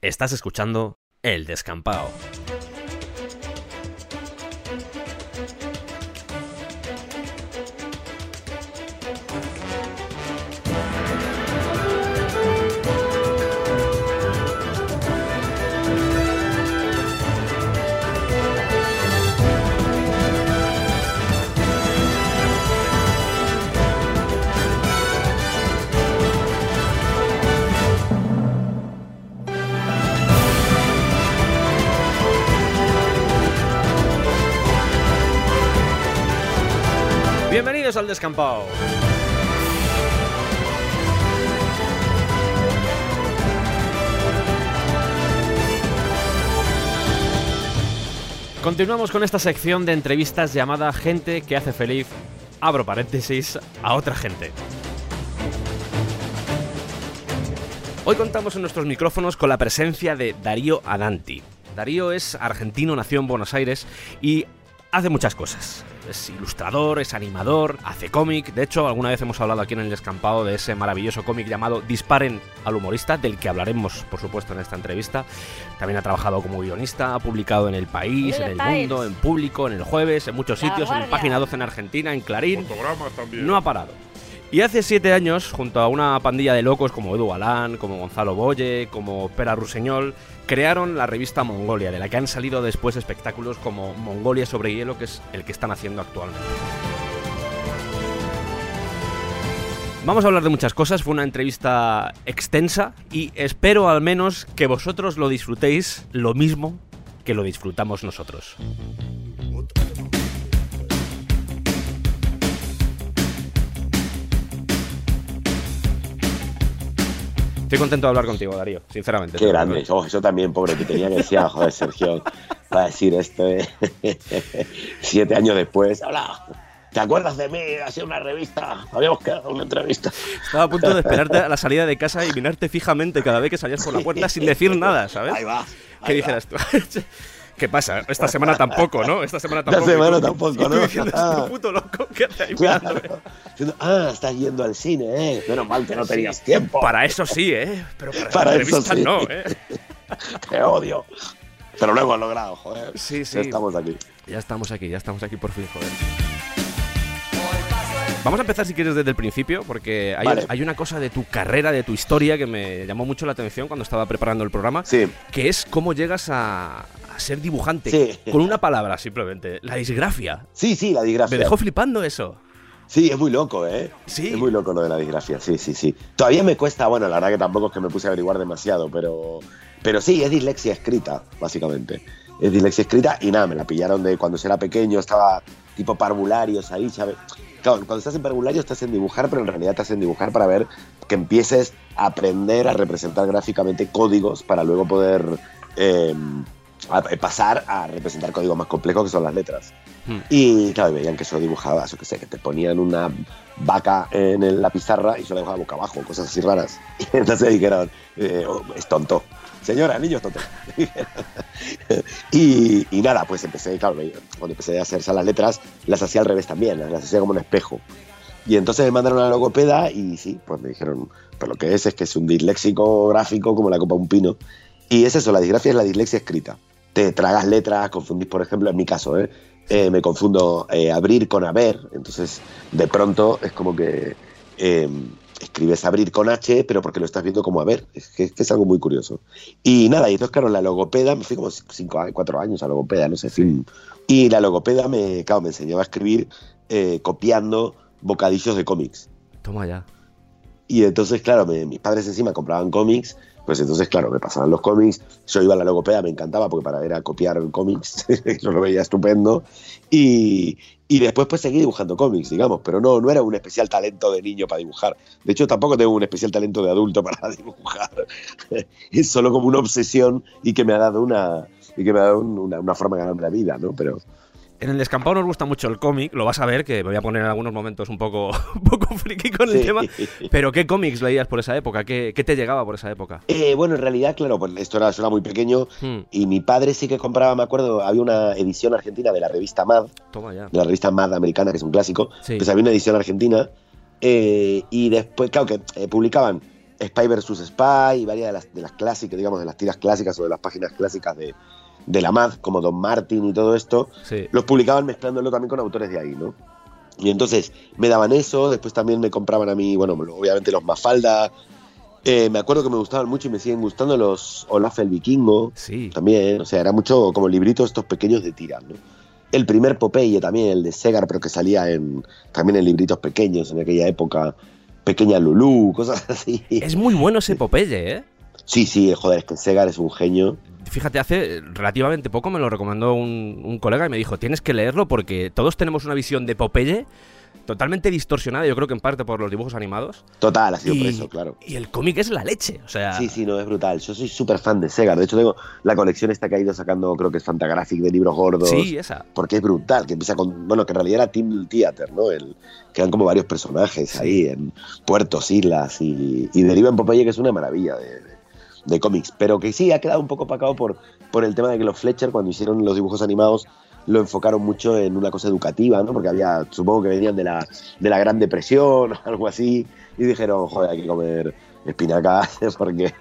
Estás escuchando El Descampao. Bienvenidos al Descampado. Continuamos con esta sección de entrevistas llamada Gente que hace feliz, abro paréntesis, a otra gente. Hoy contamos en nuestros micrófonos con la presencia de Darío Adanti. Darío es argentino, nació en Buenos Aires y hace muchas cosas. Es ilustrador, es animador, hace cómic. De hecho, alguna vez hemos hablado aquí en El Descampado de ese maravilloso cómic llamado Disparen al humorista, del que hablaremos, por supuesto, en esta entrevista. También ha trabajado como guionista, ha publicado en El País, en El Mundo, en Público, en El Jueves, en muchos sitios, en Página 12 en Argentina, en Clarín. No ha parado. Y hace 7 años, junto a una pandilla de locos como Edu Alán, como Gonzalo Boye, como Pera Ruseñol, crearon la revista Mongolia, de la que han salido después espectáculos como Mongolia sobre hielo, que es el que están haciendo actualmente. Vamos a hablar de muchas cosas, fue una entrevista extensa y espero al menos que vosotros lo disfrutéis lo mismo que lo disfrutamos nosotros. Estoy contento de hablar contigo, Darío, sinceramente. Qué grande. Yo también, pobre, que tenía que decir, joder, Sergio, va a decir esto, 7 años después. Hola, ¿te acuerdas de mí? Hacía una revista, habíamos quedado en una entrevista. Estaba a punto de esperarte a la salida de casa y mirarte fijamente cada vez que salías por la puerta sin decir nada, ¿sabes? Ahí va. ¿Qué dijeras tú? ¿Qué pasa? Esta semana tampoco, ¿no? Esta semana tampoco, ¿no? Estoy diciendo, este puto loco que anda ahí mirándome. Ah, estás yendo al cine, ¿eh? Menos mal que no tenías tiempo. Para eso sí, ¿eh? Pero para eso sí. No, ¿eh? Te odio. Pero lo hemos logrado, joder. Sí, sí. Ya estamos aquí por fin, joder. Vamos a empezar, si quieres, desde el principio, porque hay una cosa de tu carrera, de tu historia, que me llamó mucho la atención cuando estaba preparando el programa, sí, que es cómo llegas a ser dibujante, sí, con una palabra simplemente, la disgrafia. Sí, la disgrafia. Me dejó flipando eso. Sí, es muy loco, ¿eh? Sí. Es muy loco lo de la disgrafia, sí. Todavía me cuesta, bueno, la verdad que tampoco es que me puse a averiguar demasiado, pero sí, es dislexia escrita, básicamente. Es dislexia escrita y nada, me la pillaron de cuando era pequeño, estaba tipo parvularios ahí, ¿sabes? Claro, cuando estás en parvulario te hacen dibujar, pero en realidad te hacen dibujar para ver que empieces a aprender a representar gráficamente códigos para luego poder pasar a representar códigos más complejos que son las letras. Y claro, veían que yo dibujaba, yo qué sé, que te ponían una vaca en la pizarra y yo la dibujaba boca abajo, cosas así raras. Y entonces dijeron, es tonto. Señora, el niño es tonto. y nada, pues empecé, claro, cuando empecé a hacer las letras, las hacía al revés también, las hacía como un espejo. Y entonces me mandaron a la logopeda y sí, pues me dijeron, pero lo que es que es un disléxico gráfico como la copa de un pino. Y es eso, la disgrafia es la dislexia escrita. Te tragas letras, confundís, por ejemplo, en mi caso, me confundo abrir con haber, entonces de pronto es como que... escribes abrir con H, pero porque lo estás viendo como a ver. Es que es algo muy curioso. Y nada, y entonces, claro, la logopeda, me fui como 4 años a logopeda, no sé, sí. Y la logopeda me enseñaba a escribir copiando bocadillos de cómics. Toma ya. Y entonces, claro, mis padres encima compraban cómics, pues entonces, claro, me pasaban los cómics, yo iba a la logopeda, me encantaba, porque para era copiar cómics, yo lo veía estupendo, y después pues seguí dibujando cómics, digamos, pero no era un especial talento de niño para dibujar, de hecho tampoco tengo un especial talento de adulto para dibujar, es solo como una obsesión y que me ha dado una forma de ganarme la vida, ¿no? Pero... En El Descampado nos gusta mucho el cómic, lo vas a ver, que me voy a poner en algunos momentos un poco friki con el tema, pero ¿qué cómics leías por esa época? ¿Qué te llegaba por esa época? Bueno, en realidad, claro, pues yo era muy pequeño y mi padre sí que compraba, me acuerdo, había una edición argentina de la revista MAD, toma ya, de la revista MAD americana, que es un clásico, sí, pues había una edición argentina y después, claro, que publicaban Spy vs. Spy, y varias de las clásicas, digamos, de las tiras clásicas o de las páginas clásicas de la MAD, como Don Martin y todo esto, sí, los publicaban mezclándolo también con autores de ahí, ¿no? Y entonces me daban eso, después también me compraban a mí, bueno, obviamente los Mafalda. Me acuerdo que me gustaban mucho y me siguen gustando los Olaf el Vikingo, sí, también, o sea, era mucho como libritos estos pequeños de tiras, ¿no? El primer Popeye también, el de Segar, pero que salía también en libritos pequeños en aquella época, Pequeña Lulú, cosas así. Es muy bueno ese Popeye, ¿eh? Sí, sí, joder, es que Segar es un genio. Fíjate, hace relativamente poco me lo recomendó un colega y me dijo, tienes que leerlo porque todos tenemos una visión de Popeye totalmente distorsionada, yo creo que en parte por los dibujos animados. Total, ha sido preso, claro. Y el cómic es la leche, o sea... Sí, sí, no, es brutal. Yo soy súper fan de Segar. De hecho, tengo la colección esta que ha ido sacando, creo que es Fantagraphic, de libros gordos. Sí, esa. Porque es brutal, que empieza con... Bueno, que en realidad era Team Theater, ¿no? Que eran como varios personajes, sí, ahí en puertos, islas, y deriva en Popeye, que es una maravilla de cómics, pero que sí ha quedado un poco opacado por el tema de que los Fletcher, cuando hicieron los dibujos animados, lo enfocaron mucho en una cosa educativa, ¿no? Porque había, supongo que venían de la Gran Depresión o algo así, y dijeron, joder, hay que comer espinacas porque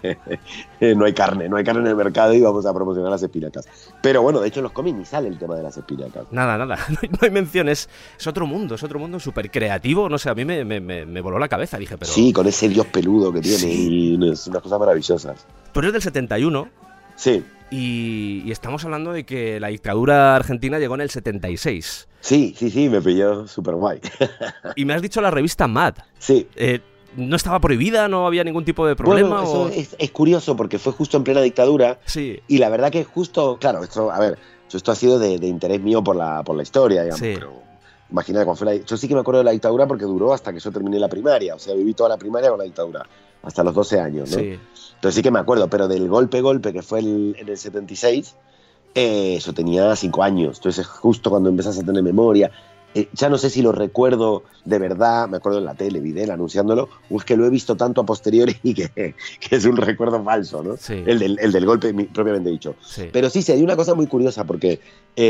no hay carne en el mercado y vamos a promocionar las espinacas. Pero bueno, de hecho en los cómics ni sale el tema de las espinacas. Nada, no hay menciones. Es otro mundo súper creativo, no sé, a mí me voló la cabeza, dije, pero... Sí, con ese dios peludo que tiene, sí, y es unas cosas maravillosas. Tú eres del 71. Sí. Y estamos hablando de que la dictadura argentina llegó en el 76. Sí, me pilló súper guay. Y me has dicho la revista MAD. Sí. ¿No estaba prohibida? ¿No había ningún tipo de problema? Bueno, eso es curioso porque fue justo en plena dictadura. Sí. Y la verdad que justo, claro, esto, a ver, esto ha sido de interés mío por la historia, digamos. Sí. Pero imagínate cuando fue yo sí que me acuerdo de la dictadura porque duró hasta que yo terminé la primaria. O sea, viví toda la primaria con la dictadura, hasta los 12 años, ¿no? Sí. Entonces sí que me acuerdo, pero del golpe que fue en el 76, yo tenía 5 años. Entonces es justo cuando empezás a tener memoria. Ya no sé si lo recuerdo de verdad, me acuerdo en la tele, Videla anunciándolo, o es que lo he visto tanto a posteriori que es un recuerdo falso, ¿no? Sí. El del golpe propiamente dicho. Sí. Pero sí, hay una cosa muy curiosa, porque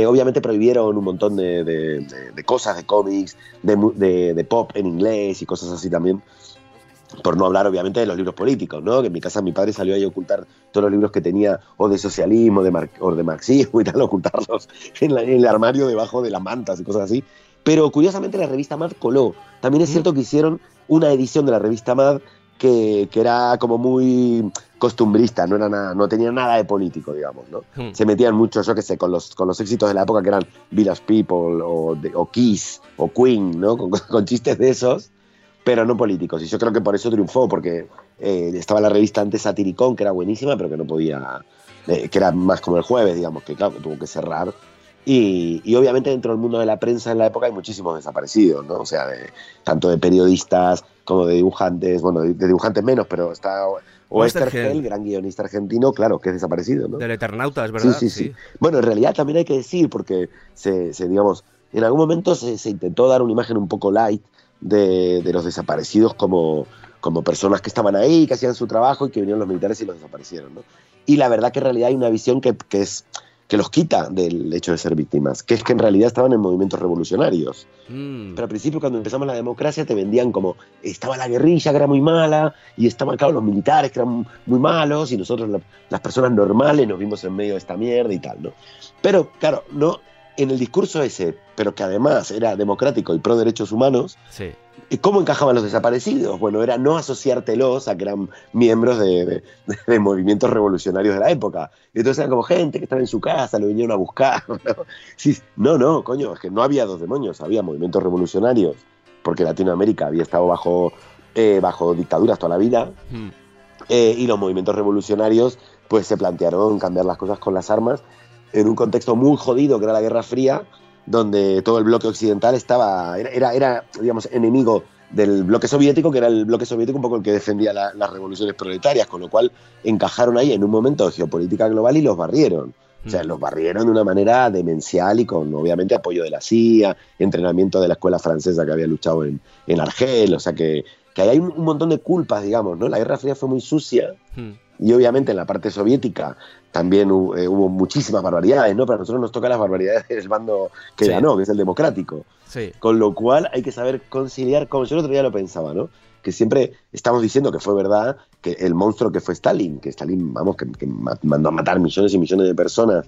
obviamente prohibieron un montón de cosas, de cómics, de pop en inglés y cosas así también. Por no hablar, obviamente, de los libros políticos, ¿no? Que en mi casa mi padre salió ahí a ocultar todos los libros que tenía, o de socialismo, o de marxismo y tal, ocultarlos en el armario debajo de las mantas y cosas así. Pero, curiosamente, la revista MAD coló. También es cierto que hicieron una edición de la revista MAD que era como muy costumbrista, no tenía nada de político, digamos, ¿no? Se metían mucho, yo qué sé, con los éxitos de la época, que eran Village People, o Kiss, o Queen, ¿no? Con chistes de esos, pero no políticos. Y yo creo que por eso triunfó, porque estaba la revista antes Satiricón, que era buenísima, pero que no podía... que era más como El Jueves, digamos, que claro, que tuvo que cerrar. Y obviamente dentro del mundo de la prensa en la época hay muchísimos desaparecidos, ¿no? O sea, tanto de periodistas como de dibujantes, bueno, de dibujantes menos, pero está... Westergel, gran guionista argentino, claro, que es desaparecido, ¿no? Del Eternauta, es verdad. Sí. Bueno, en realidad también hay que decir, porque digamos, en algún momento se intentó dar una imagen un poco light de los desaparecidos como personas que estaban ahí, que hacían su trabajo y que vinieron los militares y los desaparecieron, ¿no? Y la verdad que en realidad hay una visión que los quita del hecho de ser víctimas, que es que en realidad estaban en movimientos revolucionarios. Pero al principio, cuando empezamos la democracia, te vendían como estaba la guerrilla, que era muy mala, y estaban, claro, los militares, que eran muy malos, y nosotros, las personas normales, nos vimos en medio de esta mierda y tal, ¿no? Pero claro, no... En el discurso ese, pero que además era democrático y pro derechos humanos, sí, ¿cómo encajaban los desaparecidos? Bueno, era no asociártelos a que eran miembros de movimientos revolucionarios de la época. Entonces eran como gente que estaba en su casa, lo vinieron a buscar, ¿no? No, coño, es que no había dos demonios, había movimientos revolucionarios, porque Latinoamérica había estado bajo dictaduras toda la vida, y los movimientos revolucionarios pues se plantearon cambiar las cosas con las armas, en un contexto muy jodido que era la Guerra Fría, donde todo el bloque occidental era digamos, enemigo del bloque soviético, que era el bloque soviético un poco el que defendía las revoluciones proletarias, con lo cual encajaron ahí en un momento de geopolítica global y los barrieron. O sea, los barrieron de una manera demencial y con, obviamente, apoyo de la CIA, entrenamiento de la escuela francesa que había luchado en Argel, o sea que ahí hay un montón de culpas, digamos, ¿no? La Guerra Fría fue muy sucia. Y obviamente en la parte soviética también hubo muchísimas barbaridades, ¿no? Pero a nosotros nos tocan las barbaridades del bando que ganó, que es el democrático. Sí. Con lo cual hay que saber conciliar, como yo el otro día lo pensaba, ¿no? que siempre estamos diciendo que fue verdad, que el monstruo que fue Stalin, que mandó a matar millones y millones de personas,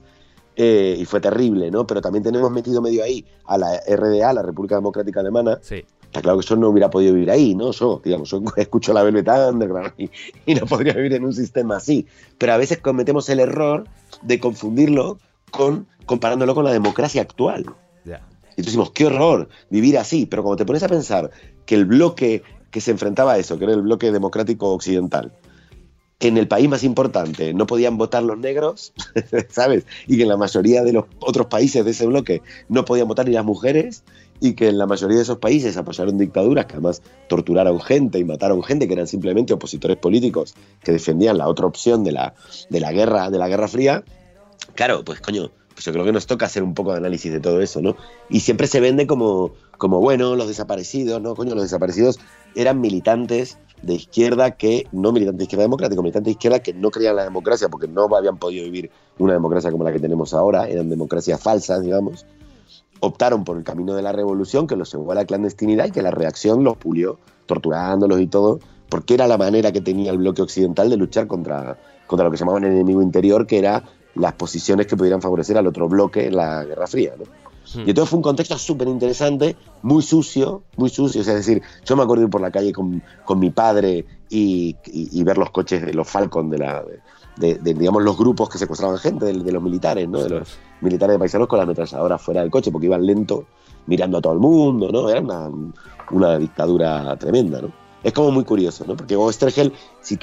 y fue terrible, ¿no? Pero también tenemos metido medio ahí a la RDA, la República Democrática Alemana. Sí. Está claro que yo no hubiera podido vivir ahí, ¿no? Yo escucho la Velvet Underground y no podría vivir en un sistema así. Pero a veces cometemos el error de confundirlo comparándolo con la democracia actual. Yeah. Y entonces decimos, qué horror vivir así. Pero cuando te pones a pensar que el bloque que se enfrentaba a eso, que era el bloque democrático occidental, en el país más importante no podían votar los negros, ¿sabes? Y que en la mayoría de los otros países de ese bloque no podían votar ni las mujeres, y que en la mayoría de esos países apoyaron dictaduras que además torturaron gente y mataron gente que eran simplemente opositores políticos que defendían la otra opción de la Guerra Fría. Claro, pues coño, pues yo creo que nos toca hacer un poco de análisis de todo eso, ¿no? Y siempre se vende como bueno, los desaparecidos, ¿no? Coño, los desaparecidos eran militantes de izquierda que, no militante de izquierda democrática, militante de izquierda que no creían en la democracia porque no habían podido vivir una democracia como la que tenemos ahora, eran democracias falsas, digamos, optaron por el camino de la revolución que los llevó a la clandestinidad y que la reacción los pulió, torturándolos y todo, porque era la manera que tenía el bloque occidental de luchar contra lo que llamaban el enemigo interior, que era las posiciones que pudieran favorecer al otro bloque en la Guerra Fría, ¿no? Y entonces fue un contexto súper interesante, muy sucio, o sea, es decir, yo me acuerdo ir por la calle con mi padre y ver los coches de los Falcon, de digamos, los grupos que secuestraban gente, de los militares, ¿no? De los militares de paisanos con las ametralladoras fuera del coche, porque iban lento, mirando a todo el mundo, ¿no? Era una dictadura tremenda, ¿no? Es como muy curioso, ¿no? Porque Westergel, si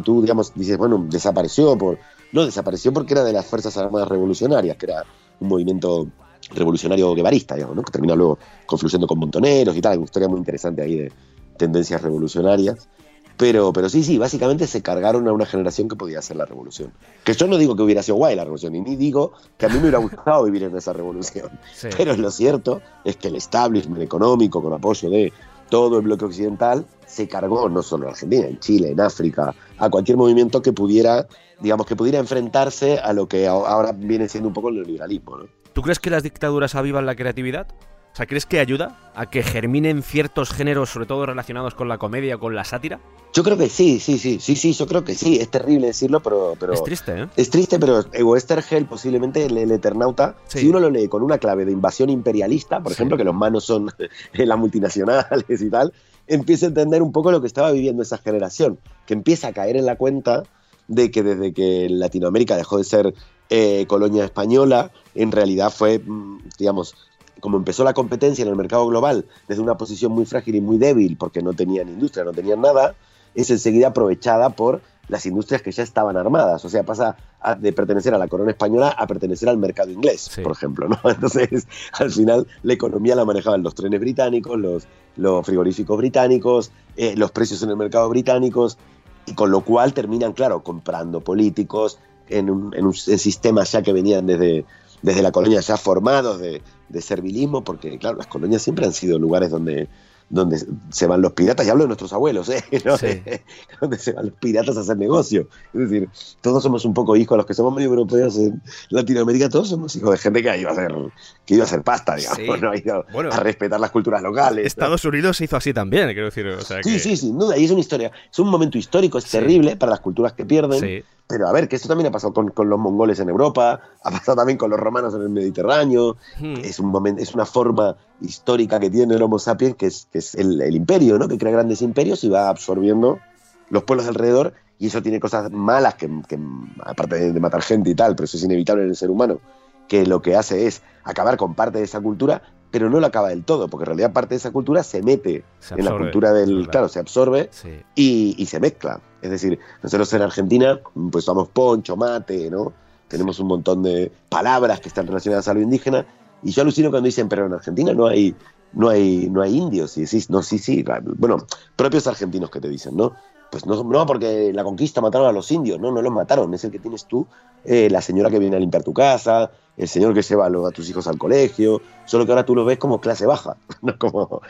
tú digamos, dices, bueno, desapareció por... No, desapareció porque era de las Fuerzas Armadas Revolucionarias, que era un movimiento revolucionario guevarista, digamos, ¿no? Que terminó luego confluyendo con montoneros y tal, una historia muy interesante ahí de tendencias revolucionarias, pero sí, básicamente se cargaron a una generación que podía hacer la revolución, que yo no digo que hubiera sido guay la revolución, y ni digo que a mí me hubiera gustado vivir en esa revolución, sí. Pero lo cierto es que el establishment económico, con apoyo de todo el bloque occidental, se cargó no solo en Argentina, en Chile, en África, a cualquier movimiento que pudiera, digamos, que pudiera enfrentarse a lo que ahora viene siendo un poco el neoliberalismo, ¿no? ¿Tú crees que las dictaduras avivan la creatividad? O sea, ¿crees que ayuda a que germinen ciertos géneros, sobre todo relacionados con la comedia o con la sátira? Yo creo que sí, yo creo que sí. Es terrible decirlo, pero... Es triste, ¿eh? Es triste, pero Westergel, posiblemente el Eternauta, sí. Si uno lo lee con una clave de invasión imperialista, por ejemplo, que los manos son las multinacionales y tal, empieza a entender un poco lo que estaba viviendo esa generación, que empieza a caer en la cuenta de que desde que Latinoamérica dejó de ser colonia española, en realidad fue, digamos, como empezó la competencia en el mercado global desde una posición muy frágil y muy débil, porque no tenían industria, no tenían nada, es enseguida aprovechada por las industrias que ya estaban armadas. O sea, pasa de pertenecer a la corona española a pertenecer al mercado inglés, sí. Por ejemplo, ¿no? Entonces, al final, la economía la manejaban los trenes británicos, los frigoríficos británicos, los precios en el mercado británicos, y con lo cual terminan, claro, comprando políticos en sistemas ya que venían desde la colonia, ya formados de servilismo, porque, claro, las colonias siempre han sido lugares donde se van los piratas, y hablo de nuestros abuelos, ¿eh? ¿No? Sí. Donde se van los piratas a hacer negocio. Es decir, todos somos un poco hijos, los que somos medio europeos en Latinoamérica, todos somos hijos de gente que iba a hacer pasta, digamos, sí. ¿No? Bueno, a respetar las culturas locales. Estados, ¿no? Unidos se hizo así también, quiero decir. O sea, sí, sí, sin duda, y es una historia, es un momento histórico, es terrible para las culturas que pierden, sí. Pero a ver, que esto también ha pasado con los mongoles en Europa, ha pasado también con los romanos en el Mediterráneo, es una forma histórica que tiene el Homo sapiens, que es el imperio, ¿no? Que crea grandes imperios y va absorbiendo los pueblos alrededor, y eso tiene cosas malas, que aparte de matar gente y tal, pero eso es inevitable en el ser humano, que lo que hace es acabar con parte de esa cultura, pero no lo acaba del todo, porque en realidad parte de esa cultura se mete, se absorbe, en la cultura del... Claro, se absorbe, sí. y se mezcla. Es decir, nosotros en Argentina pues somos poncho, mate, ¿no? Tenemos un montón de palabras que están relacionadas a lo indígena, y yo alucino cuando dicen, pero en Argentina no hay indios, y decís, no, sí, bueno, propios argentinos que te dicen, ¿no? Pues no, porque la conquista mataron a los indios, no los mataron, es el que tienes tú, la señora que viene a limpiar tu casa, el señor que lleva a tus hijos al colegio, solo que ahora tú lo ves como clase baja, no como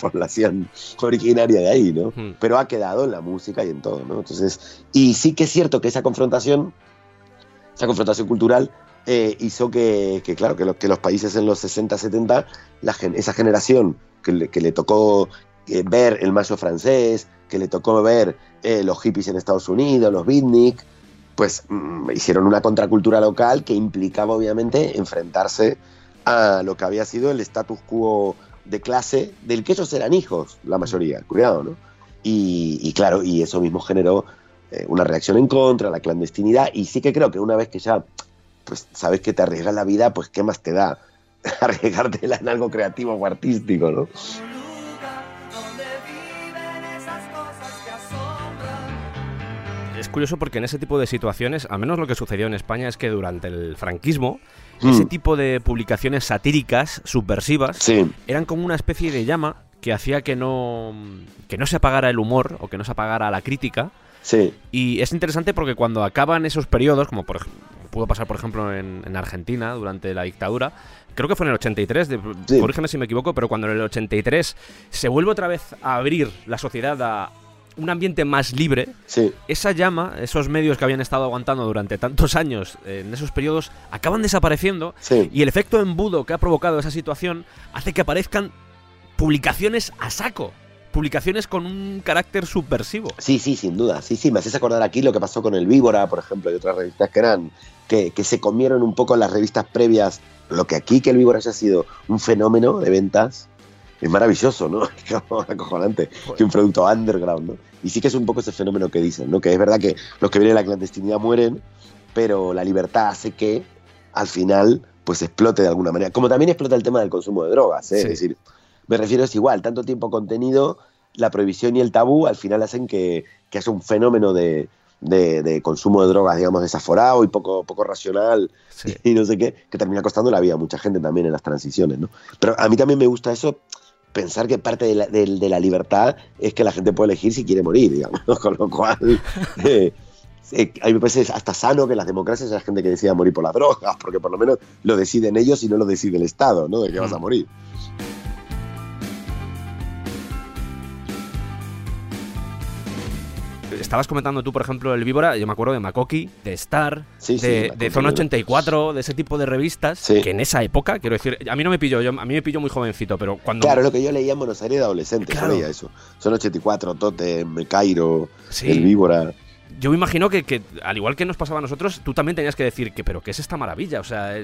población originaria de ahí, ¿no? Pero ha quedado en la música y en todo, ¿no? Entonces, y sí que es cierto que esa confrontación cultural hizo que claro, que los países en los 60, 70, esa generación que le tocó ver el Mayo francés, que le tocó ver los hippies en Estados Unidos, los beatnik, pues hicieron una contracultura local que implicaba obviamente enfrentarse a lo que había sido el status quo de clase del que ellos eran hijos, la mayoría, cuidado, ¿no? Y claro, y eso mismo generó una reacción en contra, la clandestinidad, y sí que creo que una vez que ya pues sabes que te arriesgas la vida, pues qué más te da arriesgártela en algo creativo o artístico, ¿no? Es curioso porque en ese tipo de situaciones, al menos lo que sucedió en España es que durante el franquismo, ese tipo de publicaciones satíricas, subversivas, eran como una especie de llama que hacía que no se apagara el humor o que no se apagara la crítica. Sí. Y es interesante porque cuando acaban esos periodos, como por pudo pasar por ejemplo en Argentina durante la dictadura, creo que fue en el 83, corrígeme si me equivoco, pero cuando en el 83 se vuelve otra vez a abrir la sociedad a un ambiente más libre, esa llama, esos medios que habían estado aguantando durante tantos años en esos periodos, acaban desapareciendo, y el efecto embudo que ha provocado esa situación hace que aparezcan publicaciones a saco, publicaciones con un carácter subversivo. Sí, sí, sin duda. Sí, sí, me haces acordar aquí lo que pasó con El Víbora, por ejemplo, y otras revistas que eran que se comieron un poco las revistas previas. Lo que aquí, que El Víbora haya sido un fenómeno de ventas, es maravilloso, ¿no? Es acojonante, bueno, que un producto underground, ¿no? Y sí que es un poco ese fenómeno que dicen, ¿no? Que es verdad que los que vienen de la clandestinidad mueren, pero la libertad hace que, al final, pues explote de alguna manera. Como también explota el tema del consumo de drogas, ¿eh? Sí. Es decir, me refiero, es igual, tanto tiempo contenido, la prohibición y el tabú, al final hacen que haya un fenómeno de consumo de drogas, digamos, desaforado y poco racional, y no sé qué, que termina costando la vida a mucha gente también en las transiciones, ¿no? Pero a mí también me gusta eso, pensar que parte de la libertad es que la gente puede elegir si quiere morir, digamos, ¿no? Con lo cual, a mí me parece hasta sano que en las democracias haya gente que decida morir por las drogas, porque por lo menos lo deciden ellos y no lo decide el Estado, ¿no? De que vas a morir. Estabas comentando tú, por ejemplo, El Víbora, yo me acuerdo de Makoki, de Star, de Zona 84, de ese tipo de revistas, que en esa época, quiero decir, a mí no me pilló, a mí me pilló muy jovencito, pero cuando... Claro, lo que yo leía en Buenos Aires de adolescente, yo leía eso. Zona 84, Totem, Cairo, El Víbora... Yo me imagino que, al igual que nos pasaba a nosotros, tú también tenías que decir que, pero ¿qué es esta maravilla? O sea,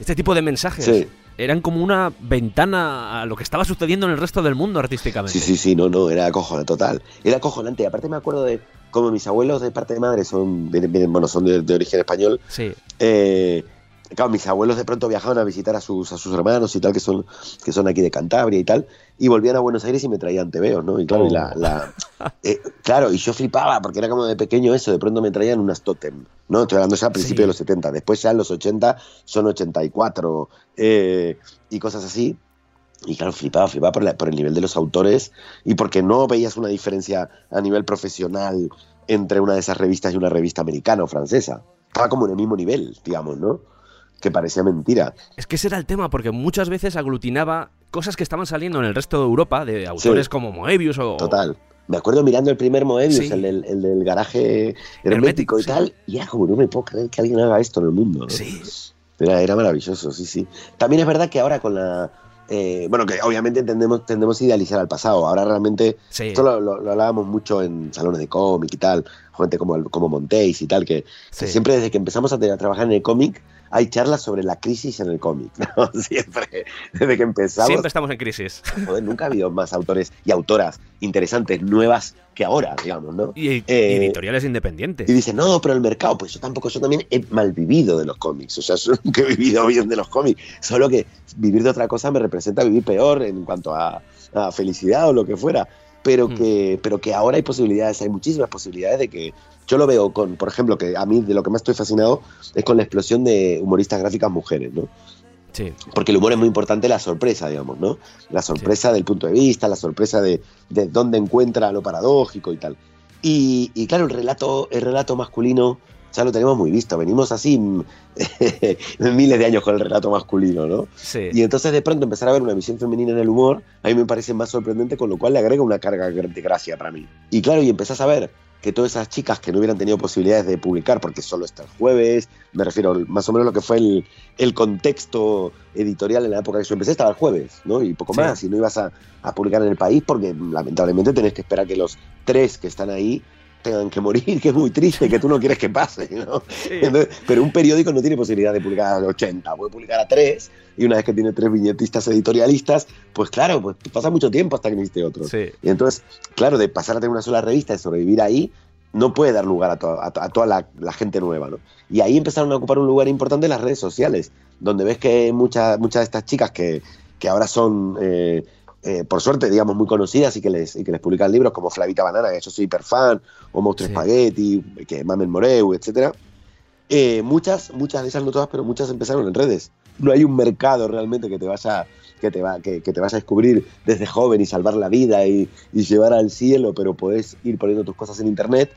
este tipo de mensajes eran como una ventana a lo que estaba sucediendo en el resto del mundo artísticamente. Sí, no, era acojonante, total. Era acojonante. Y aparte me acuerdo de como mis abuelos de parte de madre son de origen español. Sí. Claro, mis abuelos de pronto viajaban a visitar a sus hermanos y tal, que son aquí de Cantabria y tal, y volvían a Buenos Aires y me traían tebeos, ¿no? Y claro, y yo flipaba, porque era como de pequeño eso, de pronto me traían unas Totem, ¿no? Estoy hablando ya al principio de los 70, después ya en los 80 son 84 y cosas así. Y claro, flipaba por el nivel de los autores y porque no veías una diferencia a nivel profesional entre una de esas revistas y una revista americana o francesa. Estaba como en el mismo nivel, digamos, ¿no? Que parecía mentira. Es que ese era el tema, porque muchas veces aglutinaba cosas que estaban saliendo en el resto de Europa, de autores como Moebius o... Total. Me acuerdo mirando el primer Moebius, el del garaje hermético y tal, y era como, no me puedo creer que alguien haga esto en el mundo, ¿no? Sí. Era maravilloso, sí. También es verdad que ahora con la... bueno, que obviamente tendemos a idealizar al pasado. Ahora realmente, esto lo hablábamos mucho en salones de cómic y tal, gente como Montéis y tal, que siempre desde que empezamos a trabajar en el cómic hay charlas sobre la crisis en el cómic, ¿no? Siempre, desde que empezamos... Siempre estamos en crisis. Joder, nunca ha habido más autores y autoras interesantes, nuevas, que ahora, digamos, ¿no? Y editoriales independientes. Y dicen, no, pero el mercado, pues yo también he malvivido de los cómics, o sea, yo nunca he vivido bien de los cómics, solo que vivir de otra cosa me representa vivir peor en cuanto a felicidad o lo que fuera, pero que ahora hay posibilidades, hay muchísimas posibilidades de que... Yo lo veo con, por ejemplo, que a mí de lo que más estoy fascinado es con la explosión de humoristas gráficas mujeres, ¿no? Sí. Porque el humor es muy importante, la sorpresa, digamos, ¿no? La sorpresa del punto de vista, la sorpresa de dónde encuentra lo paradójico y tal. Y claro, el relato masculino ya lo tenemos muy visto, venimos así miles de años con el relato masculino, ¿no? Sí. Y entonces de pronto empezar a ver una visión femenina en el humor, a mí me parece más sorprendente, con lo cual le agrega una carga de gracia para mí. Y claro, y empezás a ver que todas esas chicas que no hubieran tenido posibilidades de publicar, porque solo está El Jueves, me refiero más o menos a lo que fue el contexto editorial en la época que yo empecé, estaba El Jueves, ¿no? Y poco más, y no ibas a publicar en El País, porque lamentablemente tenés que esperar que los tres que están ahí tengan que morir, que es muy triste, que tú no quieres que pase, ¿no? Sí. Entonces, pero un periódico no tiene posibilidad de publicar a 80, puede publicar a 3, y una vez que tiene 3 viñetistas editorialistas, pues claro, pues pasa mucho tiempo hasta que necesite otro. Sí. Y entonces, claro, de pasar a tener una sola revista y sobrevivir ahí, no puede dar lugar a toda la gente nueva, ¿no? Y ahí empezaron a ocupar un lugar importante las redes sociales, donde ves que muchas de estas chicas que ahora son... por suerte, digamos, muy conocidas y que les publican libros como Flavita Banana, que yo soy hiperfan, o Monstruo Spaghetti, que Mamen Moreu, etc. Muchas de esas, no todas, pero muchas empezaron en redes. No hay un mercado realmente que te vaya a descubrir desde joven y salvar la vida y llevar al cielo, pero podés ir poniendo tus cosas en internet,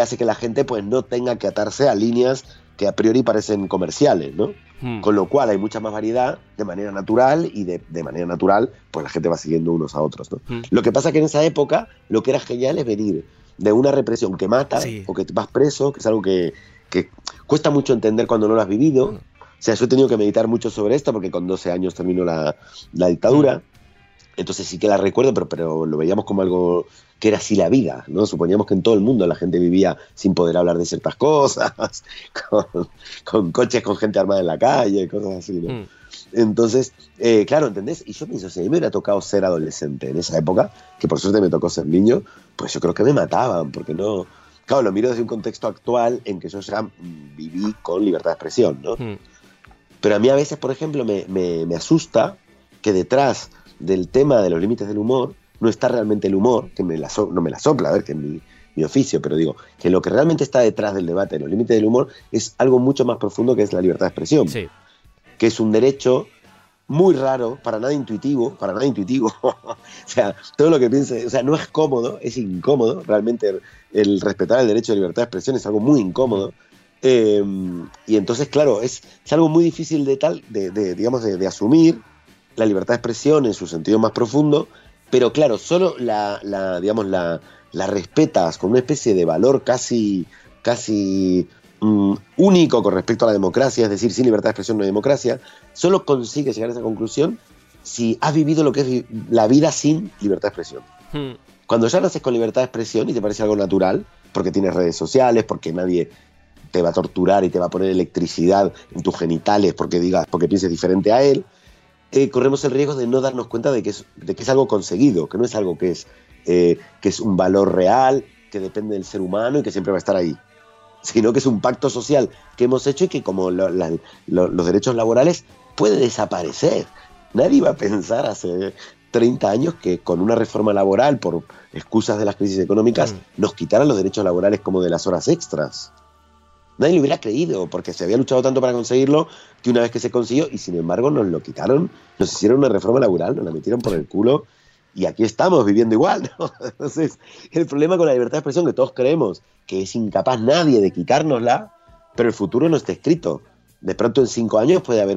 hace que la gente pues no tenga que atarse a líneas que a priori parecen comerciales, ¿no? Con lo cual hay mucha más variedad de manera natural y de manera natural pues la gente va siguiendo unos a otros, ¿no? Lo que pasa es que en esa época lo que era genial es venir de una represión que mata o que vas preso, que es algo que cuesta mucho entender cuando no lo has vivido. O sea, yo he tenido que meditar mucho sobre esto porque con 12 años terminó la dictadura. Entonces sí que la recuerdo, pero lo veíamos como algo que era así la vida, ¿no? Suponíamos que en todo el mundo la gente vivía sin poder hablar de ciertas cosas, con coches, con gente armada en la calle, cosas así, ¿no? Entonces, claro, ¿entendés? Y yo pienso, si a mí me hubiera tocado ser adolescente en esa época, que por suerte me tocó ser niño, pues yo creo que me mataban, porque no... Claro, lo miro desde un contexto actual en que yo ya viví con libertad de expresión, ¿no? Pero a mí a veces, por ejemplo, me asusta que detrás... del tema de los límites del humor, no está realmente el humor, que no me la sopla, a ver, que es mi oficio, pero digo, que lo que realmente está detrás del debate de los límites del humor es algo mucho más profundo, que es la libertad de expresión, que es un derecho muy raro, para nada intuitivo, o sea, todo lo que piense, o sea, no es cómodo, es incómodo, realmente el respetar el derecho de libertad de expresión es algo muy incómodo, y entonces, claro, es algo muy difícil de asumir, la libertad de expresión en su sentido más profundo, pero claro, solo la respetas con una especie de valor casi único con respecto a la democracia, es decir, sin libertad de expresión no hay democracia, solo consigues llegar a esa conclusión si has vivido lo que es la vida sin libertad de expresión. Cuando ya naces con libertad de expresión y te parece algo natural, porque tienes redes sociales, porque nadie te va a torturar y te va a poner electricidad en tus genitales porque pienses diferente a él, corremos el riesgo de no darnos cuenta de que es algo conseguido, que no es algo que es un valor real, que depende del ser humano y que siempre va a estar ahí, sino que es un pacto social que hemos hecho y que como los derechos laborales puede desaparecer. Nadie iba a pensar hace 30 años que con una reforma laboral, por excusas de las crisis económicas, nos quitaran los derechos laborales como de las horas extras. Nadie lo hubiera creído, porque se había luchado tanto para conseguirlo que una vez que se consiguió, y sin embargo nos lo quitaron, nos hicieron una reforma laboral, nos la metieron por el culo, y aquí estamos viviendo igual, ¿no? Entonces, el problema con la libertad de expresión, que todos creemos que es incapaz nadie de quitárnosla, pero el futuro no está escrito. De pronto en 5 años puede haber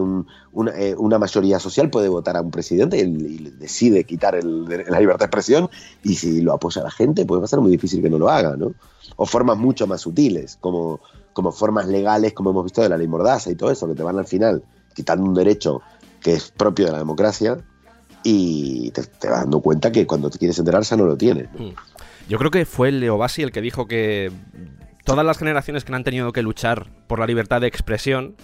una mayoría social, puede votar a un presidente y decide quitar la libertad de expresión, y si lo apoya la gente, pues va a ser muy difícil que no lo haga, ¿no? O formas mucho más sutiles, como formas legales, como hemos visto de la ley Mordaza y todo eso, que te van al final quitando un derecho que es propio de la democracia y te vas dando cuenta que cuando te quieres enterar ya no lo tienes, ¿no? Yo creo que fue Leo Bassi el que dijo que todas las generaciones que han tenido que luchar por la libertad de expresión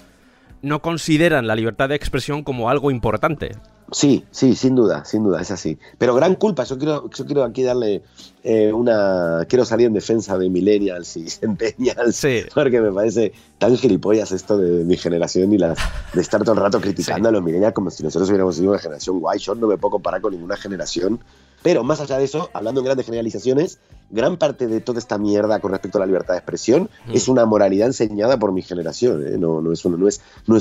no consideran la libertad de expresión como algo importante. Sí, sin duda, es así. Pero gran culpa, yo quiero aquí darle quiero salir en defensa de millennials y centennials, porque me parece tan gilipollas esto de mi generación y de estar todo el rato criticando a los millennials como si nosotros hubiéramos sido una generación guay. Yo no me puedo comparar con ninguna generación. Pero más allá de eso, hablando en grandes generalizaciones, gran parte de toda esta mierda con respecto a la libertad de expresión es una moralidad enseñada por mi generación, ¿eh? No es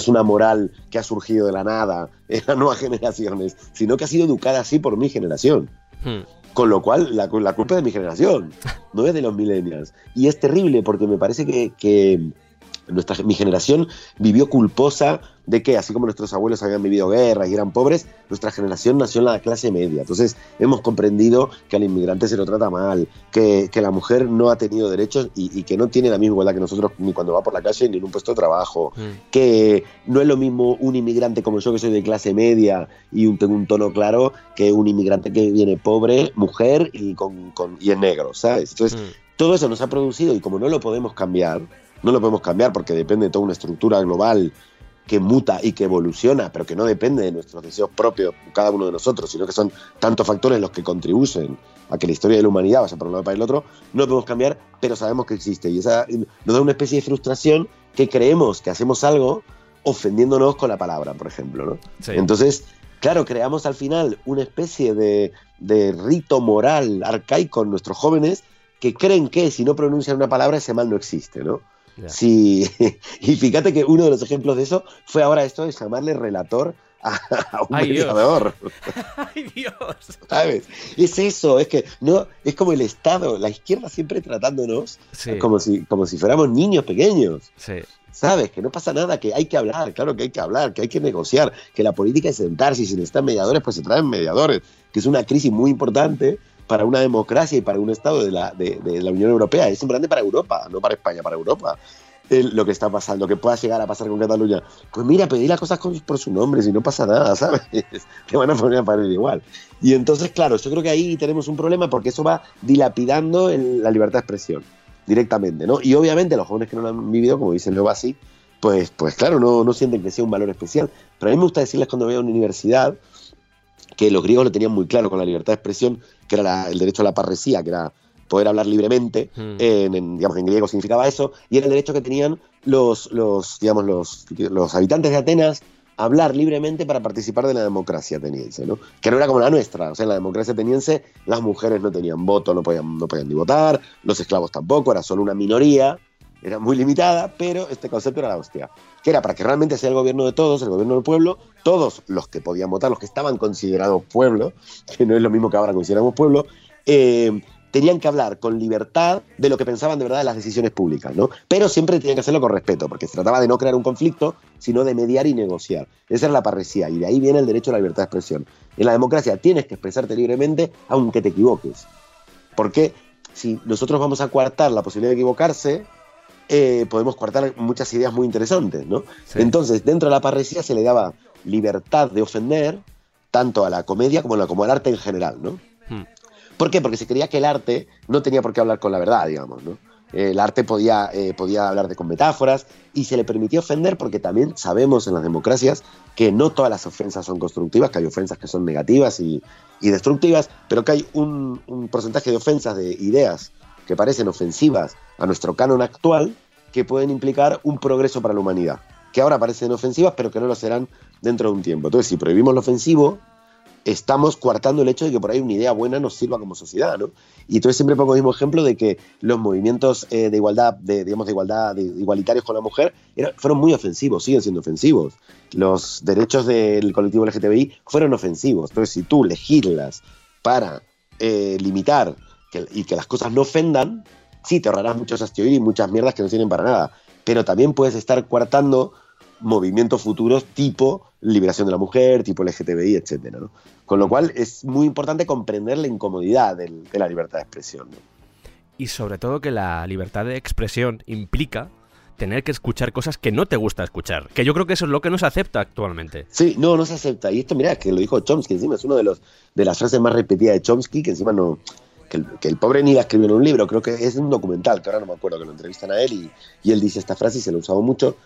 una moral que ha surgido de la nada en las nuevas generaciones, sino que ha sido educada así por mi generación. Con lo cual, la culpa es de mi generación, no es de los millennials. Y es terrible porque me parece que mi generación vivió culposa de que, así como nuestros abuelos habían vivido guerras y eran pobres, nuestra generación nació en la clase media. Entonces hemos comprendido que al inmigrante se lo trata mal, que la mujer no ha tenido derechos y que no tiene la misma igualdad que nosotros ni cuando va por la calle ni en un puesto de trabajo, que no es lo mismo un inmigrante como yo, que soy de clase media y tengo un tono claro, que un inmigrante que viene pobre, mujer y, y es negro, ¿sabes? Entonces todo eso nos ha producido, y como no lo podemos cambiar, no lo podemos cambiar porque depende de toda una estructura global que muta y que evoluciona, pero que no depende de nuestros deseos propios, cada uno de nosotros, sino que son tantos factores los que contribuyen a que la historia de la humanidad vaya para un lado para el otro, no lo podemos cambiar, pero sabemos que existe. Y esa nos da una especie de frustración, que creemos que hacemos algo ofendiéndonos con la palabra, por ejemplo, ¿no? Sí. Entonces, claro, creamos al final una especie de rito moral arcaico en nuestros jóvenes, que creen que si no pronuncian una palabra ese mal no existe, ¿no? Yeah. Sí, y fíjate que uno de los ejemplos de eso fue ahora esto de llamarle relator a un mediador. ¡Ay, Dios! ¿Sabes? Es eso, es que no, es como el Estado, la izquierda siempre tratándonos como si fuéramos niños pequeños. Sí. ¿Sabes? Que no pasa nada, que hay que hablar, claro que hay que hablar, que hay que negociar, que la política es sentarse, y si necesitan mediadores, pues se traen mediadores, que es una crisis muy importante para una democracia y para un Estado de la Unión Europea. Es importante para Europa, no para España, para Europa. Lo que está pasando, que pueda llegar a pasar con Cataluña. Pues mira, pedí las cosas por su nombre, si no pasa nada, ¿sabes? Te van a poner a parir igual. Y entonces, claro, yo creo que ahí tenemos un problema, porque eso va dilapidando la libertad de expresión directamente, ¿no? Y obviamente los jóvenes que no lo han vivido, como dicen luego así, pues claro, no sienten que sea un valor especial. Pero a mí me gusta decirles, cuando voy a una universidad, que los griegos lo tenían muy claro con la libertad de expresión, que era el derecho a la parresía, que era poder hablar libremente, digamos, en griego significaba eso, y era el derecho que tenían los habitantes de Atenas a hablar libremente para participar de la democracia ateniense, ¿no? Que no era como la nuestra. O sea, en la democracia ateniense las mujeres no tenían voto, no podían ni votar, los esclavos tampoco, era solo una minoría, era muy limitada, pero este concepto era la hostia, que era para que realmente sea el gobierno de todos, el gobierno del pueblo, todos los que podían votar, los que estaban considerados pueblo, que no es lo mismo que ahora consideramos pueblo, tenían que hablar con libertad de lo que pensaban de verdad de las decisiones públicas, ¿no? Pero siempre tenían que hacerlo con respeto, porque se trataba de no crear un conflicto, sino de mediar y negociar. Esa era la parresía, y de ahí viene el derecho a la libertad de expresión. En la democracia tienes que expresarte libremente, aunque te equivoques. Porque si nosotros vamos a coartar la posibilidad de equivocarse, podemos coartar muchas ideas muy interesantes, ¿no? Sí. Entonces, dentro de la parresía se le daba libertad de ofender tanto a la comedia como al arte en general, ¿no? ¿Por qué? Porque se creía que el arte no tenía por qué hablar con la verdad, digamos, ¿no? El arte podía hablar con metáforas, y se le permitía ofender, porque también sabemos en las democracias que no todas las ofensas son constructivas, que hay ofensas que son negativas y destructivas, pero que hay un porcentaje de ofensas de ideas que parecen ofensivas a nuestro canon actual, que pueden implicar un progreso para la humanidad, que ahora parecen ofensivas, pero que no lo serán dentro de un tiempo. Entonces, si prohibimos lo ofensivo, estamos coartando el hecho de que por ahí una idea buena nos sirva como sociedad, ¿no? Y entonces siempre pongo el mismo ejemplo de que los movimientos de igualdad, igualitarios con la mujer, fueron muy ofensivos, siguen siendo ofensivos. Los derechos del colectivo LGTBI fueron ofensivos. Entonces, si tú legislas para limitar y que las cosas no ofendan, sí, te ahorrarás muchos hastioíris y muchas mierdas que no sirven para nada, pero también puedes estar coartando movimientos futuros tipo liberación de la mujer, tipo LGTBI, etcétera, ¿no? Con lo cual es muy importante comprender la incomodidad de la libertad de expresión, ¿no? Y sobre todo que la libertad de expresión implica tener que escuchar cosas que no te gusta escuchar, que yo creo que eso es lo que no se acepta actualmente. Sí, no se acepta. Y esto, mirá, que lo dijo Chomsky, encima es una de las frases más repetidas de Chomsky, que encima no... Que el pobre ni la escribió en un libro, creo que es un documental, que ahora no me acuerdo, que lo entrevistan a él y él dice esta frase y se la ha usado mucho,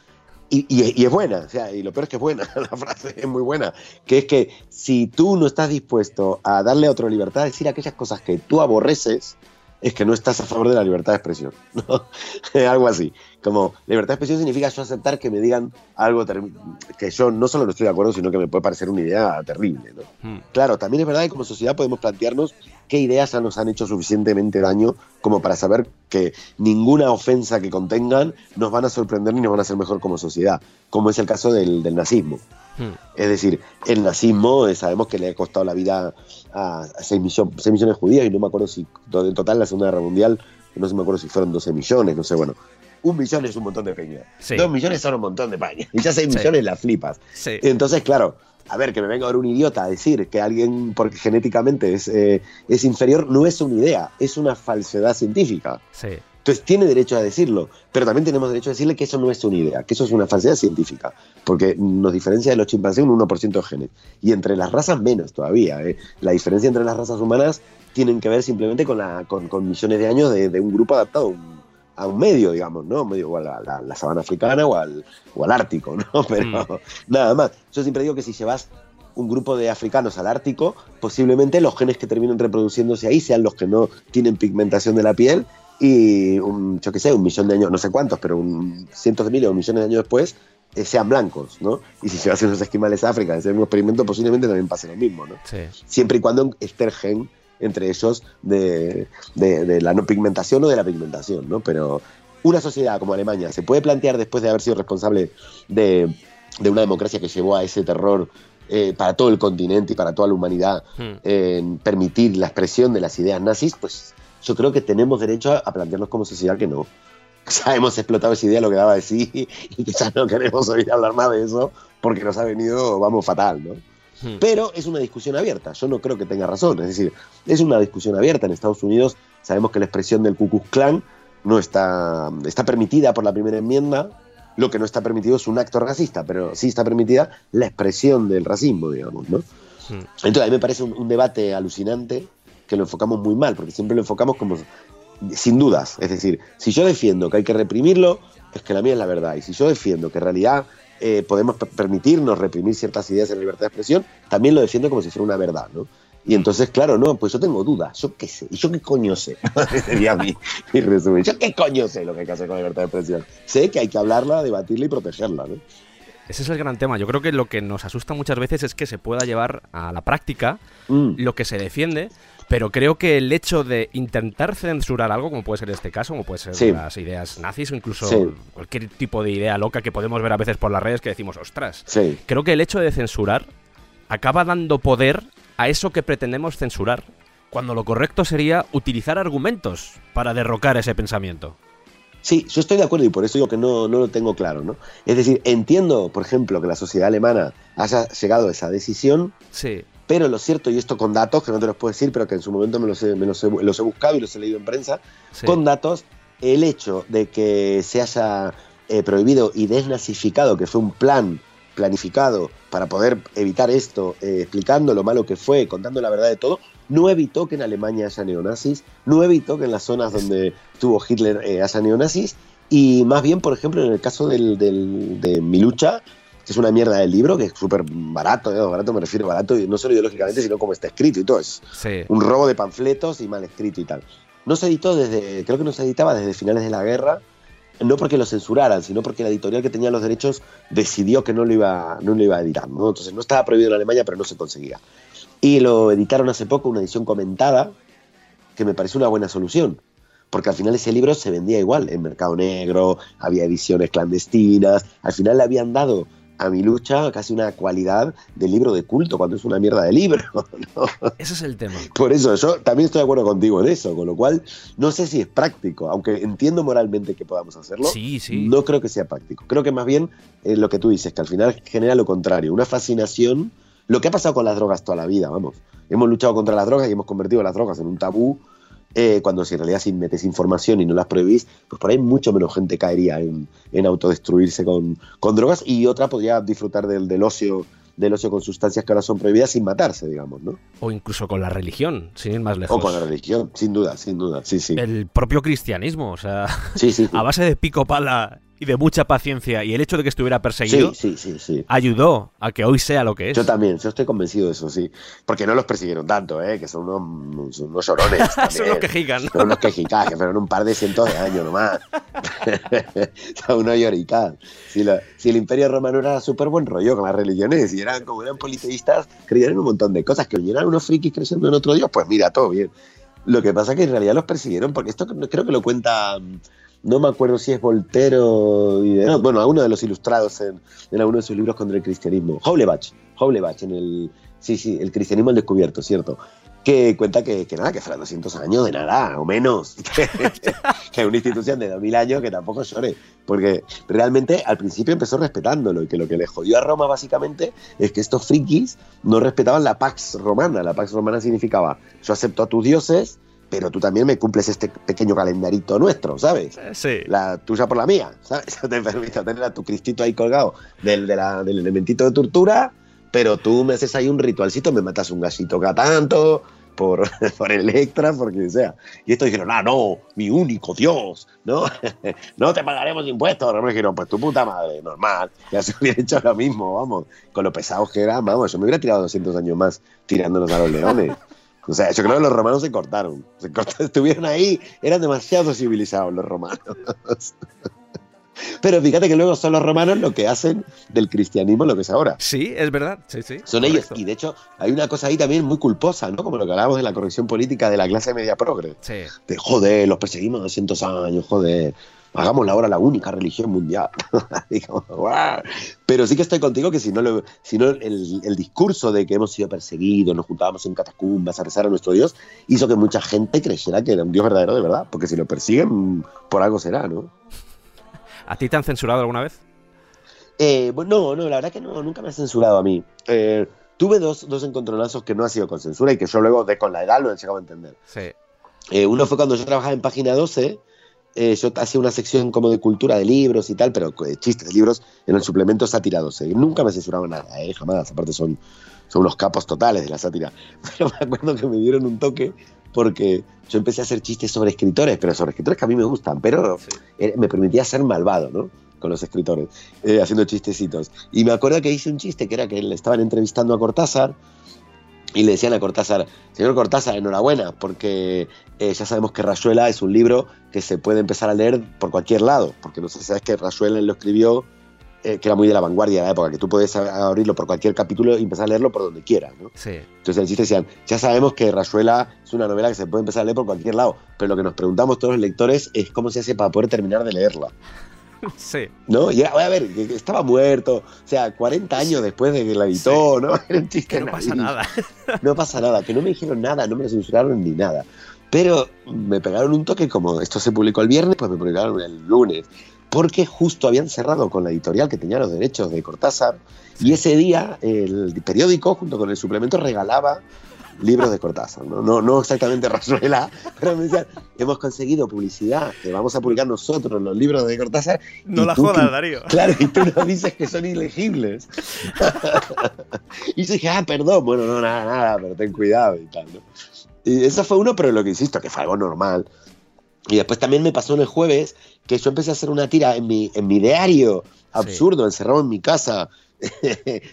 y es buena, o sea, y lo peor es que es buena, la frase es muy buena, que es que si tú no estás dispuesto a darle a otro libertad a decir aquellas cosas que tú aborreces, es que no estás a favor de la libertad de expresión, ¿no? Algo así, como libertad de expresión significa yo aceptar que me digan algo que yo no solo no estoy de acuerdo, sino que me puede parecer una idea terrible, ¿no? Claro, también es verdad que como sociedad podemos plantearnos qué ideas ya nos han hecho suficientemente daño como para saber que ninguna ofensa que contengan nos van a sorprender ni nos van a hacer mejor como sociedad, como es el caso del nazismo. Es decir, el nazismo sabemos que le ha costado la vida a 6 millones de judíos, y no me acuerdo si en total en la Segunda Guerra Mundial, no sé, me acuerdo si fueron 12 millones, no sé, bueno, 1 millón es un montón de páginas. Sí. 2 millones son un montón de páginas. Y ya 6 millones las flipas. Sí. Entonces, claro, a ver, que me venga ahora un idiota a decir que alguien, porque genéticamente es inferior, no es una idea, es una falsedad científica. Sí. Entonces tiene derecho a decirlo, pero también tenemos derecho a decirle que eso no es una idea, que eso es una falsedad científica, porque nos diferencia de los chimpancés un 1% de genes, y entre las razas menos todavía, ¿eh? La diferencia entre las razas humanas tienen que ver simplemente con millones de años de un grupo adaptado a un medio, digamos, ¿no? Medio o a la sabana africana o al Ártico, ¿no? Pero nada más. Yo siempre digo que si llevas un grupo de africanos al Ártico, posiblemente los genes que terminen reproduciéndose ahí sean los que no tienen pigmentación de la piel, y yo qué sé, 1 millón de años, no sé cuántos, pero cientos de miles o millones de años después, sean blancos, ¿no? Y si se hacen unos esquimales a África, hacer un experimento, posiblemente también pase lo mismo, ¿no? Sí. Siempre y cuando esté el gen entre ellos de la no pigmentación o de la pigmentación, ¿no? Pero una sociedad como Alemania se puede plantear, después de haber sido responsable de una democracia que llevó a ese terror para todo el continente y para toda la humanidad, permitir la expresión de las ideas nazis, pues yo creo que tenemos derecho a plantearnos como sociedad que no. Ya hemos explotado esa idea, lo que daba de sí, y quizás no queremos oír hablar más de eso porque nos ha venido, vamos, fatal, ¿no? Hmm. Pero es una discusión abierta, yo no creo que tenga razón, es decir, es una discusión abierta. En Estados Unidos sabemos que la expresión del Ku Klux Klan no está permitida por la primera enmienda, lo que no está permitido es un acto racista, pero sí está permitida la expresión del racismo, digamos, ¿no? Hmm. Entonces a mí me parece un debate alucinante, que lo enfocamos muy mal, porque siempre lo enfocamos como sin dudas. Es decir, si yo defiendo que hay que reprimirlo, es que la mía es la verdad, y si yo defiendo que en realidad podemos permitirnos reprimir ciertas ideas en libertad de expresión, también lo defiendo como si fuera una verdad, ¿no? Y entonces, claro, no, pues yo tengo dudas, yo qué sé, y yo qué coño sé, sería mi resumen, yo qué coño sé lo que hay que hacer con la libertad de expresión, sé que hay que hablarla, debatirla y protegerla, ¿no? Ese es el gran tema. Yo creo que lo que nos asusta muchas veces es que se pueda llevar a la práctica lo que se defiende, pero creo que el hecho de intentar censurar algo, como puede ser este caso, como puede ser las ideas nazis o incluso cualquier tipo de idea loca que podemos ver a veces por las redes que decimos, ostras, creo que el hecho de censurar acaba dando poder a eso que pretendemos censurar, cuando lo correcto sería utilizar argumentos para derrocar ese pensamiento. Sí, yo estoy de acuerdo y por eso digo que no lo tengo claro, ¿no? Es decir, entiendo, por ejemplo, que la sociedad alemana haya llegado a esa decisión, pero lo cierto, y esto con datos, que no te los puedo decir, pero que en su momento me los he buscado y los he leído en prensa, con datos, el hecho de que se haya prohibido y desnazificado, que fue un plan planificado para poder evitar esto, explicando lo malo que fue, contando la verdad de todo, no evitó que en Alemania haya neonazis, no evitó que en las zonas donde tuvo Hitler haya neonazis, y más bien, por ejemplo, en el caso de Mi Lucha, que es una mierda del libro, que es súper barato, barato me refiero a barato, no solo ideológicamente, sino como está escrito y todo, es un robo de panfletos y mal escrito y tal. No se editó creo que no se editaba desde finales de la guerra, no porque lo censuraran, sino porque la editorial que tenía los derechos decidió que no lo iba a editar, ¿no? Entonces no estaba prohibido en Alemania, pero no se conseguía. Y lo editaron hace poco, una edición comentada, que me pareció una buena solución, porque al final ese libro se vendía igual, en mercado negro, había ediciones clandestinas, al final le habían dado a Mi Lucha casi una cualidad de libro de culto, cuando es una mierda de libro, ¿no? Ese es el tema. Por eso yo también estoy de acuerdo contigo en eso, con lo cual no sé si es práctico, aunque entiendo moralmente que podamos hacerlo, no creo que sea práctico. Creo que más bien lo que tú dices, que al final genera lo contrario, una fascinación. Lo que ha pasado con las drogas toda la vida, vamos. Hemos luchado contra las drogas y hemos convertido las drogas en un tabú, cuando si en realidad si metes información y no las prohibís, pues por ahí mucho menos gente caería en autodestruirse con drogas, y otra podría disfrutar del ocio con sustancias que ahora son prohibidas sin matarse, digamos, ¿no? O incluso con la religión, sin ir más lejos. O con la religión, sin duda, sí. El propio cristianismo, o sea, a base de pico pala y de mucha paciencia, y el hecho de que estuviera perseguido ayudó a que hoy sea lo que es. Yo también, yo estoy convencido de eso, porque no los persiguieron tanto, que son unos llorones. Son los quejicas, ¿no? Son unos quejicas, que fueron un par de cientos de años nomás. Son unos lloricas. Si el Imperio Romano era súper buen rollo con las religiones, y eran politeístas, creían en un montón de cosas, que eran unos frikis creyendo en otro dios, pues mira, todo bien. Lo que pasa es que en realidad los persiguieron, porque esto creo que lo cuenta... No me acuerdo si es Voltaire o... Bueno, alguno de los ilustrados en alguno de sus libros contra el cristianismo. Houlebach en el... El cristianismo al descubierto, ¿cierto? que cuenta que nada, que serán 200 años de nada, o menos, que una institución de 2000 años que tampoco llore, porque realmente al principio empezó respetándolo, y que lo que le jodió a Roma básicamente es que estos frikis no respetaban la Pax Romana. La Pax Romana significaba, yo acepto a tus dioses, pero tú también me cumples este pequeño calendarito nuestro, ¿sabes? Sí. La tuya por la mía, ¿sabes? Te permito tener a tu cristito ahí colgado del elementito de tortura, pero tú me haces ahí un ritualcito, me matas un gallito cada tanto, por Electra, por quien sea. Y estos dijeron, ah, no, mi único Dios, ¿no? No te pagaremos impuestos. No, me dijeron, pues tu puta madre, normal. Ya se hubiera hecho lo mismo, vamos. Con lo pesados que eran, vamos, yo me hubiera tirado 200 años más tirándonos a los leones. O sea, yo creo que los romanos se cortaron, estuvieron ahí, eran demasiado civilizados los romanos. Pero fíjate que luego son los romanos los que hacen del cristianismo lo que es ahora. Sí, es verdad. Sí, sí. Son correcto. Ellos. Y de hecho, hay una cosa ahí también muy culposa, ¿no? Como lo que hablábamos de la corrección política de la clase media progre. Sí. De joder, los perseguimos 200 años, joder. Hagámosla ahora la única religión mundial. Pero sí que estoy contigo que si no el discurso de que hemos sido perseguidos, nos juntábamos en catacumbas a rezar a nuestro Dios, hizo que mucha gente creyera que era un Dios verdadero de verdad, porque si lo persiguen, por algo será, ¿no? ¿A ti te han censurado alguna vez? No, la verdad que no, nunca me han censurado a mí. Tuve dos encontronazos que no ha sido con censura y que yo luego con la edad lo he llegado a entender. Sí. Uno fue cuando yo trabajaba en Página 12. Yo hacía una sección como de cultura de libros y tal, pero chistes, libros, en el suplemento Sátira 12. Nunca me censuraban nada, jamás. Aparte son unos capos totales de la sátira. Pero me acuerdo que me dieron un toque porque yo empecé a hacer chistes sobre escritores, pero sobre escritores que a mí me gustan, pero sí. Me permitía ser malvado, ¿no? Con los escritores, haciendo chistecitos. Y me acuerdo que hice un chiste que era que le estaban entrevistando a Cortázar y le decían a Cortázar, señor Cortázar, enhorabuena, porque ya sabemos que Rayuela es un libro que se puede empezar a leer por cualquier lado, porque no sé si sabes que Rayuela lo escribió, que era muy de la vanguardia de la época, que tú podías abrirlo por cualquier capítulo y empezar a leerlo por donde quieras, ¿no? Sí. Entonces el chiste decían, ya sabemos que Rayuela es una novela que se puede empezar a leer por cualquier lado, pero lo que nos preguntamos todos los lectores es cómo se hace para poder terminar de leerla. Sí. ¿No? Y a ver, estaba muerto, o sea, 40 años después de que la editó, sí. ¿No? Era un chiste. Que no pasa nada. No pasa nada, que no me dijeron nada, no me lo censuraron ni nada. Pero me pegaron un toque, como esto se publicó el viernes, pues me publicaron el lunes. Porque justo habían cerrado con la editorial que tenía los derechos de Cortázar, y ese día el periódico, junto con el suplemento, regalaba libros de Cortázar, no exactamente Rayuela, pero me decían, hemos conseguido publicidad, que vamos a publicar nosotros los libros de Cortázar. No la jodas, Darío. Claro, y tú nos dices que son ilegibles. Y yo dije, perdón, bueno, no, nada, pero ten cuidado y tal, ¿no? Y eso fue uno, pero lo que insisto, que fue algo normal. Y después también me pasó en El Jueves, que yo empecé a hacer una tira en mi diario absurdo, sí. Encerrado en mi casa,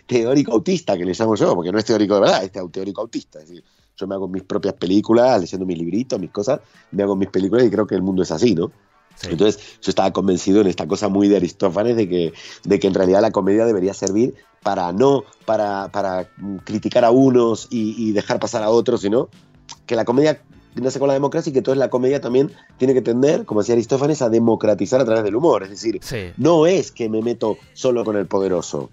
teórico autista, que le llamo yo, porque no es teórico de verdad, es teórico autista. Es decir, yo me hago mis propias películas, leyendo mis libritos, mis cosas, me hago mis películas y creo que el mundo es así, ¿no? Sí. Entonces yo estaba convencido en esta cosa muy de Aristófanes de que en realidad la comedia debería servir para criticar a unos y dejar pasar a otros, sino que la comedia nace con la democracia y que toda la comedia también tiene que tender, como decía Aristófanes, a democratizar a través del humor. Es decir, sí. No es que me meto solo con el poderoso.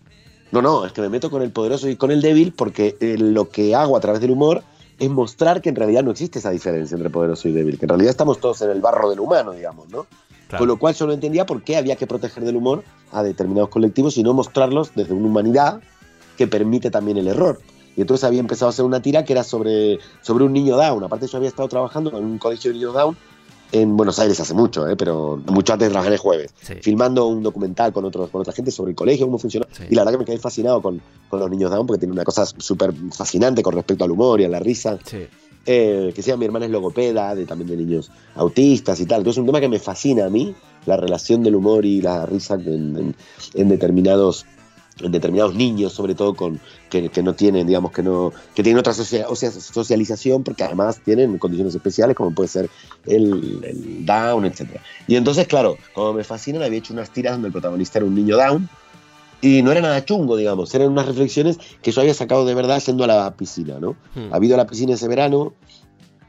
No, es que me meto con el poderoso y con el débil porque lo que hago a través del humor es mostrar que en realidad no existe esa diferencia entre poderoso y débil, que en realidad estamos todos en el barro del humano, digamos, ¿no? Claro. Con lo cual yo no entendía por qué había que proteger del humor a determinados colectivos y no mostrarlos desde una humanidad que permite también el error. Y entonces había empezado a hacer una tira que era sobre un niño Down. Aparte yo había estado trabajando en un colegio de niños Down en Buenos Aires hace mucho, pero mucho antes de trabajar El Jueves, sí. Filmando un documental con otra gente sobre el colegio, cómo funciona, sí. Y la verdad que me quedé fascinado con los niños Down, porque tiene una cosa súper fascinante con respecto al humor y a la risa, sí. Que sea, mi hermana es logopeda también de niños autistas y tal. Entonces es un tema que me fascina a mí, la relación del humor y la risa en determinados... en determinados niños, sobre todo que no tienen, digamos, que tienen otra socialización, porque además tienen condiciones especiales, como puede ser el Down, etc. Y entonces, claro, como me fascinan, había hecho unas tiras donde el protagonista era un niño Down, y no era nada chungo, digamos, eran unas reflexiones que yo había sacado de verdad yendo a la piscina, ¿no? Había ido a la piscina ese verano,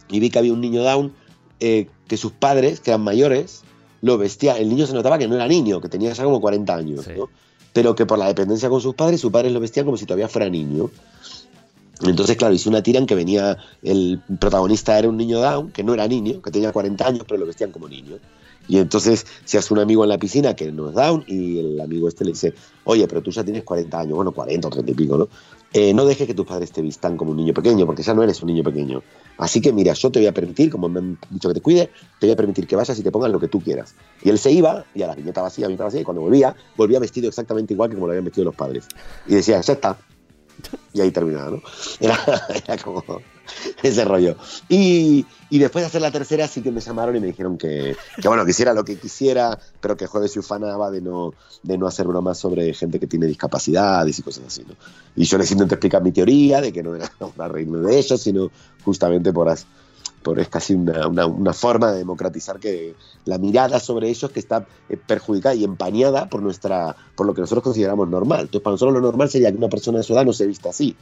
y vi que había un niño Down, que sus padres, que eran mayores, lo vestían, el niño se notaba que no era niño, que tenía ya como 40 años, sí. ¿No? Pero que por la dependencia con sus padres lo vestían como si todavía fuera niño. Entonces, claro, hizo una tira en que venía, el protagonista era un niño Down, que no era niño, que tenía 40 años, pero lo vestían como niño. Y entonces se hace un amigo en la piscina que no es Down, y el amigo este le dice, oye, pero tú ya tienes 40 años, bueno, 40 o 30 y pico, ¿no? No dejes que tus padres te vistan como un niño pequeño, porque ya no eres un niño pequeño. Así que mira, yo te voy a permitir, como me han dicho que te cuide, te voy a permitir que vayas y te pongas lo que tú quieras. Y él se iba, y a la viñeta vacía, y cuando volvía vestido exactamente igual que como lo habían vestido los padres. Y decía, ya está. Y ahí terminaba, ¿no? Era como ese rollo. Y después de hacer la tercera sí que me llamaron y me dijeron que bueno, que hiciera lo que quisiera, pero que Jueves se ufanaba de no hacer bromas sobre gente que tiene discapacidades y cosas así, ¿no? Y yo les intento explicar mi teoría de que no era para reírme de ellos, sino justamente por es casi una forma de democratizar que la mirada sobre ellos que está perjudicada y empañada por lo que nosotros consideramos normal. Entonces, para nosotros lo normal sería que una persona de su edad no se vista así,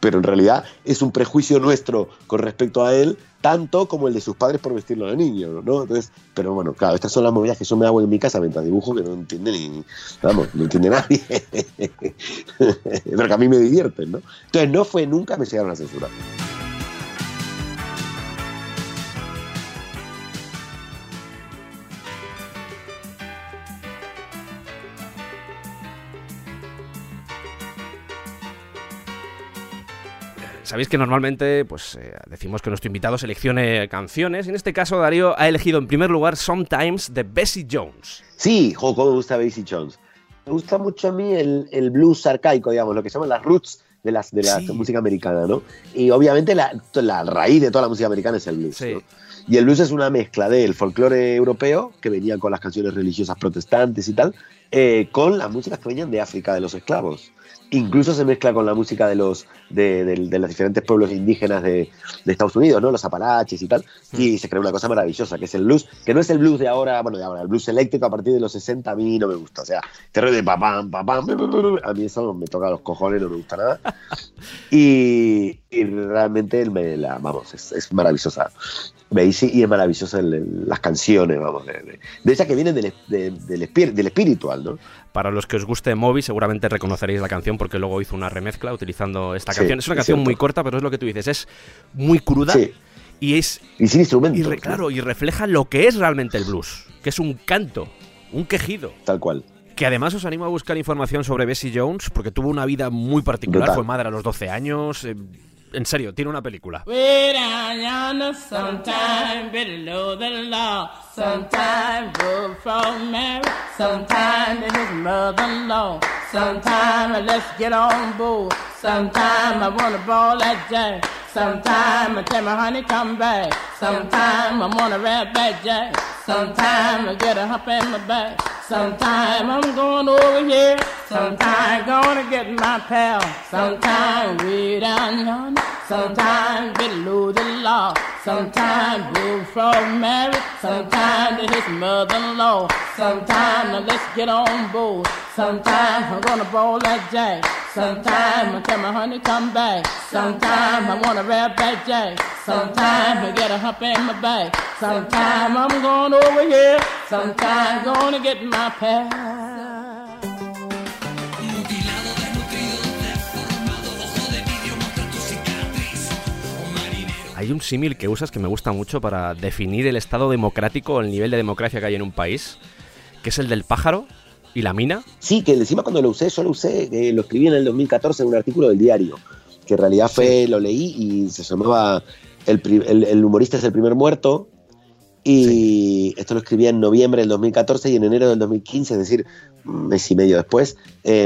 pero en realidad es un prejuicio nuestro con respecto a él, tanto como el de sus padres por vestirlo de niño, ¿no? Entonces, pero bueno, claro, estas son las movidas que yo me hago en mi casa mientras dibujo, que no entiende ni, vamos, no entiende nadie, pero que a mí me divierten, ¿no? Entonces nunca me llegaron a censurar. Sabéis que normalmente decimos que nuestro invitado seleccione canciones. En este caso, Darío ha elegido en primer lugar Sometimes de Bessie Jones. Sí, ¿cómo me gusta Bessie Jones? Me gusta mucho a mí el blues arcaico, digamos, lo que llaman las roots de la sí. música americana, ¿no? Y obviamente la raíz de toda la música americana es el blues, sí. ¿no? Y el blues es una mezcla del folclore europeo, que venía con las canciones religiosas protestantes y tal, con las músicas que venían de África, de los esclavos. Incluso se mezcla con la música de los diferentes pueblos indígenas de Estados Unidos, ¿no? Los apalaches y tal, y se creó una cosa maravillosa, que es el blues, que no es el blues de ahora, el blues eléctrico a partir de los 60 a mí no me gusta, o sea, este rollo de papam, papam, a mí eso me toca los cojones, no me gusta nada, y realmente es maravillosa. Y es maravillosa las canciones, vamos, de esas que vienen del espiritual, ¿no? Para los que os guste Moby, seguramente reconoceréis la canción porque luego hizo una remezcla utilizando esta canción. Es una canción muy corta, pero es lo que tú dices, es muy cruda y sin instrumentos. Claro, y refleja lo que es realmente el blues, que es un canto, un quejido. Tal cual. Que además os animo a buscar información sobre Bessie Jones, porque tuvo una vida muy particular, fue madre a los 12 años... En serio, tiene una película. Sometime I'm going over here, sometime gonna get my pal, sometime way down yonder, sometime below the law, sometime go from marriage, sometime to his mother-in-law, sometime let's get on board, sometime I'm gonna ball that jack, sometime I tell my honey come back, sometime I wanna rap that jack, sometime I get a hump in my back, sometime I'm going over here, sometime gonna get my Hay un símil que usas que me gusta mucho para definir el estado democrático, el nivel de democracia que hay en un país, que es el del pájaro y la mina. Sí, que encima cuando lo usé, lo escribí en el 2014 en un artículo del diario, que en realidad lo leí y se llamaba El humorista es el primer muerto. Y esto lo escribía en noviembre del 2014 y en enero del 2015, es decir, un mes y medio después,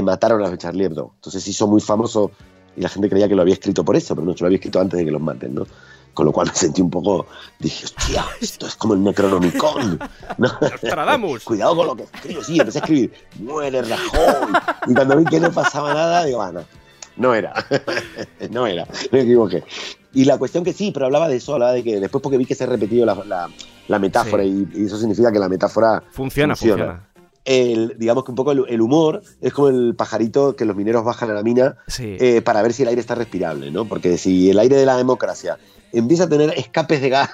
mataron a Charlie Hebdo. Entonces hizo muy famoso y la gente creía que lo había escrito por eso, pero no, yo lo había escrito antes de que los maten, ¿no? Con lo cual me sentí un poco... Dije, hostia, esto es como el Necronomicon. ¿No? ¡Nostradamus! Cuidado con lo que escribo. Sí, empecé a escribir, muere Rajoy. Y cuando vi que no pasaba nada, digo, ah, no era, me equivoqué. Y la cuestión que sí, pero hablaba de que después, porque vi que se ha repetido la metáfora, y eso significa que la metáfora funciona. Digamos que un poco el humor es como el pajarito que los mineros bajan a la mina para ver si el aire está respirable, ¿no? Porque si el aire de la democracia empieza a tener escapes de gas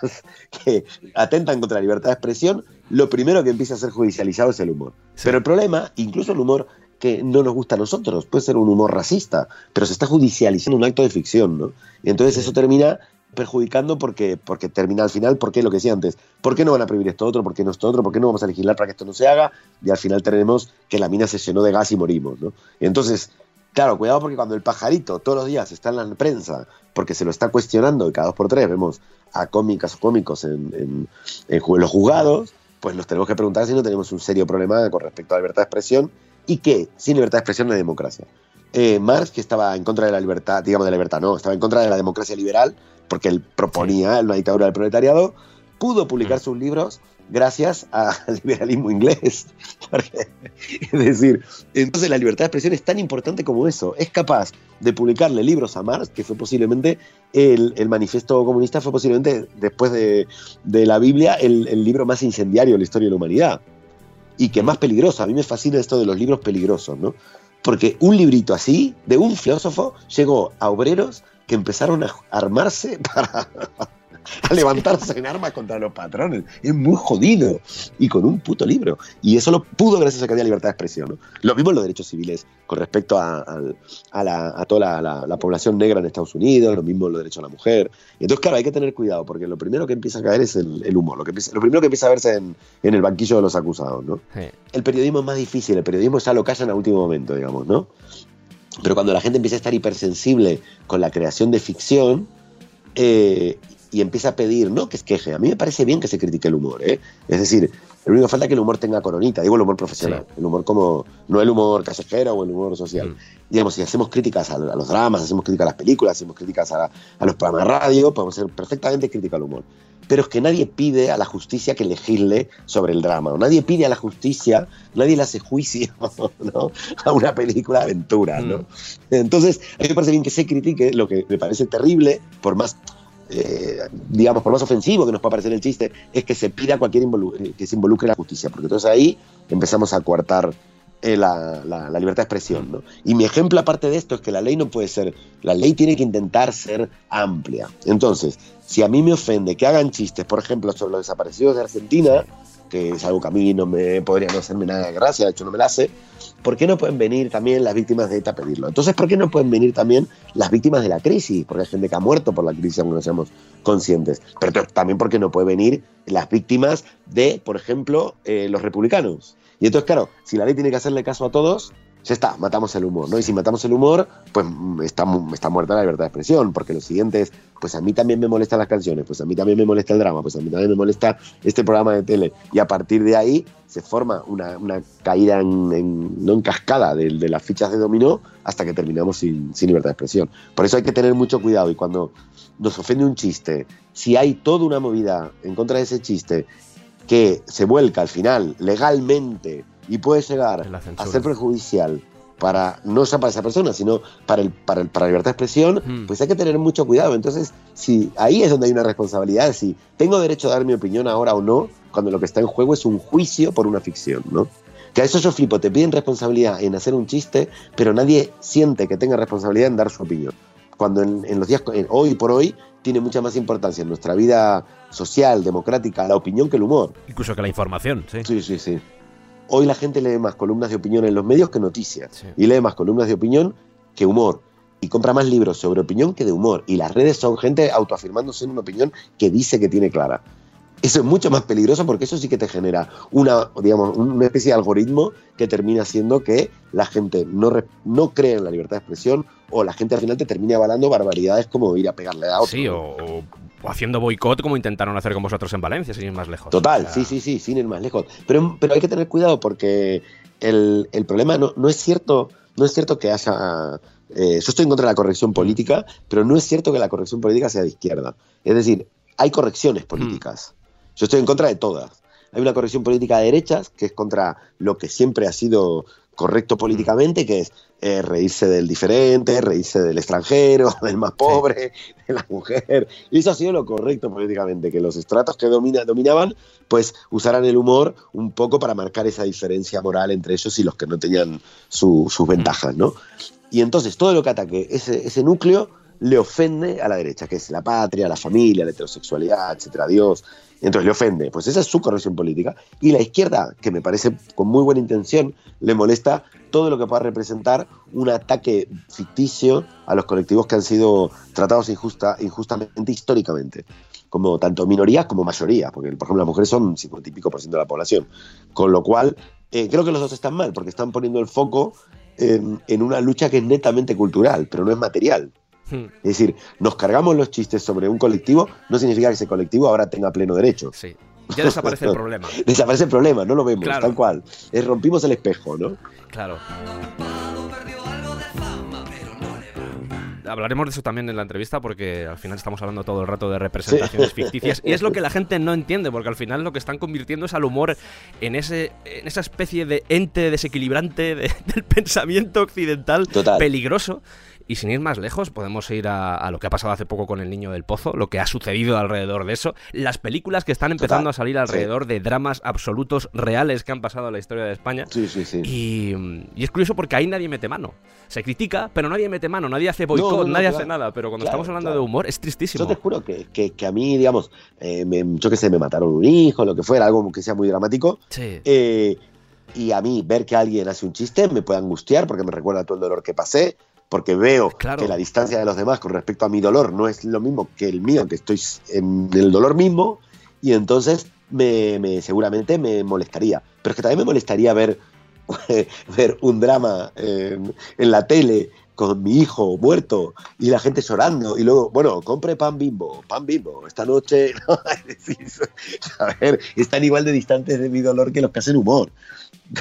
que atentan contra la libertad de expresión, lo primero que empieza a ser judicializado es el humor. Pero el problema, incluso el humor que no nos gusta a nosotros, puede ser un humor racista, pero se está judicializando un acto de ficción, ¿no? Y entonces eso termina perjudicando porque termina al final, porque lo que decía antes, ¿por qué no van a prohibir esto otro? ¿Por qué no esto otro? ¿Por qué no vamos a legislar para que esto no se haga? Y al final tenemos que la mina se llenó de gas y morimos, ¿no? Y entonces, claro, cuidado, porque cuando el pajarito todos los días está en la prensa, porque se lo está cuestionando, y cada dos por tres vemos a cómicas o cómicos en los juzgados, pues nos tenemos que preguntar si no tenemos un serio problema con respecto a la libertad de expresión, y que sin libertad de expresión no hay democracia. Marx, que estaba en contra de la libertad, estaba en contra de la democracia liberal, porque él proponía una dictadura del proletariado, pudo publicar sus libros gracias al liberalismo inglés. Es decir, entonces la libertad de expresión es tan importante como eso. Es capaz de publicarle libros a Marx, que fue posiblemente el manifiesto comunista, fue posiblemente, después de la Biblia, el libro más incendiario de la historia de la humanidad. Y que más peligroso. A mí me fascina esto de los libros peligrosos, ¿no? Porque un librito así, de un filósofo, llegó a obreros que empezaron a armarse para... a levantarse en armas contra los patrones. Es muy jodido. Y con un puto libro. Y eso lo pudo gracias a que había libertad de expresión, ¿no? Lo mismo en los derechos civiles con respecto a toda la población negra en Estados Unidos, lo mismo en los derechos a la mujer. Y entonces, claro, hay que tener cuidado, porque lo primero que empieza a caer es el humor. Lo primero que empieza a verse en el banquillo de los acusados, ¿no? Sí. El periodismo es más difícil. El periodismo ya lo callan a último momento, digamos, ¿no? Pero cuando la gente empieza a estar hipersensible con la creación de ficción... y empieza a pedir, no que se queje, a mí me parece bien que se critique el humor, ¿eh? Es decir, lo único que falta es que el humor tenga coronita, digo el humor profesional, sí. El humor como, no el humor callejero o el humor social, digamos, si hacemos críticas a los dramas, hacemos críticas a las películas, hacemos críticas a los programas de radio, podemos hacer perfectamente crítica al humor, pero es que nadie pide a la justicia que legisle sobre el drama, o nadie pide a la justicia, nadie le hace juicio, ¿no? A una película de aventura, ¿no? Entonces, a mí me parece bien que se critique lo que me parece terrible, por más... digamos, por más ofensivo que nos pueda parecer el chiste, es que se pida cualquier que se involucre la justicia, porque entonces ahí empezamos a coartar la libertad de expresión, ¿no? Y mi ejemplo aparte de esto es que la ley no puede ser, la ley tiene que intentar ser amplia. Entonces, si a mí me ofende que hagan chistes, por ejemplo, sobre los desaparecidos de Argentina, que es algo que a mí no me podría no hacerme nada de gracia, de hecho no me la hace, ¿por qué no pueden venir también las víctimas de ETA a pedirlo? Entonces, ¿por qué no pueden venir también las víctimas de la crisis? Porque hay gente que ha muerto por la crisis, aunque no seamos conscientes. Pero también porque no pueden venir las víctimas de, por ejemplo, los republicanos. Y entonces, claro, si la ley tiene que hacerle caso a todos, ya está, matamos el humor, ¿no? Y si matamos el humor, pues está muerta la libertad de expresión, porque lo siguiente es, pues a mí también me molestan las canciones, pues a mí también me molesta el drama, pues a mí también me molesta este programa de tele. Y a partir de ahí se forma una caída en cascada de las fichas de dominó hasta que terminamos sin libertad de expresión. Por eso hay que tener mucho cuidado, y cuando nos ofende un chiste, si hay toda una movida en contra de ese chiste que se vuelca al final legalmente y puede llegar a ser perjudicial para, no ya para esa persona, sino para la libertad de expresión, pues hay que tener mucho cuidado. Entonces, si ahí es donde hay una responsabilidad, si tengo derecho a dar mi opinión ahora o no, cuando lo que está en juego es un juicio por una ficción, ¿no? Que a eso yo flipo, te piden responsabilidad en hacer un chiste, pero nadie siente que tenga responsabilidad en dar su opinión. Cuando en los días, hoy por hoy, tiene mucha más importancia en nuestra vida social, democrática, la opinión que el humor. Incluso que la información, ¿sí? Sí. Hoy la gente lee más columnas de opinión en los medios que noticias. Sí. Y lee más columnas de opinión que humor. Y compra más libros sobre opinión que de humor. Y las redes son gente autoafirmándose en una opinión que dice que tiene clara. Eso es mucho más peligroso, porque eso sí que te genera una especie de algoritmo que termina haciendo que la gente no cree en la libertad de expresión, o la gente al final te termina avalando barbaridades como ir a pegarle a otro. Sí, o haciendo boicot como intentaron hacer con vosotros en Valencia, sin ir más lejos. Total, o sea... sí, sin ir más lejos. Pero hay que tener cuidado, porque el problema no es cierto que haya... yo estoy en contra de la corrección política, pero no es cierto que la corrección política sea de izquierda. Es decir, hay correcciones políticas. Yo estoy en contra de todas. Hay una corrección política de derechas, que es contra lo que siempre ha sido correcto políticamente, que es reírse del diferente, reírse del extranjero, del más pobre, de la mujer. Y eso ha sido lo correcto políticamente, que los estratos que dominaban, pues usaran el humor un poco para marcar esa diferencia moral entre ellos y los que no tenían sus ventajas, ¿no? Y entonces todo lo que ataque ese núcleo le ofende a la derecha, que es la patria, la familia, la heterosexualidad, etcétera, Dios. Entonces le ofende, pues esa es su corrección política. Y la izquierda, que me parece con muy buena intención, le molesta todo lo que pueda representar un ataque ficticio a los colectivos que han sido tratados injustamente históricamente, como tanto minorías como mayoría, porque por ejemplo las mujeres son 50 y pico por ciento de la población, con lo cual creo que los dos están mal, porque están poniendo el foco en una lucha que es netamente cultural, pero no es material. Es decir, nos cargamos los chistes sobre un colectivo, no significa que ese colectivo ahora tenga pleno derecho. Sí. Ya desaparece el problema. Desaparece el problema, no lo vemos, claro. Tal cual. Rompimos el espejo, ¿no? Claro. Hablaremos de eso también en la entrevista, porque al final estamos hablando todo el rato de representaciones ficticias, y es lo que la gente no entiende, porque al final lo que están convirtiendo es al humor en esa especie de ente desequilibrante del pensamiento occidental. Total. Peligroso. Y sin ir más lejos, podemos ir a lo que ha pasado hace poco con El Niño del Pozo, lo que ha sucedido alrededor de eso, las películas que están empezando a salir alrededor de dramas absolutos reales que han pasado a la historia de España. Sí, sí, sí. Y es curioso porque ahí nadie mete mano. Se critica, pero nadie mete mano, nadie hace boicot, nadie hace nada. Pero cuando estamos hablando de humor, es tristísimo. Yo te juro que a mí, digamos, yo qué sé, me mataron un hijo, lo que fuera, algo que sea muy dramático. Sí. Y a mí ver que alguien hace un chiste me puede angustiar porque me recuerda todo el dolor que pasé. Porque veo que la distancia de los demás con respecto a mi dolor no es lo mismo que el mío, que estoy en el dolor mismo, y entonces seguramente me molestaría. Pero es que también me molestaría ver un drama en la tele con mi hijo muerto y la gente llorando, y luego, bueno, compre pan bimbo, esta noche... A ver, están igual de distantes de mi dolor que los que hacen humor.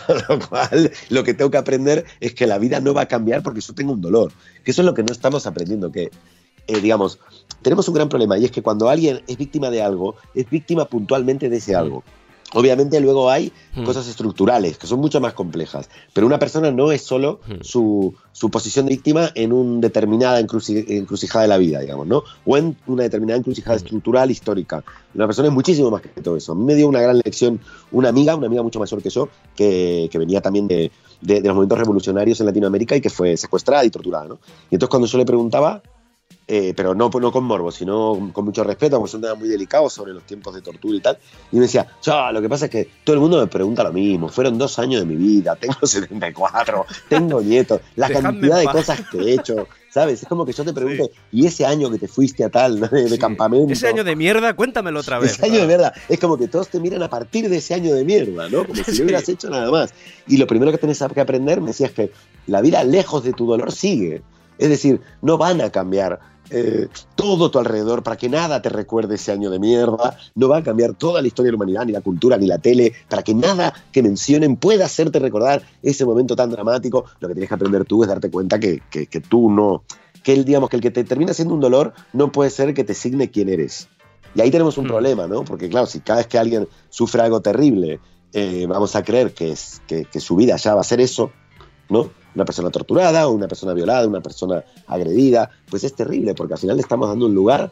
Con lo cual, lo que tengo que aprender es que la vida no va a cambiar porque yo tengo un dolor. Que eso es lo que no estamos aprendiendo, que, digamos, tenemos un gran problema, y es que cuando alguien es víctima de algo, es víctima puntualmente de ese algo. Obviamente luego hay cosas estructurales que son mucho más complejas, pero una persona no es solo su posición de víctima en una determinada encrucijada de la vida, digamos, ¿no? O en una determinada encrucijada estructural histórica. Una persona es muchísimo más que todo eso. A mí me dio una gran lección una amiga mucho mayor que yo, que venía también de los movimientos revolucionarios en Latinoamérica y que fue secuestrada y torturada, ¿no? Y entonces cuando yo le preguntaba, pero no con morbo, sino con mucho respeto, porque son temas muy delicados sobre los tiempos de tortura y tal, y me decía, lo que pasa es que todo el mundo me pregunta lo mismo, fueron 2 años de mi vida, tengo 74, tengo nietos, la cantidad de cosas que he hecho, ¿sabes? Es como que yo te pregunto, ¿y ese año que te fuiste a tal, ¿no? de campamento? Ese año de mierda, cuéntamelo otra vez. Ese año de mierda, es como que todos te miran a partir de ese año de mierda, ¿no? Como si no hubieras hecho nada más. Y lo primero que tenés que aprender, me decías, que la vida lejos de tu dolor sigue. Es decir, no van a cambiar todo tu alrededor para que nada te recuerde ese año de mierda, no va a cambiar toda la historia de la humanidad, ni la cultura, ni la tele, para que nada que mencionen pueda hacerte recordar ese momento tan dramático. Lo que tienes que aprender tú es darte cuenta que tú no, que el que te termina siendo un dolor no puede ser que te asigne quién eres. Y ahí tenemos un problema, ¿no? Porque claro, si cada vez que alguien sufre algo terrible vamos a creer que su vida ya va a ser eso, ¿no? Una persona torturada, una persona violada, una persona agredida, pues es terrible, porque al final le estamos dando un lugar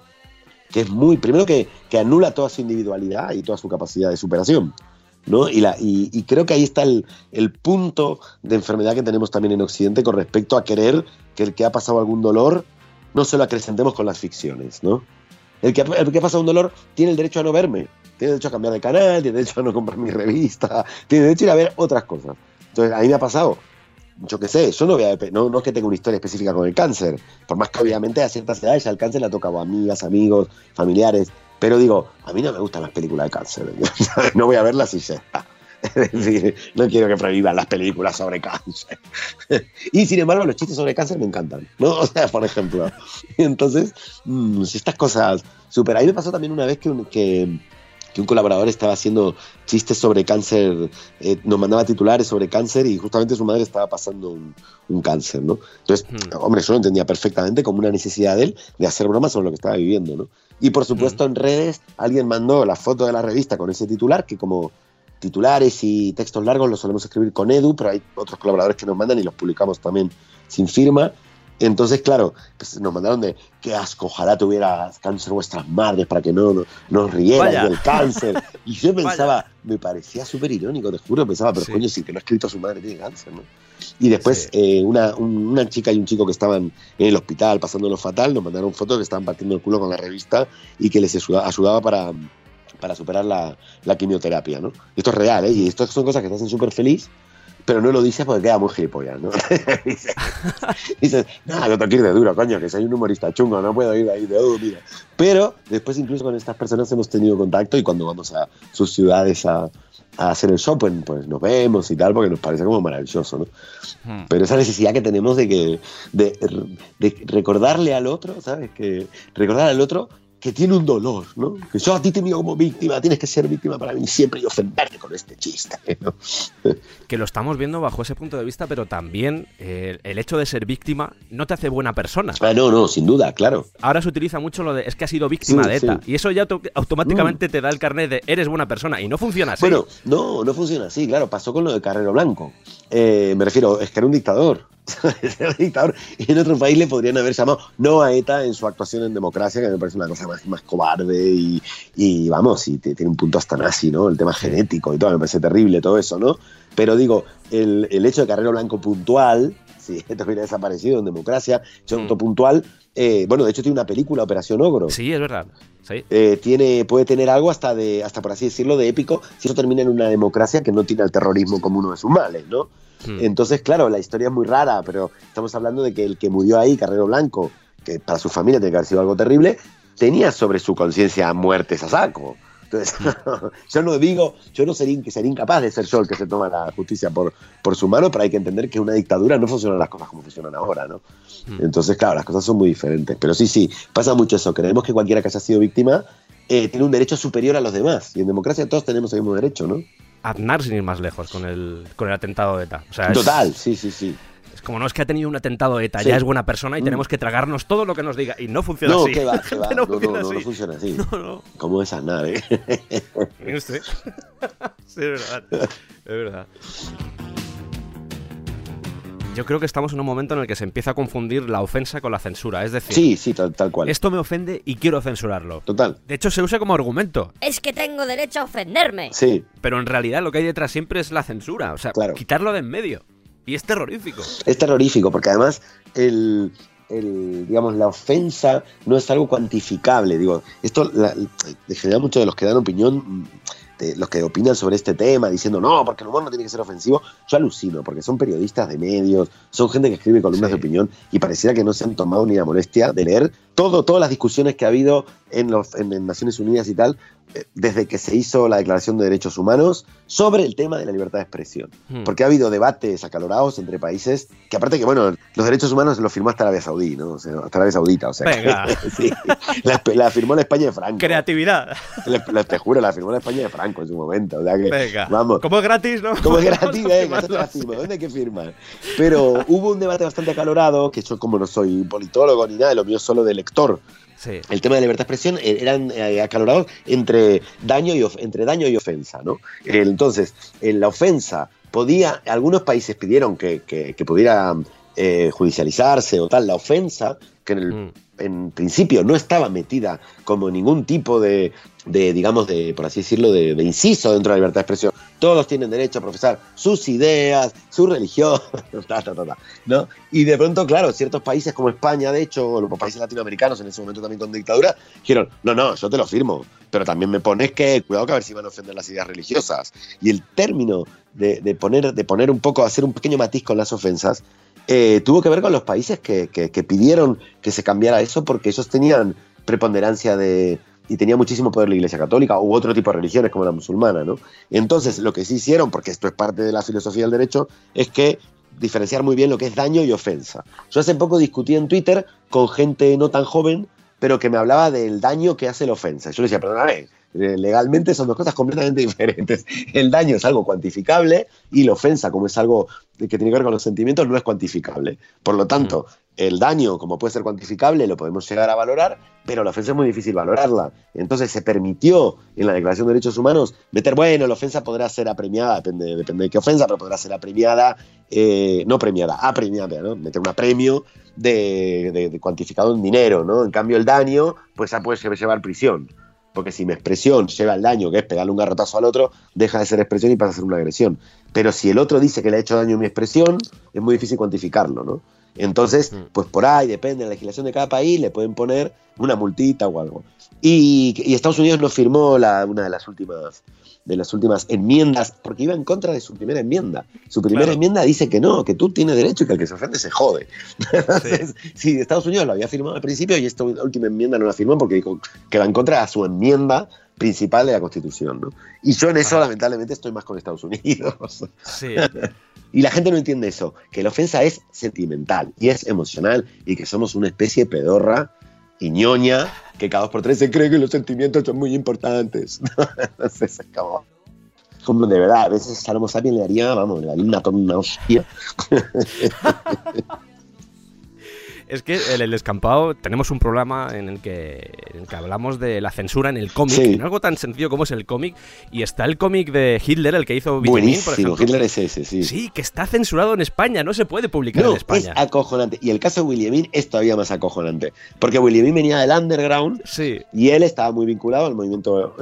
que es muy... Primero que anula toda su individualidad y toda su capacidad de superación, ¿no? Y creo que ahí está el punto de enfermedad que tenemos también en Occidente con respecto a querer que el que ha pasado algún dolor no se lo acrecentemos con las ficciones, ¿no? El que ha pasado un dolor tiene el derecho a no verme, tiene el derecho a cambiar de canal, tiene el derecho a no comprar mi revista, tiene el derecho a ir a ver otras cosas. Entonces, a mí me ha pasado... Yo qué sé, yo no es que tenga una historia específica con el cáncer, por más que obviamente a ciertas edades ya el cáncer la toca a amigas, amigos, familiares, pero digo, a mí no me gustan las películas de cáncer, no voy a verlas y ya está. Es decir, no quiero que prohíban las películas sobre cáncer. Y sin embargo, los chistes sobre cáncer me encantan, ¿no? O sea, por ejemplo. Entonces, estas cosas súper. Ahí me pasó también una vez que un colaborador estaba haciendo chistes sobre cáncer, nos mandaba titulares sobre cáncer y justamente su madre estaba pasando un cáncer, ¿no? Entonces, hombre, yo lo entendía perfectamente como una necesidad de él de hacer bromas sobre lo que estaba viviendo, ¿no? Y por supuesto en redes alguien mandó la foto de la revista con ese titular, que como titulares y textos largos los solemos escribir con Edu, pero hay otros colaboradores que nos mandan y los publicamos también sin firma. Entonces, claro, pues nos mandaron de qué asco, ojalá tuviera cáncer vuestras madres para que no nos rieran del cáncer. Y yo pensaba, me parecía súper irónico, te juro, pensaba, pero coño, si que no ha escrito a su madre tiene cáncer, ¿no? Y después una chica y un chico que estaban en el hospital pasándolo fatal, nos mandaron fotos que estaban partiendo el culo con la revista y que les ayudaba para superar la quimioterapia, ¿no? Esto es real, ¿eh? Y esto son cosas que te hacen súper feliz, pero no lo dices porque queda muy gilipollas, ¿no? Dices, nada, no tengo que ir de duro, coño, que soy un humorista chungo, no puedo ir ahí de duro, mira. Pero después incluso con estas personas hemos tenido contacto y cuando vamos a sus ciudades a hacer el shopping, pues nos vemos y tal, porque nos parece como maravilloso, ¿no? Pero esa necesidad que tenemos de recordarle al otro, ¿sabes? Que recordar al otro que tiene un dolor, ¿no? Que yo a ti te miro como víctima, tienes que ser víctima para mí siempre y ofenderte con este chiste, ¿no? Que lo estamos viendo bajo ese punto de vista, pero también el hecho de ser víctima no te hace buena persona. Ah, no, sin duda, claro. Ahora se utiliza mucho lo de, es que has sido víctima de ETA, y eso ya automáticamente te da el carnet de eres buena persona, y no funciona así. Bueno, no funciona así, claro, pasó con lo de Carrero Blanco. Me refiero, es que era un dictador. En otro país le podrían haber llamado no a ETA en su actuación en democracia, que me parece una cosa más cobarde y vamos, y tiene un punto hasta nazi, ¿no? El tema genético y todo, me parece terrible todo eso, ¿no? Pero digo, el hecho de Carrero Blanco puntual, si esto hubiera desaparecido en democracia, hecho puntual, bueno, de hecho tiene una película, Operación Ogro. Sí, es verdad. Sí. Puede tener algo hasta por así decirlo de épico, si eso termina en una democracia que no tiene al terrorismo como uno de sus males, ¿no? Entonces, claro, la historia es muy rara, pero estamos hablando de que el que murió ahí, Carrero Blanco, que para su familia tiene que haber sido algo terrible, tenía sobre su conciencia muertes a saco. Entonces, yo no sería incapaz de ser yo el que se toma la justicia por su mano, pero hay que entender que una dictadura no funcionan las cosas como funcionan ahora, ¿no? Entonces, claro, las cosas son muy diferentes. Pero sí, pasa mucho eso. Creemos que cualquiera que haya sido víctima tiene un derecho superior a los demás. Y en democracia todos tenemos el mismo derecho, ¿no? Aznar, sin ir más lejos, con el atentado de ETA. O sea, total, sí. Es como, no, es que ha tenido un atentado de ETA, ya es buena persona y tenemos que tragarnos todo lo que nos diga. Y no funciona así. Que va. No funciona así. No. Como es Aznar, ¿eh? Sí, es verdad. Yo creo que estamos en un momento en el que se empieza a confundir la ofensa con la censura, es decir... Sí, tal cual. Esto me ofende y quiero censurarlo. Total. De hecho, se usa como argumento. Es que tengo derecho a ofenderme. Sí. Pero en realidad lo que hay detrás siempre es la censura, o sea, claro, quitarlo de en medio. Y es terrorífico. Es terrorífico, porque además digamos, la ofensa no es algo cuantificable. Digo, esto le genera mucho de los que dan opinión... los que opinan sobre este tema diciendo no, porque el humor no tiene que ser ofensivo, yo alucino, porque son periodistas de medios, son gente que escribe columnas de opinión y pareciera que no se han tomado ni la molestia de leer todas las discusiones que ha habido en Naciones Unidas y tal, desde que se hizo la Declaración de Derechos Humanos sobre el tema de la libertad de expresión, porque ha habido debates acalorados entre países que aparte que, bueno, los derechos humanos los firmó hasta Arabia Saudí, ¿no? O sea, hasta Arabia Saudita, o sea, venga. La firmó la España de Franco. Creatividad. Te juro, la firmó la España de Franco en su momento, o sea que, venga, vamos. Como es gratis, ¿no? Como es gratis, ¿dónde hay que firmar? Pero hubo un debate bastante acalorado, que yo como no soy politólogo ni nada, lo mío solo de lector. Sí. El tema de libertad de expresión eran acalorados entre daño y ofensa, ¿no? Entonces, en la ofensa algunos países pidieron que pudiera judicializarse o tal, la ofensa, que en principio no estaba metida como ningún tipo de, por así decirlo, de inciso dentro de la libertad de expresión. Todos tienen derecho a profesar sus ideas, su religión, ¿no? Y de pronto, claro, ciertos países como España, de hecho, o los países latinoamericanos en ese momento también con dictadura, dijeron, no, yo te lo firmo, pero también me pones que, cuidado que a ver si van a ofender las ideas religiosas. Y el término de poner un poco, hacer un pequeño matiz con las ofensas, tuvo que ver con los países que pidieron que se cambiara eso porque ellos tenían preponderancia y tenía muchísimo poder la Iglesia Católica u otro tipo de religiones como la musulmana, ¿no? Entonces, lo que sí hicieron, porque esto es parte de la filosofía del derecho, es que diferenciar muy bien lo que es daño y ofensa. Yo hace poco discutí en Twitter con gente no tan joven, pero que me hablaba del daño que hace la ofensa. Yo le decía, perdóname, legalmente son dos cosas completamente diferentes. El daño es algo cuantificable y la ofensa, como es algo que tiene que ver con los sentimientos, no es cuantificable. Por lo tanto, el daño, como puede ser cuantificable, lo podemos llegar a valorar, pero la ofensa es muy difícil valorarla. Entonces se permitió en la Declaración de Derechos Humanos meter, bueno, la ofensa podrá ser apremiada, depende de qué ofensa, pero podrá ser apremiada, ¿no? Meter un apremio de cuantificado en dinero, ¿no? En cambio el daño, pues ya puede llevar prisión. Porque si mi expresión lleva al daño, que es pegarle un garrotazo al otro, deja de ser expresión y pasa a ser una agresión. Pero si el otro dice que le ha hecho daño a mi expresión, es muy difícil cuantificarlo, ¿no? Entonces, pues por ahí, depende de la legislación de cada país, le pueden poner una multita o algo. Y Estados Unidos no firmó una de las últimas enmiendas, porque iba en contra de su primera enmienda. Su primera enmienda dice que no, que tú tienes derecho y que el que se ofende se jode. Entonces, sí, Estados Unidos lo había firmado al principio y esta última enmienda no la firmó porque dijo que va en contra de su enmienda principal de la Constitución, ¿no? Y yo en eso, lamentablemente, estoy más con Estados Unidos. Sí. Y la gente no entiende eso, que la ofensa es sentimental y es emocional y que somos una especie de pedorra y ñoña que cada dos por tres se cree que los sentimientos son muy importantes. Entonces es como de verdad, a veces a Homo sapiens le haría, vamos, le daría una hostia. Es que en El Escampado tenemos un programa en el que hablamos de la censura en el cómic, en algo tan sencillo como es el cómic, y está el cómic de Hitler, el que hizo Vitamin, por ejemplo. Hitler SS, sí. Sí, que está censurado en España, no se puede publicar en España. Es acojonante. Y el caso de William Bean es todavía más acojonante, porque William Bean venía del underground y él estaba muy vinculado al movimiento,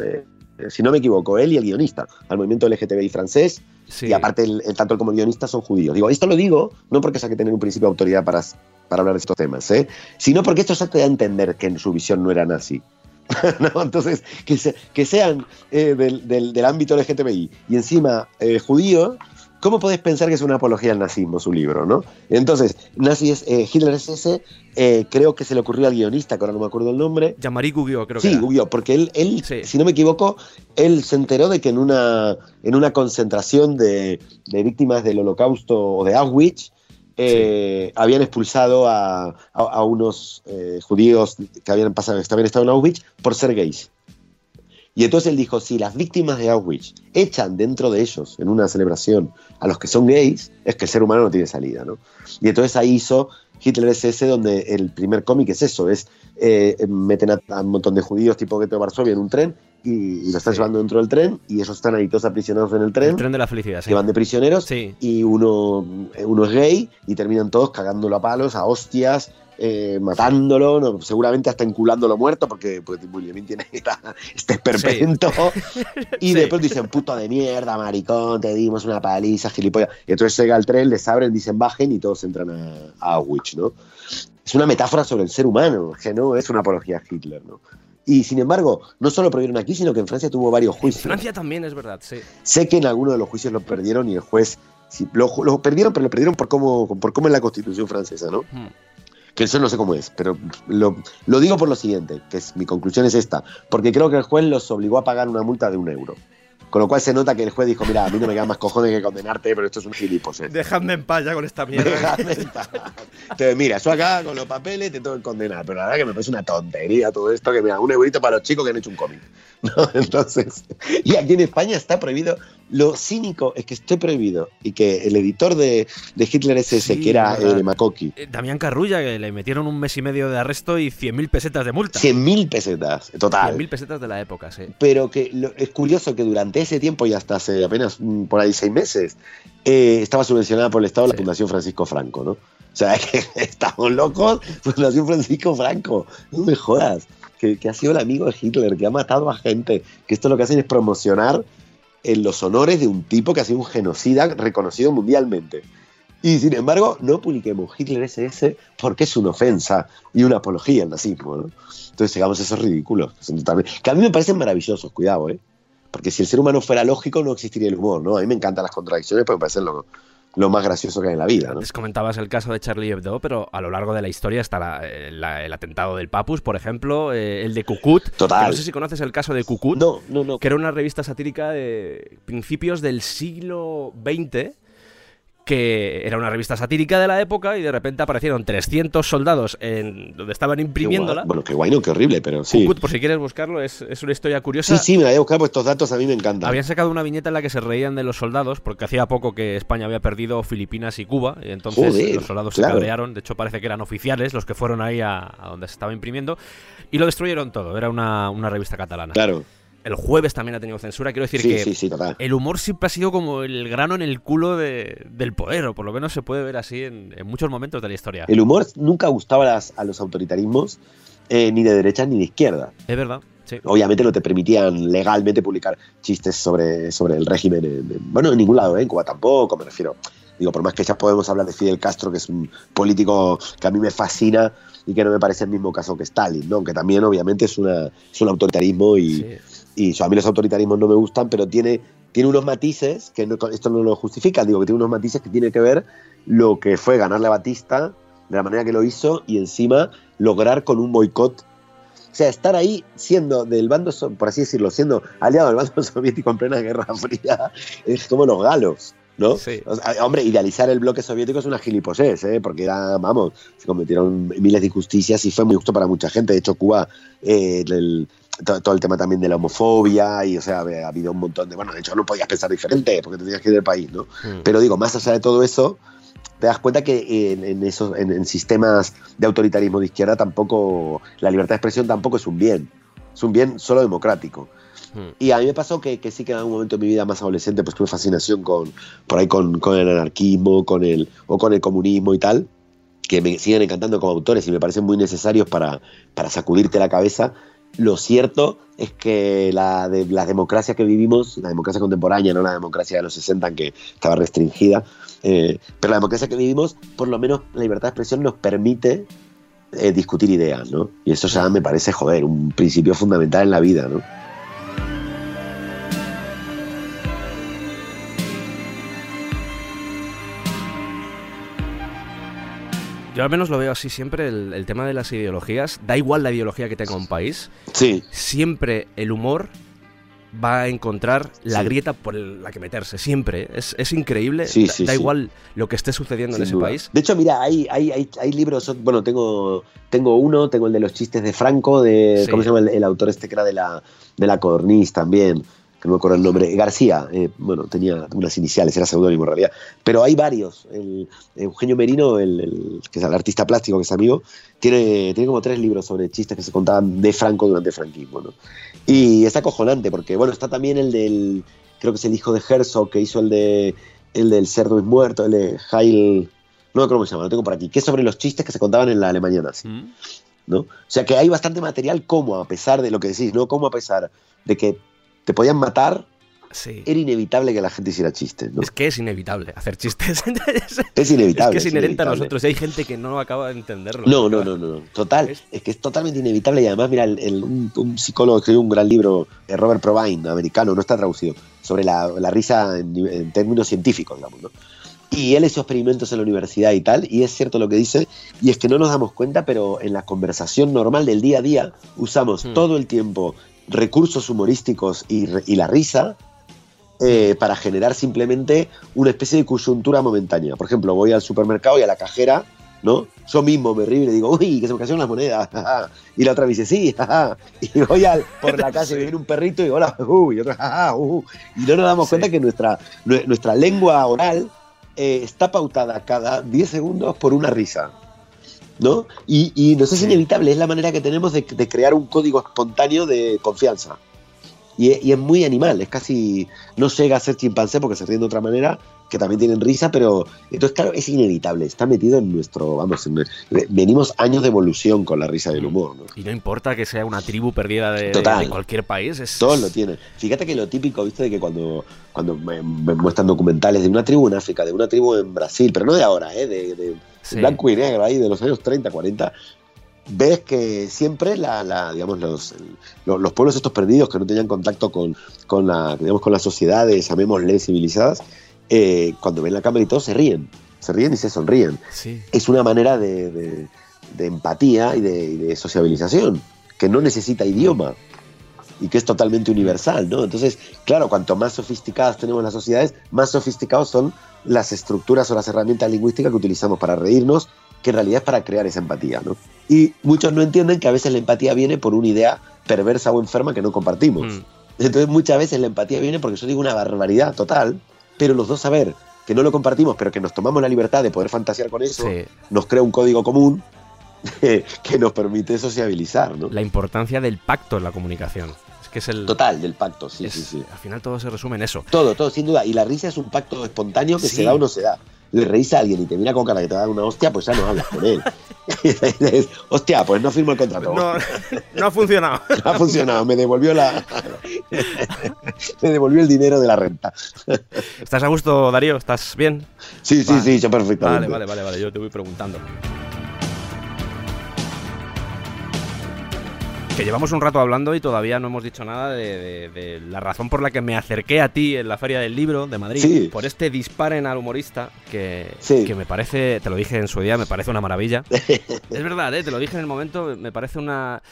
si no me equivoco, él y el guionista, al movimiento LGTBI francés. Sí. Y aparte, tanto él como el guionista son judíos. Digo, esto lo digo no porque haya que tener un principio de autoridad para hablar de estos temas, sino porque esto ya te da a entender que en su visión no era nazi. ¿No? Entonces, que sean del ámbito LGTBI y encima judío, ¿cómo podés pensar que es una apología al nazismo su libro, no? Entonces, Hitler SS, creo que se le ocurrió al guionista, que ahora no me acuerdo el nombre. Jean-Marie Gugio, creo que era. Sí, Gugio, porque él si no me equivoco, él se enteró de que en una concentración de víctimas del Holocausto o de Auschwitz, habían expulsado a unos judíos que habían estado en Auschwitz por ser gays. Y entonces él dijo, si las víctimas de Auschwitz echan dentro de ellos, en una celebración, a los que son gays, es que el ser humano no tiene salida, ¿no? Y entonces ahí hizo Hitler SS, donde el primer cómic es eso, es meten a un montón de judíos tipo Gueto de Varsovia en un tren y lo están llevando dentro del tren y ellos están ahí todos aprisionados en el tren. El tren de la felicidad, que van de prisioneros y uno es gay y terminan todos cagándolo a palos, a hostias, matándolo, no, seguramente hasta enculándolo muerto, porque William Bean tiene este esperpento. Y después dicen, puto de mierda, maricón, te dimos una paliza, gilipollas. Y entonces llega el tren, les abren, dicen bajen y todos entran a Auschwitz, ¿no? Es una metáfora sobre el ser humano, que no es una apología a Hitler, ¿no? Y sin embargo, no solo lo prohibieron aquí, sino que en Francia tuvo varios juicios. En Francia también, es verdad, sí. Sé que en alguno de los juicios lo perdieron y el juez... Sí, lo perdieron, pero lo perdieron por cómo es la Constitución francesa, ¿no? Que eso no sé cómo es, pero lo digo por lo siguiente, que mi conclusión es esta, porque creo que el juez los obligó a pagar una multa de 1 euro. Con lo cual se nota que el juez dijo, mira, a mí no me quedan más cojones que condenarte, pero esto es un gilipollas. Dejadme en paz ya con esta mierda. Dejadme en paz. Entonces, mira, yo acá con los papeles te tengo que condenar, pero la verdad que me parece una tontería todo esto, que mira, 1 eurito para los chicos que han hecho un cómic. ¿No? Entonces, y aquí en España está prohibido. Lo cínico es que esté prohibido y que el editor de Hitler SS, que era Makoki. Damián Carrulla, que le metieron 1 mes y medio de arresto y 100.000 pesetas de multa. 100.000 pesetas, total. 100.000 pesetas de la época, sí. Pero que es curioso que durante ese tiempo y hasta hace apenas por ahí 6 meses estaba subvencionada por el Estado la Fundación Francisco Franco, ¿no? O sea, que estamos locos, Fundación Francisco Franco, no me jodas, que ha sido el amigo de Hitler, que ha matado a gente, que esto lo que hacen es promocionar en los honores de un tipo que ha sido un genocida reconocido mundialmente. Y sin embargo, no publiquemos Hitler SS porque es una ofensa y una apología al nazismo, ¿no? Entonces llegamos a esos ridículos, que a mí me parecen maravillosos, cuidado, porque si el ser humano fuera lógico no existiría el humor, ¿no? A mí me encantan las contradicciones porque me parecen lo más gracioso que hay en la vida, ¿no? Antes comentabas el caso de Charlie Hebdo, pero a lo largo de la historia está el atentado del Papus, por ejemplo, el de Cucut. Total. No sé si conoces el caso de Cucut. No. Que era una revista satírica de principios del siglo XX, que era una revista satírica de la época y de repente aparecieron 300 soldados en donde estaban imprimiéndola. Bueno, qué guay, no, qué horrible, pero sí. Cucut, por si quieres buscarlo, es una historia curiosa. Sí, me la voy a buscar, pues estos datos a mí me encantan. Habían sacado una viñeta en la que se reían de los soldados, porque hacía poco que España había perdido Filipinas y Cuba, y entonces los soldados se cabrearon. De hecho, parece que eran oficiales los que fueron ahí a donde se estaba imprimiendo, y lo destruyeron todo. Era una revista catalana. Claro. El Jueves también ha tenido censura. Quiero decir el humor siempre ha sido como el grano en el culo del poder, o por lo menos se puede ver así en muchos momentos de la historia. El humor nunca gustaba a los autoritarismos, ni de derecha ni de izquierda. Es verdad. Sí. Obviamente no te permitían legalmente publicar chistes sobre el régimen. Bueno, en ningún lado, en Cuba tampoco, me refiero. Digo, por más que ya podemos hablar de Fidel Castro, que es un político que a mí me fascina y que no me parece el mismo caso que Stalin, ¿no? Que también, obviamente, es un autoritarismo y, sí. Y yo, a mí los autoritarismos no me gustan, pero tiene unos matices, que no, esto no lo justifica, digo que tiene unos matices que tiene que ver lo que fue ganarle a Batista, de la manera que lo hizo, y encima lograr con un boicot. O sea, estar ahí siendo del bando, por así decirlo, siendo aliado del bando soviético en plena Guerra Fría, es como los galos, ¿no? Sí. O sea, hombre, idealizar el bloque soviético es una gilipollez, porque era, vamos, se cometieron miles de injusticias y fue muy justo para mucha gente. De hecho, Cuba, todo el tema también de la homofobia, y o sea, ha habido un montón de... Bueno, de hecho no podías pensar diferente porque tenías que ir del país, ¿no? Mm. Pero digo, más allá de todo eso, te das cuenta que en sistemas de autoritarismo de izquierda tampoco, la libertad de expresión tampoco es un bien, solo democrático. Mm. Y a mí me pasó que sí que en algún momento de mi vida más adolescente pues tuve fascinación con el anarquismo, con el comunismo y tal, que me siguen encantando como autores y me parecen muy necesarios para sacudirte la cabeza. Lo cierto es que las democracias que vivimos, la democracia contemporánea, no la democracia de los 60 que estaba restringida, pero la democracia que vivimos, por lo menos la libertad de expresión nos permite discutir ideas, ¿no? Y eso ya me parece, joder, un principio fundamental en la vida, ¿no? Yo al menos lo veo así siempre, el tema de las ideologías. Da igual la ideología que tenga un país. Sí. Siempre el humor va a encontrar la sí. grieta por la que meterse. Siempre. Es increíble. Sí, sí, da igual lo que esté sucediendo sin en ese duda. País. De hecho, mira, hay libros... Bueno, tengo el de los chistes de Franco, de sí. ¿Cómo se llama el autor este que era de la Codorniz también? Que no me acuerdo el nombre, García, bueno, tenía unas iniciales, era seudónimo en realidad, pero hay varios. Eugenio Merino, que es el artista plástico, que es amigo, tiene como 3 libros sobre chistes que se contaban de Franco durante el franquismo, ¿no? Y es acojonante porque, bueno, está también el del, creo que es el hijo de Herzog, que hizo el del cerdo es muerto, el de Heil, no me acuerdo cómo se llama, lo tengo por aquí, que es sobre los chistes que se contaban en la Alemania nazi. ¿No? O sea que hay bastante material, como a pesar de lo que decís, ¿no? Como a pesar de que te podían matar, sí. Era inevitable que la gente hiciera chistes, ¿no? Es que es inevitable hacer chistes. Es inevitable. Es que es inherente a nosotros y hay gente que no acaba de entenderlo. No. Total. Es que es totalmente inevitable y además, mira, un psicólogo escribió un gran libro, Robert Provine, americano, no está traducido, sobre la risa en términos científicos, digamos, ¿no? Y él hizo experimentos en la universidad y tal, y es cierto lo que dice, y es que no nos damos cuenta, pero en la conversación normal del día a día usamos todo el tiempo recursos humorísticos y la risa para generar simplemente una especie de coyuntura momentánea. Por ejemplo, voy al supermercado y a la cajera, ¿no? Yo mismo me río y le digo, uy, que se me cayeron las monedas, jaja. Y la otra me dice, sí, jaja. Y voy por la calle y viene un perrito y digo, hola, uy, y otra, jaja, Y no nos damos cuenta que nuestra lengua oral está pautada cada 10 segundos por una risa, ¿no? Y nos es inevitable, es la manera que tenemos de crear un código espontáneo de confianza. Y es muy animal, es casi... No llega a ser chimpancé porque se ríen de otra manera, que también tienen risa, pero... Entonces, claro, es inevitable, está metido en nuestro... Vamos, venimos años de evolución con la risa del humor, ¿no? Y no importa que sea una tribu perdida de cualquier país. Todos lo tienen. Fíjate que lo típico, viste, de que cuando me muestran documentales de una tribu en África, de una tribu en Brasil, pero no de ahora, sí. Blanco y negro ahí de los años 30, 40... Ves que siempre digamos, los pueblos estos perdidos que no tenían contacto con las sociedades, llamémosle civilizadas, cuando ven la cámara y todo se ríen y se sonríen. Sí. Es una manera de empatía y de sociabilización que no necesita idioma y que es totalmente universal, ¿no? Entonces, claro, cuanto más sofisticadas tenemos las sociedades, más sofisticados son las estructuras o las herramientas lingüísticas que utilizamos para reírnos, que en realidad es para crear esa empatía, ¿no? Y muchos no entienden que a veces la empatía viene por una idea perversa o enferma que no compartimos. Entonces muchas veces la empatía viene porque yo digo una barbaridad total, pero los dos saber que no lo compartimos, pero que nos tomamos la libertad de poder fantasear con eso, sí. Nos crea un código común que nos permite sociabilizar, ¿no? La importancia del pacto en la comunicación. Que es el total del pacto, sí. Al final todo se resume en eso. Todo, sin duda. Y la risa es un pacto espontáneo que se da o no se da. Le reís a alguien y te mira con cara que te va a dar una hostia, pues ya no hablas con él. Hostia, pues no firmo el contrato. No ha funcionado. No ha funcionado, me devolvió el dinero de la renta. ¿Estás a gusto, Darío? ¿Estás bien? Sí, sí, sí, yo perfectamente. Vale, yo te voy preguntando. Que llevamos un rato hablando y todavía no hemos dicho nada de la razón por la que me acerqué a ti en la Feria del Libro de Madrid, sí, por este disparen al humorista que, sí, que me parece, te lo dije en su día, me parece una maravilla. Es verdad, te lo dije en el momento, me parece una...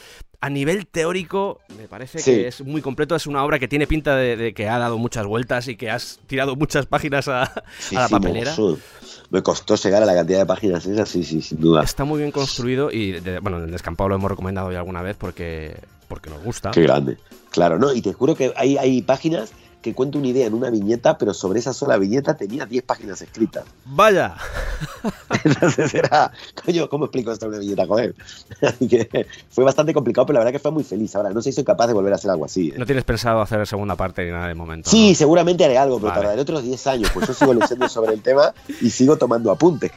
A nivel teórico, me parece sí, que es muy completo, es una obra que tiene pinta de que ha dado muchas vueltas y que has tirado muchas páginas a la papelera. Me costó llegar a la cantidad de páginas esas, sí, sin duda. Está muy bien construido y, bueno, en el Descampado lo hemos recomendado ya alguna vez porque nos gusta. Qué grande. Claro, ¿no? Y te juro que hay páginas que cuento una idea en una viñeta, pero sobre esa sola viñeta tenía 10 páginas escritas. ¡Vaya! Entonces era... Coño, ¿cómo explico esta una viñeta? Joder. Que fue bastante complicado, pero la verdad que fue muy feliz. Ahora, no sé si soy capaz de volver a hacer algo así. ¿No tienes pensado hacer segunda parte ni nada de momento? Sí, ¿no? Seguramente haré algo, pero tardaré otros 10 años. Pues yo sigo luciendo sobre el tema y sigo tomando apuntes.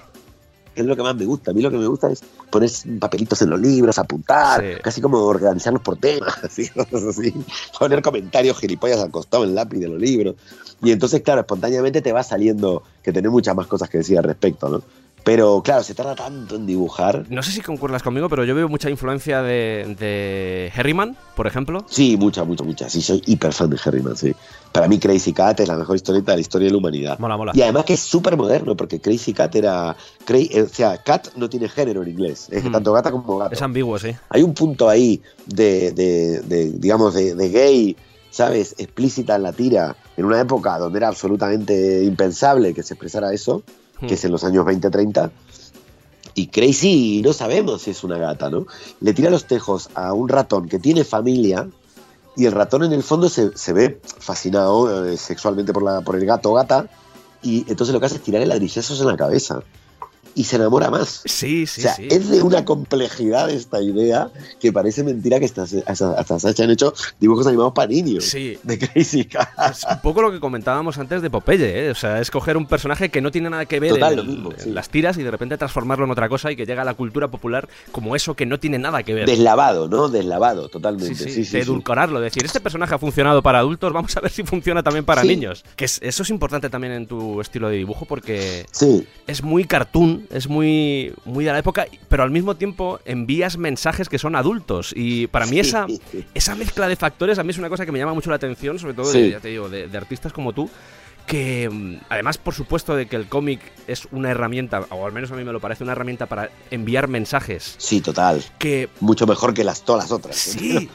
Es lo que más me gusta. A mí lo que me gusta es poner papelitos en los libros, apuntar, sí, casi como organizarlos por temas, ¿sí? Así, poner comentarios gilipollas al costado en lápiz de los libros. Y entonces, claro, espontáneamente te va saliendo que tenés muchas más cosas que decir al respecto, ¿no? Pero, claro, se tarda tanto en dibujar. No sé si concuerdas conmigo, pero yo veo mucha influencia de Herriman, por ejemplo. Sí, mucha. Sí, soy hiper fan de Herriman, sí. Para mí Crazy Cat es la mejor historieta de la historia de la humanidad. Mola. Y además que es súper moderno, porque Crazy Cat era... o sea, cat no tiene género en inglés. Es tanto gata como gato. Es ambiguo, sí. Hay un punto ahí de gay... ¿sabes? Explícita en la tira, en una época donde era absolutamente impensable que se expresara eso, que es en los años 20-30, y Crazy no sabemos si es una gata, ¿no? Le tira los tejos a un ratón que tiene familia, y el ratón en el fondo se ve fascinado sexualmente por el gato o gata, y entonces lo que hace es tirarle ladrillazos en la cabeza. Y se enamora más. Sí. O sea, sí, es de una complejidad esta idea que parece mentira que hasta Sacha han hecho dibujos animados para niños. Sí. De Crazy Cat. Es un poco lo que comentábamos antes de Popeye, ¿eh? O sea, es coger un personaje que no tiene nada que ver en las tiras y de repente transformarlo en otra cosa y que llega a la cultura popular como eso que no tiene nada que ver. Deslavado, ¿no? Deslavado, totalmente. Sí, edulcorarlo, decir, este personaje ha funcionado para adultos, vamos a ver si funciona también para niños. Que eso es importante también en tu estilo de dibujo porque es muy cartoon. Es muy, muy de la época, pero al mismo tiempo envías mensajes que son adultos. Y para mí esa mezcla de factores a mí es una cosa que me llama mucho la atención, sobre todo ya te digo, de artistas como tú, que además, por supuesto, de que el cómic es una herramienta, o al menos a mí me lo parece, una herramienta para enviar mensajes. Sí, total. Que mucho mejor que todas las otras. Sí,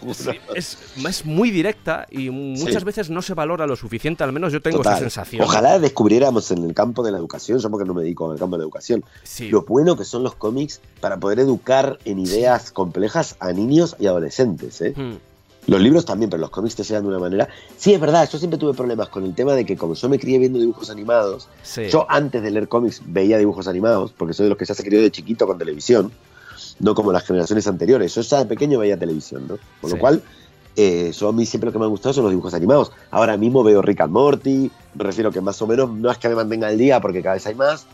es muy directa y muchas veces no se valora lo suficiente, al menos yo tengo esa sensación. Ojalá descubriéramos en el campo de la educación, yo porque no me dedico al campo de la educación, lo bueno que son los cómics para poder educar en ideas complejas a niños y adolescentes, ¿eh? Los libros también, pero los cómics te llegan de una manera... Sí, es verdad, yo siempre tuve problemas con el tema de que como yo me crié viendo dibujos animados, yo antes de leer cómics veía dibujos animados, porque soy de los que ya se crió de chiquito con televisión, no como las generaciones anteriores. Yo ya de pequeño veía televisión, ¿no? Con lo cual, a mí siempre lo que me ha gustado son los dibujos animados. Ahora mismo veo Rick and Morty, me refiero que más o menos no es que me mantenga al día porque cada vez hay más,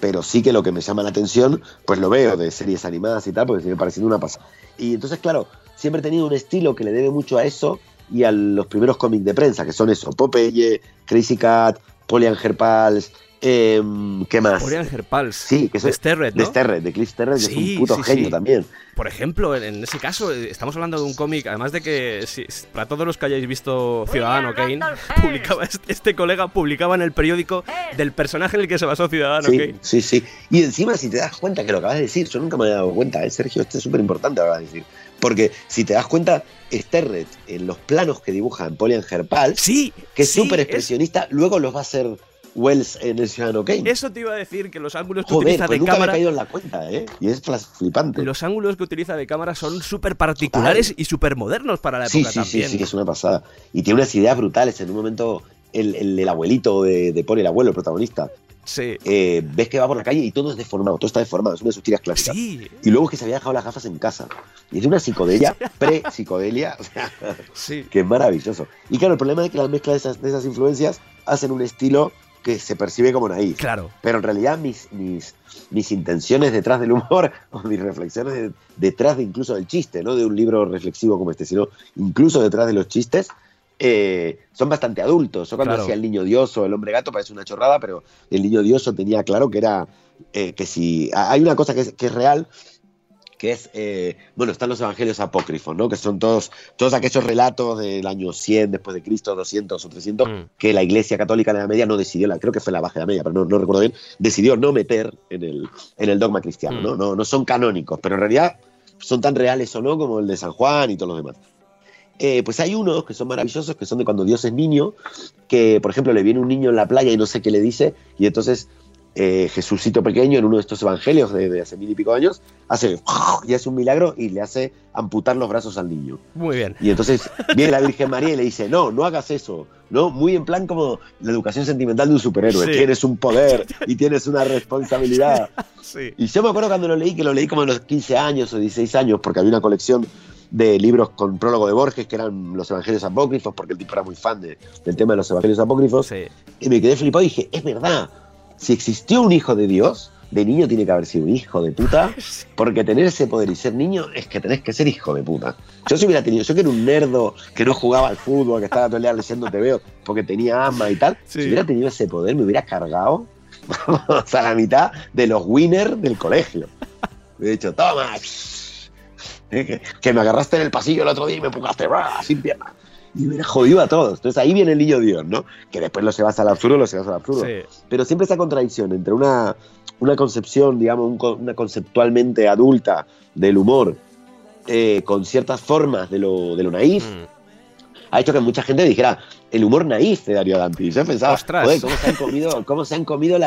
pero sí que lo que me llama la atención, pues lo veo de series animadas y tal, porque sigue pareciendo una pasada. Y entonces, claro... Siempre he tenido un estilo que le debe mucho a eso y a los primeros cómics de prensa, que son eso, Popeye, Crazy Cat, Polianger Pals, ¿qué más? Polianger Pals, sí, que de Sterrett, ¿no? De Sterrett, de Cliff Sterrett, que es un puto genio también. Por ejemplo, en ese caso, estamos hablando de un cómic, además de que, para todos los que hayáis visto Ciudadano Kane, este colega publicaba en el periódico del personaje en el que se basó Ciudadano Kane. Sí. Y encima, si te das cuenta que lo acabas de decir, yo nunca me había dado cuenta, Sergio, esto es súper importante lo acabas de decir. Porque, si te das cuenta, Sterrett, en los planos que dibuja en Polianger Pals, que es súper expresionista, luego los va a hacer Wells en El Ciudadano Kane. Eso te iba a decir, que los ángulos que utiliza de cámara... Nunca me he caído en la cuenta, ¿eh? Y es flipante. Los ángulos que utiliza de cámara son súper particulares y súper modernos para la época también. Sí, que es una pasada. Y tiene unas ideas brutales. En un momento, el abuelito de Poli, el abuelo, el protagonista... ves que va por la calle y todo es deformado, todo está deformado, es una de sus tiras clásicas. Y luego es que se había dejado las gafas en casa. Y es una psicodelia, pre-psicodelia, o sea, que es maravilloso. Y claro, el problema es que la mezcla de esas influencias hacen un estilo que se percibe como naif. Claro. Pero en realidad mis intenciones detrás del humor, o mis reflexiones detrás de incluso del chiste, no de un libro reflexivo como este, sino incluso detrás de los chistes, son bastante adultos. Yo cuando decía el niño odioso, el hombre gato, parece una chorrada, pero el niño odioso tenía claro que era, que si hay una cosa que es real, que es, bueno, están los evangelios apócrifos, ¿no? Que son todos aquellos relatos del año 100 después de Cristo, 200 o 300, que la Iglesia Católica en la Edad Media no decidió, creo que fue la Baja Edad Media, pero no recuerdo bien, decidió no meter en el dogma cristiano, ¿no? No son canónicos, pero en realidad son tan reales o no como el de San Juan y todos los demás. Pues hay unos que son maravillosos, que son de cuando Dios es niño, que, por ejemplo, le viene un niño en la playa y no sé qué le dice, y entonces... Jesucito pequeño en uno de estos evangelios de hace 1000 y pico años hace un milagro y le hace amputar los brazos al niño. Muy bien. Y entonces viene la Virgen María y le dice, no hagas eso, ¿no? Muy en plan como la educación sentimental de un superhéroe. Sí. Tienes un poder y tienes una responsabilidad. Sí. Y yo me acuerdo cuando lo leí como a los 15 años o 16 años, porque había una colección de libros con prólogo de Borges, que eran los evangelios apócrifos, porque el tipo era muy fan del tema de los evangelios apócrifos. Sí. Y me quedé flipado y dije, es verdad. Si existió un hijo de Dios, de niño tiene que haber sido un hijo de puta, porque tener ese poder y ser niño es que tenés que ser hijo de puta. Yo que era un nerdo que no jugaba al fútbol, que estaba todo el día leyendo TVO porque tenía asma y tal, sí. Si hubiera tenido ese poder me hubiera cargado a la mitad de los winners del colegio. Me he dicho, toma, que me agarraste en el pasillo el otro día y me empujaste sin pierna. Y hubiera jodido a todos. Entonces ahí viene el niño Dios, ¿no? Que después lo llevas al absurdo. Sí. Pero siempre esa contradicción entre una concepción, digamos, una conceptualmente adulta del humor, con ciertas formas de lo naif, ha hecho que mucha gente dijera, el humor naif de Darío Adanti. Yo pensaba, joder, ¿cómo se han comido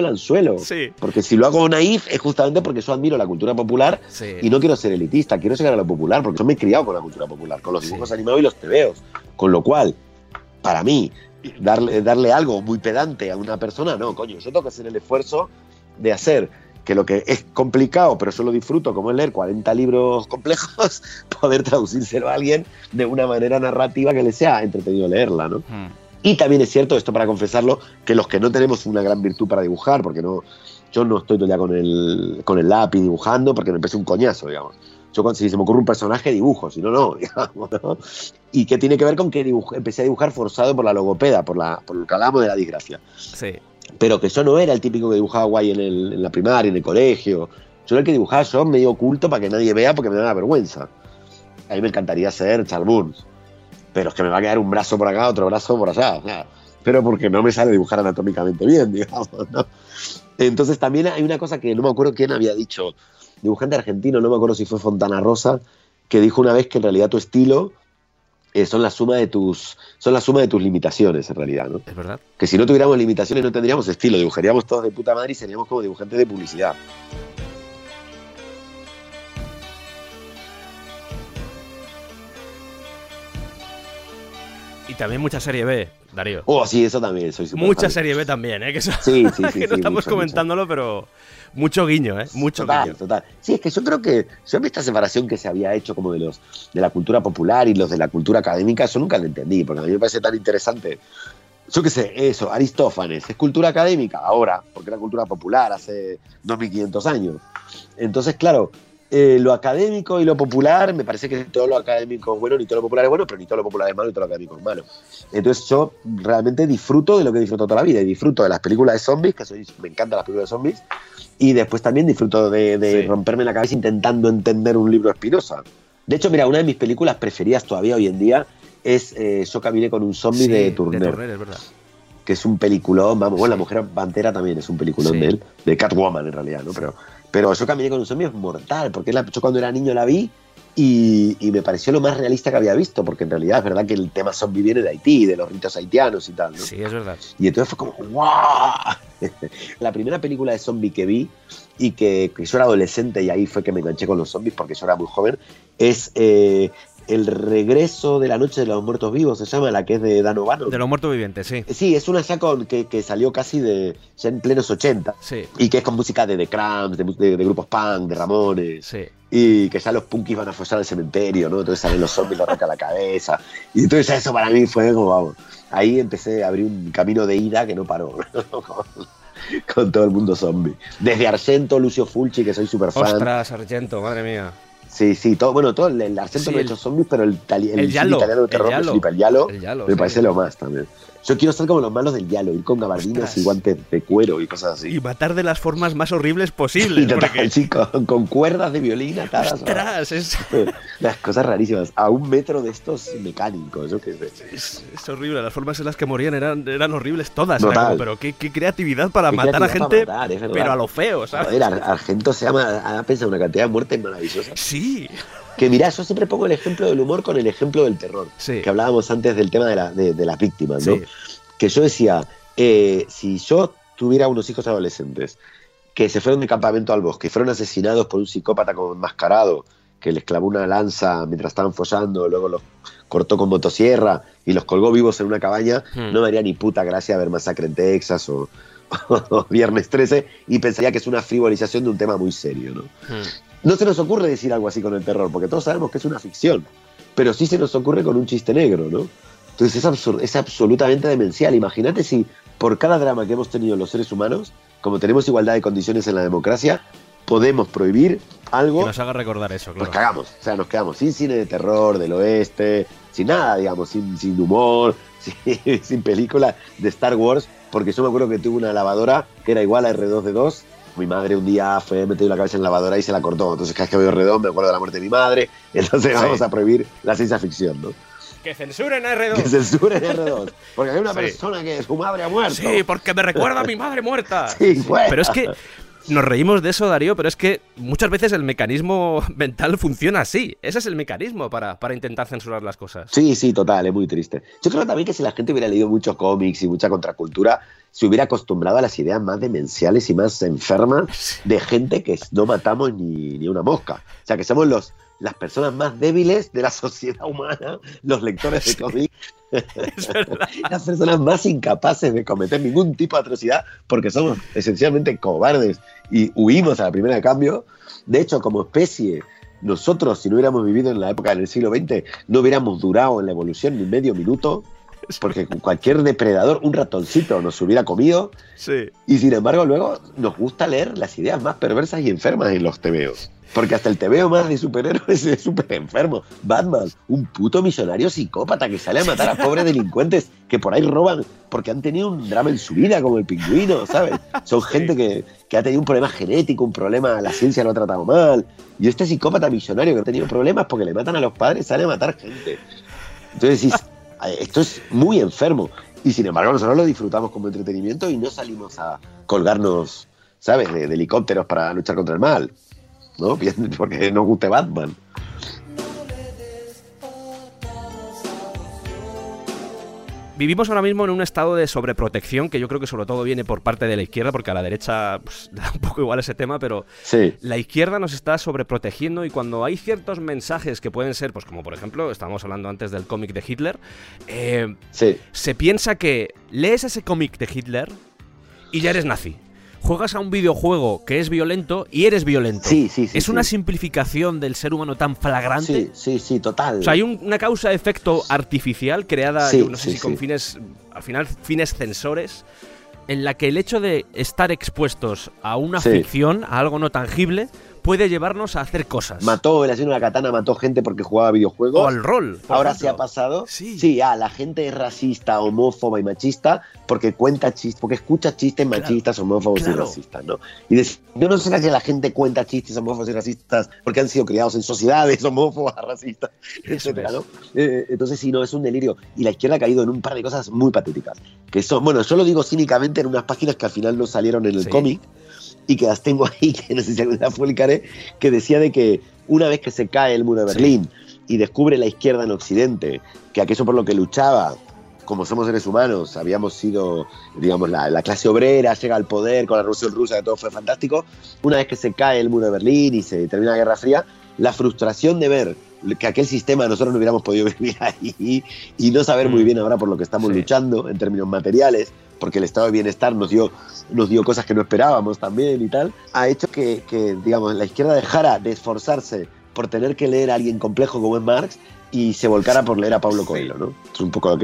el anzuelo? Sí. Porque si lo hago naif es justamente porque yo admiro la cultura popular, sí. Y no quiero ser elitista, quiero llegar a lo popular, porque yo me he criado con la cultura popular, con los dibujos animados y los tebeos. Con lo cual, para mí, darle algo muy pedante a una persona, no, coño, yo tengo que hacer el esfuerzo de hacer que lo que es complicado, pero yo lo disfruto, como es leer 40 libros complejos, poder traducírselo a alguien de una manera narrativa que le sea entretenido leerla, ¿no? Y también es cierto, esto para confesarlo, que los que no tenemos una gran virtud para dibujar, porque yo no estoy todavía con el lápiz dibujando, porque me parece un coñazo, digamos. Yo, si se me ocurre un personaje, dibujo, si no, no, digamos, ¿no? Y que tiene que ver con que empecé a dibujar forzado por la logopeda, por lo que hablamos de la disgracia. Sí. Pero que yo no era el típico que dibujaba guay en la primaria, en el colegio. Yo era el que dibujaba yo medio oculto para que nadie vea porque me daba vergüenza. A mí me encantaría ser Charles Burns, pero es que me va a quedar un brazo por acá, otro brazo por allá. Pero porque no me sale dibujar anatómicamente bien, digamos, ¿no? Entonces también hay una cosa que no me acuerdo quién había dicho, dibujante argentino, no me acuerdo si fue Fontana Rosa, que dijo una vez que en realidad tu estilo... Son la suma de tus limitaciones, en realidad, ¿no? Es verdad. Que si no tuviéramos limitaciones no tendríamos estilo, dibujaríamos todos de puta madre y seríamos como dibujantes de publicidad. Y también mucha serie B, Darío. Oh, sí, eso también. Mucha serie B también, ¿eh? Que eso, sí, que no estamos comentándolo, pero... Mucho guiño, ¿eh? Mucho guiño. Sí, es que yo creo que esta separación que se había hecho como de la cultura popular y los de la cultura académica, yo nunca lo entendí, porque a mí me parece tan interesante. Yo qué sé, eso, Aristófanes, es cultura académica ahora, porque era cultura popular hace 2500 años. Entonces, claro, lo académico y lo popular, me parece que todo lo académico es bueno, ni todo lo popular es bueno, pero ni todo lo popular es malo, ni todo lo académico es malo. Entonces yo realmente disfruto de lo que he disfrutado toda la vida, y disfruto de las películas de zombies, me encantan las películas de zombies, y después también disfruto de romperme la cabeza intentando entender un libro de Spinoza. De hecho, mira, una de mis películas preferidas todavía hoy en día es Yo caminé con un zombie, sí, de Turner, es verdad. Que es un peliculón, vamos, sí. Bueno, La mujer pantera también es un peliculón, sí. De él, de Catwoman en realidad, ¿no? Sí. Pero Yo caminé con un zombie es mortal, porque yo cuando era niño la vi y me pareció lo más realista que había visto, porque en realidad es verdad que el tema zombie viene de Haití, de los ritos haitianos y tal, ¿no? Sí, es verdad. Y entonces fue como ¡guau! La primera película de zombie que vi y que yo era adolescente y ahí fue que me enganché con los zombies porque yo era muy joven, es El regreso de la noche de los muertos vivos, se llama, la que es de Dan O'Bannon. De los muertos vivientes, sí. Sí, es una ya con, que salió casi de ya en plenos 80. Sí. Y que es con música de The Cramps, de grupos punk, de Ramones. Sí. Y que ya los punkis van a follar al cementerio, ¿no? Entonces salen los zombies, los arrancan la cabeza. Y entonces ya eso para mí fue como, vamos. Ahí empecé a abrir un camino de ida que no paró, ¿no? Con todo el mundo zombie. Desde Argento, Lucio Fulci, que soy súper fan. Ostras, Argento, madre mía. Sí, sí, todo, bueno, todo el Argento no ha hecho zombies, pero el Yalo, italiano de terror me flipa. El Yalo me parece lo más también. Yo quiero ser como los malos del Yalo, ir con gabardinas y guantes de cuero y cosas así. Y matar de las formas más horribles posibles. Porque... Sí, con cuerdas de violín atadas. ¡Ostras! Es... Las cosas rarísimas. A un metro de estos mecánicos, yo qué sé. Es horrible. Las formas en las que morían eran horribles todas. Como, pero qué creatividad para matar a gente, pero a lo feo, ¿sabes? Joder, Argento se ha pensado una cantidad de muertes maravillosas. Sí. Que mirá, yo siempre pongo el ejemplo del humor con el ejemplo del terror. Sí. Que hablábamos antes del tema de las víctimas, ¿no? Sí. Que yo decía, si yo tuviera unos hijos adolescentes que se fueron de campamento al bosque, fueron asesinados por un psicópata como enmascarado, que les clavó una lanza mientras estaban follando, luego los cortó con motosierra y los colgó vivos en una cabaña, no me haría ni puta gracia ver Masacre en Texas o Viernes 13, y pensaría que es una frivolización de un tema muy serio, ¿no? No se nos ocurre decir algo así con el terror, porque todos sabemos que es una ficción, pero sí se nos ocurre con un chiste negro, ¿no? Entonces es absolutamente demencial. Imagínate si por cada drama que hemos tenido los seres humanos, como tenemos igualdad de condiciones en la democracia, podemos prohibir algo... Que nos haga recordar eso, claro. Nos cagamos, o sea, nos quedamos sin cine de terror del oeste, sin nada, digamos, sin humor, sin películas de Star Wars, porque yo me acuerdo que tuve una lavadora que era igual a R2-D2. Mi madre un día fue metido la cabeza en la lavadora y se la cortó. Entonces cada vez que veo Redón me acuerdo de la muerte de mi madre. Entonces vamos a prohibir la ciencia ficción, ¿no? Que censuren a R2. Que censuren a R2. Porque hay una persona que su madre ha muerto. Sí, porque me recuerda a mi madre muerta. Sí, bueno. Pero es que nos reímos de eso, Darío, pero es que muchas veces el mecanismo mental funciona así. Ese es el mecanismo para intentar censurar las cosas. Sí, sí, total, es muy triste. Yo creo también que si la gente hubiera leído muchos cómics y mucha contracultura, se hubiera acostumbrado a las ideas más demenciales y más enfermas de gente que no matamos ni una mosca. O sea, que somos las personas más débiles de la sociedad humana, los lectores de cómics, las personas más incapaces de cometer ningún tipo de atrocidad porque somos esencialmente cobardes y huimos a la primera de cambio. De hecho, como especie, nosotros, si no hubiéramos vivido en la época del siglo XX, no hubiéramos durado en la evolución ni medio minuto. Porque cualquier depredador, un ratoncito, nos hubiera comido. Sí. Y sin embargo, luego nos gusta leer las ideas más perversas y enfermas en los tebeos. Porque hasta el tebeo más de superhéroes es súper enfermo. Batman, un puto millonario psicópata que sale a matar a pobres delincuentes que por ahí roban porque han tenido un drama en su vida, como el pingüino, ¿sabes? Son gente que ha tenido un problema genético, un problema, la ciencia lo ha tratado mal. Y este psicópata millonario que ha tenido problemas porque le matan a los padres sale a matar gente. Entonces sí. Esto es muy enfermo y sin embargo nosotros lo disfrutamos como entretenimiento y no salimos a colgarnos, ¿sabes?, de helicópteros para luchar contra el mal, ¿no? Porque nos guste Batman. Vivimos ahora mismo en un estado de sobreprotección que yo creo que sobre todo viene por parte de la izquierda, porque a la derecha pues, da un poco igual ese tema, pero la izquierda nos está sobreprotegiendo y cuando hay ciertos mensajes que pueden ser, pues como por ejemplo, estábamos hablando antes del cómic de Hitler, se piensa que lees ese cómic de Hitler y ya eres nazi. Juegas a un videojuego que es violento y eres violento. Sí. Es una simplificación del ser humano tan flagrante. Sí, total. O sea, hay una causa-efecto artificial creada, yo no sé si con fines, al final, fines censores, en la que el hecho de estar expuestos a una ficción, a algo no tangible, puede llevarnos a hacer cosas. Mató el asesino de la katana, mató gente porque jugaba videojuegos. O al rol. Ahora ejemplo. Se ha pasado. Sí, la gente es racista, homófoba y machista porque cuenta chistes, porque escucha chistes machistas, homófobos y racistas, ¿no? Y yo no sé si la gente cuenta chistes homófobos y racistas porque han sido criados en sociedades homófobas, racistas, etcétera, ¿no? Entonces sí, no, es un delirio. Y la izquierda ha caído en un par de cosas muy patéticas. Que son, bueno, yo lo digo cínicamente en unas páginas que al final no salieron en el cómic. Y que las tengo ahí, que no sé si alguna las publicaré, que decía de que una vez que se cae el muro de Berlín y descubre la izquierda en Occidente, que aquello por lo que luchaba, como somos seres humanos, habíamos sido, digamos, la clase obrera, llega al poder con la revolución rusa, que todo fue fantástico, una vez que se cae el muro de Berlín y se termina la Guerra Fría, la frustración de ver que aquel sistema nosotros no hubiéramos podido vivir ahí y no saber muy bien ahora por lo que estamos luchando en términos materiales, porque el estado de bienestar nos dio cosas que no esperábamos también y tal, ha hecho que digamos, la izquierda dejara de esforzarse por tener que leer a alguien complejo como es Marx y se volcara por leer a Paulo Coelho, ¿no? Es un poco lo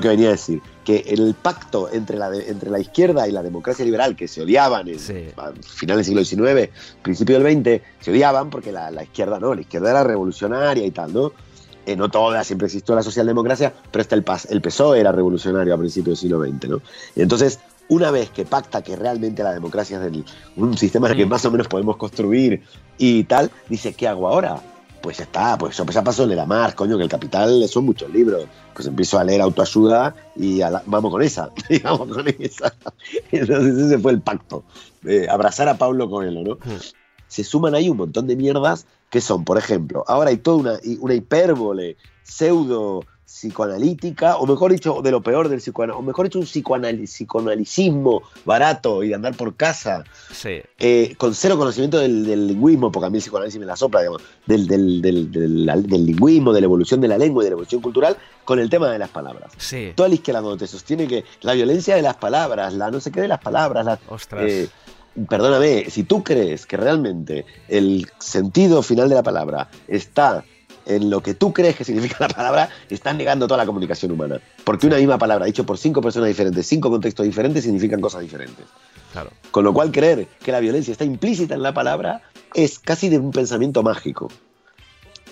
que venía a decir. Que el pacto entre la izquierda y la democracia liberal, que se odiaban a finales del siglo XIX, principio del XX, se odiaban porque la izquierda no, la izquierda era revolucionaria y tal, ¿no? No toda, siempre existió la socialdemocracia, pero hasta el PSOE era revolucionario a principios del siglo XX, ¿no? Y entonces, una vez que pacta que realmente la democracia es un sistema en el que más o menos podemos construir y tal, dice, ¿qué hago ahora? Pues ya pasó el de la Marx, coño, que el Capital son muchos libros. Pues empiezo a leer autoayuda y vamos con esa. Entonces ese fue el pacto, abrazar a Paulo Coelho, ¿no? Se suman ahí un montón de mierdas que son, por ejemplo, ahora hay toda una hipérbole pseudo psicoanalítica, o mejor dicho, de lo peor del psicoanálisis, o mejor dicho, un psicoanalicismo barato y de andar por casa, con cero conocimiento del lingüismo, porque a mí el psicoanálisis me la sopla, digamos, del lingüismo, de la evolución de la lengua y de la evolución cultural, con el tema de las palabras. Sí. Toda la izquierda cuando te sostiene que la violencia de las palabras, la no sé qué de las palabras, ostras. Perdóname, si tú crees que realmente el sentido final de la palabra está en lo que tú crees que significa la palabra, están negando toda la comunicación humana. Porque una misma palabra, dicho por 5 personas diferentes, 5 contextos diferentes, significan cosas diferentes. Claro. Con lo cual, creer que la violencia está implícita en la palabra es casi de un pensamiento mágico.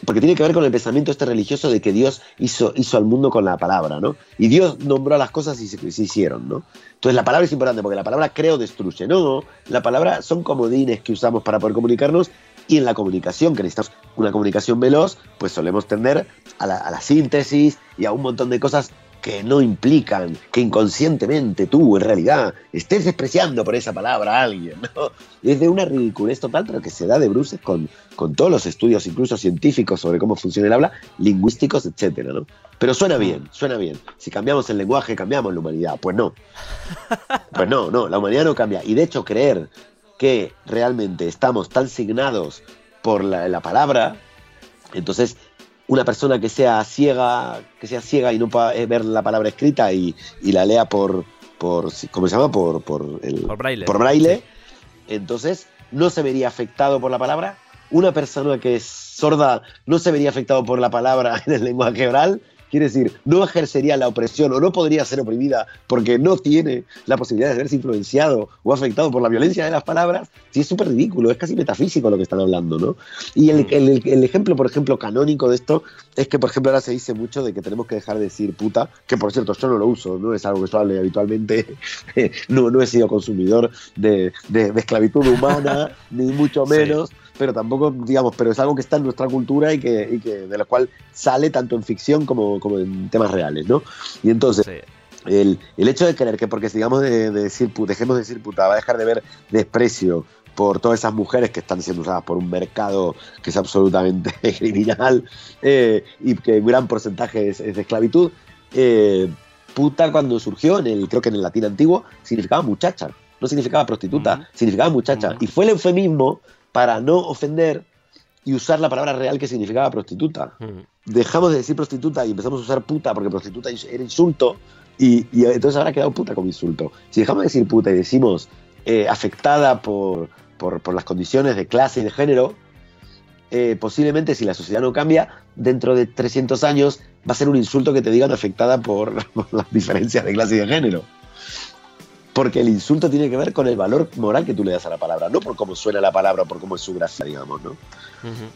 Porque tiene que ver con el pensamiento religioso de que Dios hizo al mundo con la palabra, ¿no? Y Dios nombró a las cosas y se hicieron, ¿no? Entonces la palabra es importante porque la palabra crea o destruye. No, la palabra son comodines que usamos para poder comunicarnos, y en la comunicación, que necesitamos una comunicación veloz, pues solemos tender a la síntesis y a un montón de cosas que no implican que inconscientemente tú, en realidad, estés despreciando por esa palabra a alguien, ¿no? Es de una ridiculez total, pero que se da de bruces con todos los estudios, incluso científicos, sobre cómo funciona el habla, lingüísticos, etcétera, ¿no? Pero suena bien. Si cambiamos el lenguaje, cambiamos la humanidad. Pues no. Pues no, la humanidad no cambia. Y de hecho, creer que realmente estamos tan signados por la palabra, entonces una persona que sea ciega y no pueda ver la palabra escrita y la lea por ¿cómo se llama? Por braille. Entonces no se vería afectado por la palabra. Una persona que es sorda no se vería afectado por la palabra en el lenguaje oral. Quiere decir, no ejercería la opresión o no podría ser oprimida porque no tiene la posibilidad de verse influenciado o afectado por la violencia de las palabras. Sí, es súper ridículo, es casi metafísico lo que están hablando, ¿no? Y el ejemplo, por ejemplo, canónico de esto es que, por ejemplo, ahora se dice mucho de que tenemos que dejar de decir puta, que por cierto, yo no lo uso, no es algo que yo hable habitualmente, no he sido consumidor de esclavitud humana, ni mucho menos. Sí. Pero tampoco, digamos, pero es algo que está en nuestra cultura y que de la cual sale tanto en ficción como en temas reales, ¿no? Y entonces, el hecho de creer que porque digamos dejemos de decir puta, va a dejar de ver desprecio por todas esas mujeres que están siendo usadas por un mercado que es absolutamente criminal y que un gran porcentaje es de esclavitud, puta cuando surgió, creo que en el latín antiguo, significaba muchacha, no significaba prostituta, significaba muchacha. Y fue el eufemismo para no ofender y usar la palabra real que significaba prostituta. Dejamos de decir prostituta y empezamos a usar puta porque prostituta era insulto y entonces habrá quedado puta como insulto. Si dejamos de decir puta y decimos afectada por las condiciones de clase y de género, posiblemente si la sociedad no cambia, dentro de 300 años va a ser un insulto que te digan afectada por las diferencias de clase y de género. Porque el insulto tiene que ver con el valor moral que tú le das a la palabra, no por cómo suena la palabra o por cómo es su gracia, digamos, ¿no?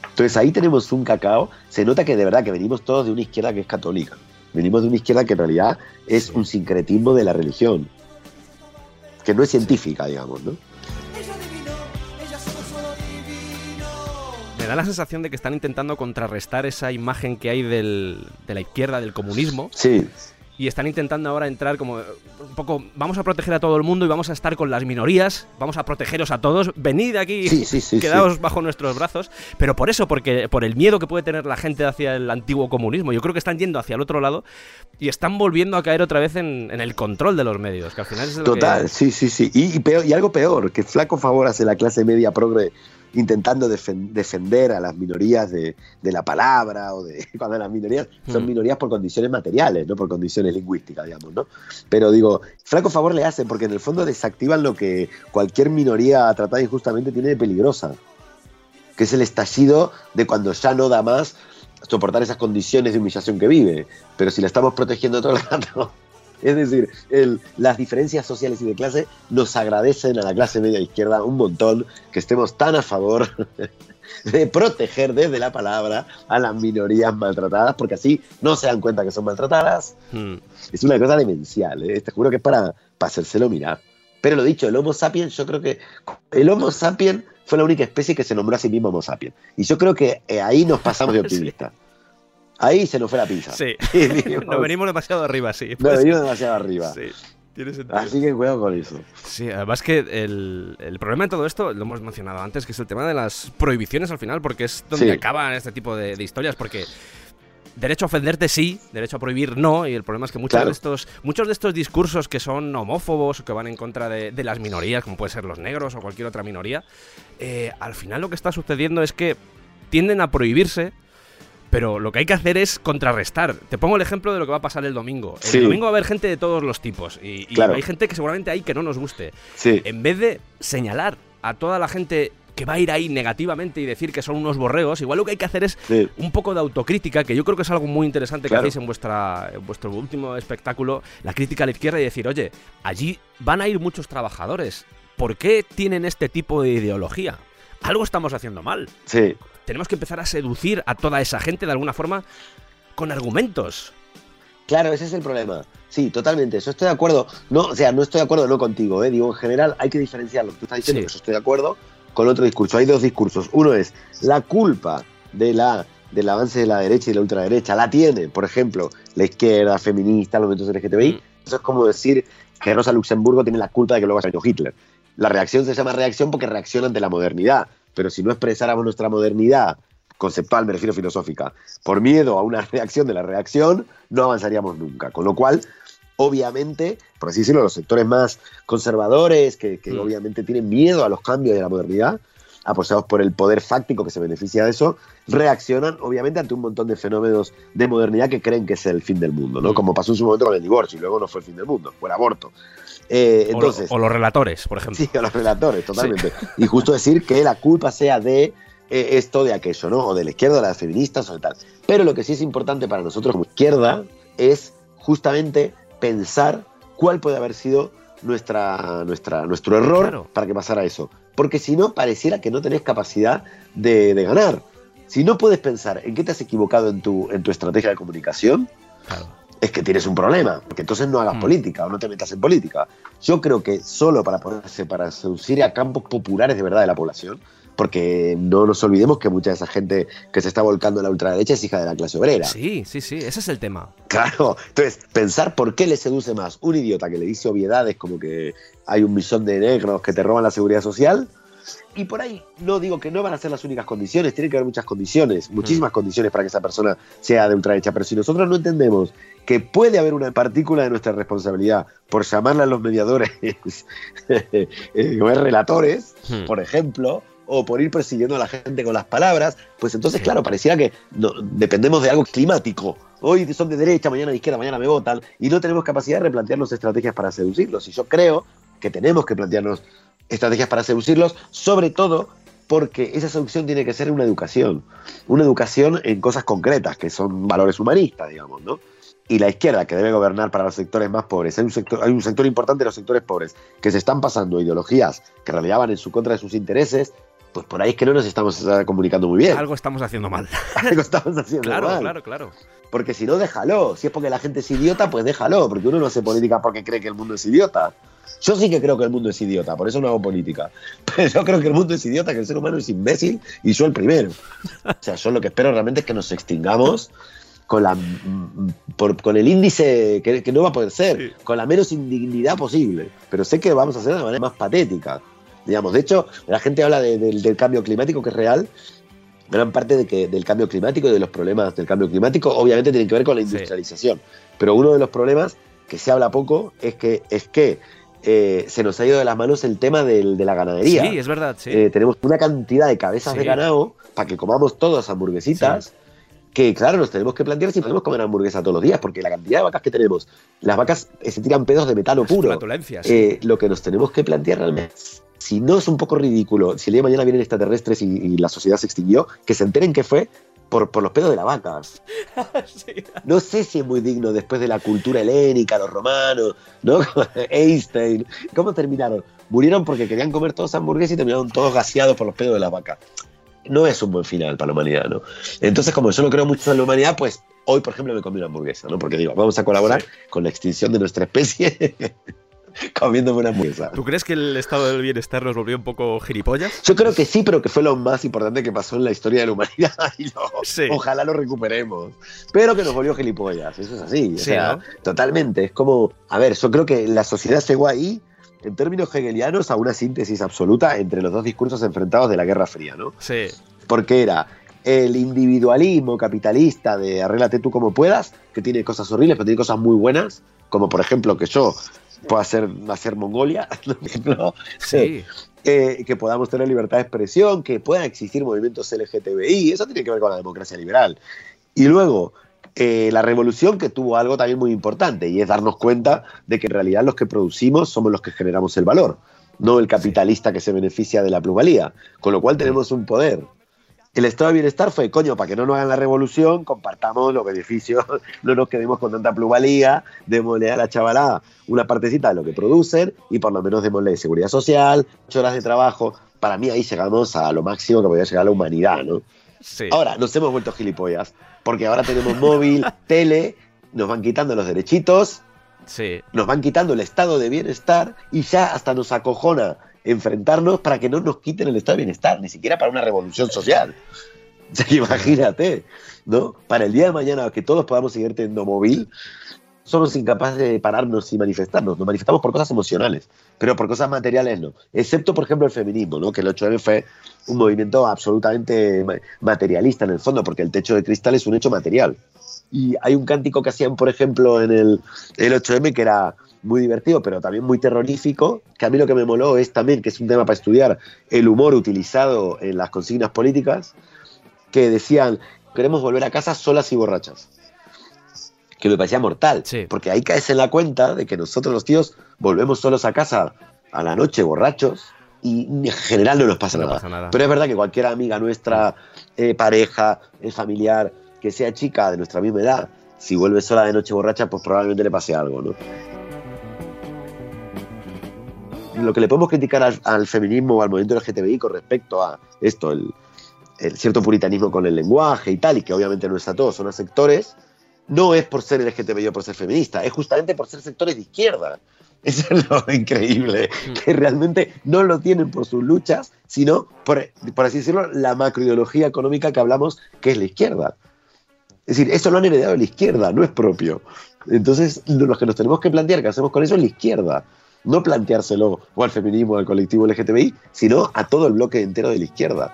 Entonces ahí tenemos un cacao. Se nota que de verdad que venimos todos de una izquierda que es católica. Venimos de una izquierda que en realidad es un sincretismo de la religión, que no es científica, digamos, ¿no? Me da la sensación de que están intentando contrarrestar esa imagen que hay de la izquierda, del comunismo. Sí. Y están intentando ahora entrar como un poco, vamos a proteger a todo el mundo y vamos a estar con las minorías, vamos a protegeros a todos, venid aquí, quedaos bajo nuestros brazos. Pero por eso, porque por el miedo que puede tener la gente hacia el antiguo comunismo, yo creo que están yendo hacia el otro lado y están volviendo a caer otra vez en el control de los medios, que al final es lo total, que... Y algo peor, que flaco favor hace la clase media progre intentando defender a las minorías de la palabra, o de cuando las minorías son minorías por condiciones materiales, no por condiciones lingüísticas, digamos, ¿no? Pero digo, franco favor le hacen, porque en el fondo desactivan lo que cualquier minoría tratada injustamente tiene de peligrosa, que es el estallido de cuando ya no da más soportar esas condiciones de humillación que vive. Pero si la estamos protegiendo todo el rato, es decir, las diferencias sociales y de clase nos agradecen a la clase media izquierda un montón que estemos tan a favor de proteger desde la palabra a las minorías maltratadas, porque así no se dan cuenta que son maltratadas. Es una cosa demencial, ¿eh? Te juro que es para hacérselo mirar. Pero lo dicho, el Homo sapiens, yo creo que el Homo sapiens fue la única especie que se nombró a sí mismo Homo sapiens. Y yo creo que ahí nos pasamos de optimistas. Ahí se nos fue la pinza. Sí. Nos venimos demasiado arriba, sí. Nos venimos demasiado arriba. Sí. Tiene sentido. Así que cuidado con eso. Sí, además que el problema de todo esto, lo hemos mencionado antes, que es el tema de las prohibiciones al final, porque es donde acaban este tipo de historias, porque derecho a ofenderte sí, derecho a prohibir no, y el problema es que muchos de estos discursos que son homófobos o que van en contra de las minorías, como pueden ser los negros o cualquier otra minoría, al final lo que está sucediendo es que tienden a prohibirse, pero lo que hay que hacer es contrarrestar. Te pongo el ejemplo de lo que va a pasar el domingo. El domingo va a haber gente de todos los tipos, y hay gente que seguramente hay que no nos guste. Sí. En vez de señalar a toda la gente que va a ir ahí negativamente y decir que son unos borregos, igual lo que hay que hacer es un poco de autocrítica, que yo creo que es algo muy interesante que hacéis en vuestro último espectáculo, la crítica a la izquierda, y decir, oye, allí van a ir muchos trabajadores, ¿por qué tienen este tipo de ideología? Algo estamos haciendo mal. Sí. Tenemos que empezar a seducir a toda esa gente de alguna forma con argumentos. Claro, ese es el problema. Sí, totalmente, yo estoy de acuerdo. No, o sea, no estoy de acuerdo no contigo, digo, en general hay que diferenciar lo que tú estás diciendo, que yo estoy de acuerdo, con otro discurso. Hay dos discursos. Uno es la culpa del avance de la derecha y de la ultraderecha. La tiene, por ejemplo, la izquierda feminista, los movimientos LGTBI. Eso es como decir que Rosa Luxemburgo tiene la culpa de que luego haya venido Hitler. La reacción se llama reacción porque reacciona ante la modernidad. Pero si no expresáramos nuestra modernidad conceptual, me refiero filosófica, por miedo a una reacción de la reacción, no avanzaríamos nunca. Con lo cual, obviamente, por así decirlo, los sectores más conservadores, que obviamente tienen miedo a los cambios de la modernidad, apoyados por el poder fáctico que se beneficia de eso, reaccionan obviamente ante un montón de fenómenos de modernidad que creen que es el fin del mundo, ¿no? Como pasó en su momento con el divorcio, y luego no fue el fin del mundo, fue el aborto. Entonces, o los relatores, por ejemplo. Sí, o los relatores, totalmente. Sí. Y justo decir que la culpa sea de esto, de aquello, ¿no? O de la izquierda, de las feministas, o de tal. Pero lo que sí es importante para nosotros como izquierda es justamente pensar cuál puede haber sido nuestro error para que pasara eso. Porque si no, pareciera que no tenés capacidad de ganar. Si no puedes pensar en qué te has equivocado en tu estrategia de comunicación, es que tienes un problema. Porque entonces no hagas política o no te metas en política. Yo creo que solo para seducir a campos populares de verdad de la población, porque no nos olvidemos que mucha de esa gente que se está volcando a la ultraderecha es hija de la clase obrera. Sí, sí, sí, ese es el tema. Claro, entonces pensar por qué le seduce más un idiota que le dice obviedades como que hay 1 millón de negros que te roban la seguridad social, y por ahí no digo que no van a ser las únicas condiciones, tienen que haber muchas condiciones, muchísimas condiciones para que esa persona sea de ultraderecha, pero si nosotros no entendemos que puede haber una partícula de nuestra responsabilidad por llamarla a los mediadores o relatores, por ejemplo, o por ir persiguiendo a la gente con las palabras, pues entonces, claro, pareciera que no, dependemos de algo climático. Hoy son de derecha, mañana de izquierda, mañana me votan, y no tenemos capacidad de replantearnos estrategias para seducirlos. Y yo creo que tenemos que plantearnos estrategias para seducirlos, sobre todo porque esa seducción tiene que ser una educación en cosas concretas, que son valores humanistas, digamos, ¿no? Y la izquierda, que debe gobernar para los sectores más pobres, hay un sector importante de los sectores pobres, que se están pasando ideologías que relevaban en su contra de sus intereses, pues por ahí es que no nos estamos comunicando muy bien. Algo estamos haciendo mal. Algo estamos haciendo mal. Claro, claro, claro. Porque si no, déjalo. Si es porque la gente es idiota, pues déjalo. Porque uno no hace política porque cree que el mundo es idiota. Yo sí que creo que el mundo es idiota, por eso no hago política. Pero yo creo que el mundo es idiota, que el ser humano es imbécil, y yo el primero. O sea, yo lo que espero realmente es que nos extingamos con el índice que no va a poder ser, con la menos indignidad posible. Pero sé que vamos a hacer de una manera más patética. Digamos, de hecho, la gente habla del cambio climático, que es real. Gran parte del cambio climático y de los problemas del cambio climático obviamente tienen que ver con la industrialización. Pero uno de los problemas que se habla poco es que se nos ha ido de las manos el tema de la ganadería. Sí, es verdad, sí. Tenemos una cantidad de cabezas de ganado para que comamos todas hamburguesitas, que claro, nos tenemos que plantear si podemos comer hamburguesa todos los días, porque la cantidad de vacas que tenemos, las vacas se tiran pedos de metano puro. Lo que nos tenemos que plantear realmente, si no es un poco ridículo, si el día de mañana vienen extraterrestres y la sociedad se extinguió, que se enteren que fue por los pedos de las vacas. No sé si es muy digno después de la cultura helénica, los romanos, ¿no? Einstein, ¿cómo terminaron? Murieron porque querían comer todos hamburguesas y terminaron todos gaseados por los pedos de las vacas. No es un buen final para la humanidad, ¿no? Entonces, como yo no creo mucho en la humanidad, pues hoy, por ejemplo, me comí una hamburguesa, ¿no? Porque digo, vamos a colaborar con la extinción de nuestra especie... comiéndome una hamburguesa. ¿Tú crees que el estado del bienestar nos volvió un poco gilipollas? Yo creo que sí, pero que fue lo más importante que pasó en la historia de la humanidad. Y ojalá lo recuperemos. Pero que nos volvió gilipollas, eso es así. O sea, ¿no? Totalmente. Es como, a ver, yo creo que la sociedad llegó ahí, en términos hegelianos, a una síntesis absoluta entre los dos discursos enfrentados de la Guerra Fría, ¿no? Sí. Porque era el individualismo capitalista de arréglate tú como puedas, que tiene cosas horribles, pero tiene cosas muy buenas, como por ejemplo que yo... pueda hacer Mongolia, ¿no? Sí. Que podamos tener libertad de expresión, que puedan existir movimientos LGTBI, eso tiene que ver con la democracia liberal. Y luego, la revolución, que tuvo algo también muy importante, y es darnos cuenta de que en realidad los que producimos somos los que generamos el valor, no el capitalista que se beneficia de la plusvalía, con lo cual tenemos un poder. El estado de bienestar fue, coño, para que no nos hagan la revolución, compartamos los beneficios, no nos quedemos con tanta plusvalía, démosle a la chavalada una partecita de lo que producen y por lo menos démosle seguridad social, 8 horas de trabajo. Para mí ahí llegamos a lo máximo que podía llegar a la humanidad, ¿no? Sí. Ahora, nos hemos vuelto gilipollas, porque ahora tenemos móvil, tele, nos van quitando los derechitos, nos van quitando el estado de bienestar y ya hasta nos acojona enfrentarnos para que no nos quiten el estado de bienestar, ni siquiera para una revolución social. O sea, imagínate, ¿no? Para el día de mañana que todos podamos seguir teniendo móvil, somos incapaces de pararnos y manifestarnos. Nos manifestamos por cosas emocionales, pero por cosas materiales no. Excepto, por ejemplo, el feminismo, ¿no? Que el 8M fue un movimiento absolutamente materialista en el fondo, porque el techo de cristal es un hecho material. Y hay un cántico que hacían, por ejemplo, en el 8M que era... muy divertido, pero también muy terrorífico, que a mí lo que me moló es también, que es un tema para estudiar, el humor utilizado en las consignas políticas, que decían, queremos volver a casa solas y borrachas. Que me parecía mortal, porque ahí caes en la cuenta de que nosotros los tíos volvemos solos a casa a la noche borrachos y en general no nos pasa, no pasa nada. Pero es verdad que cualquier amiga nuestra, pareja, familiar, que sea chica de nuestra misma edad, si vuelve sola de noche borracha, pues probablemente le pase algo, ¿no? Lo que le podemos criticar al feminismo o al movimiento LGTBI con respecto a esto, el cierto puritanismo con el lenguaje y tal, y que obviamente no es a todos, son a sectores, no es por ser LGTBI o por ser feminista, es justamente por ser sectores de izquierda. Eso es lo increíble, que realmente no lo tienen por sus luchas, sino por así decirlo, la macroideología económica que hablamos, que es la izquierda. Es decir, eso lo han heredado de la izquierda, no es propio. Entonces, los que nos tenemos que plantear qué hacemos con eso es la izquierda. No planteárselo o al feminismo o al colectivo LGTBI, sino a todo el bloque entero de la izquierda.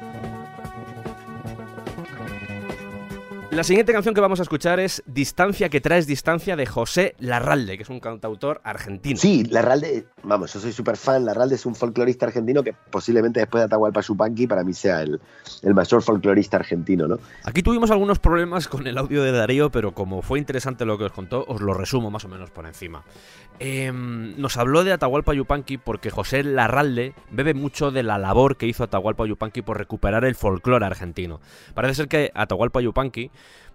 La siguiente canción que vamos a escuchar es Distancia que traes distancia, de José Larralde, que es un cantautor argentino. Sí, Larralde, vamos, yo soy súper fan. Larralde es un folclorista argentino que posiblemente después de Atahualpa Yupanqui para mí sea el mayor folclorista argentino, ¿no? Aquí tuvimos algunos problemas con el audio de Darío, pero como fue interesante lo que os contó, os lo resumo más o menos por encima. Nos habló de Atahualpa Yupanqui porque José Larralde bebe mucho de la labor que hizo Atahualpa Yupanqui por recuperar el folclore argentino. Parece ser que Atahualpa Yupanqui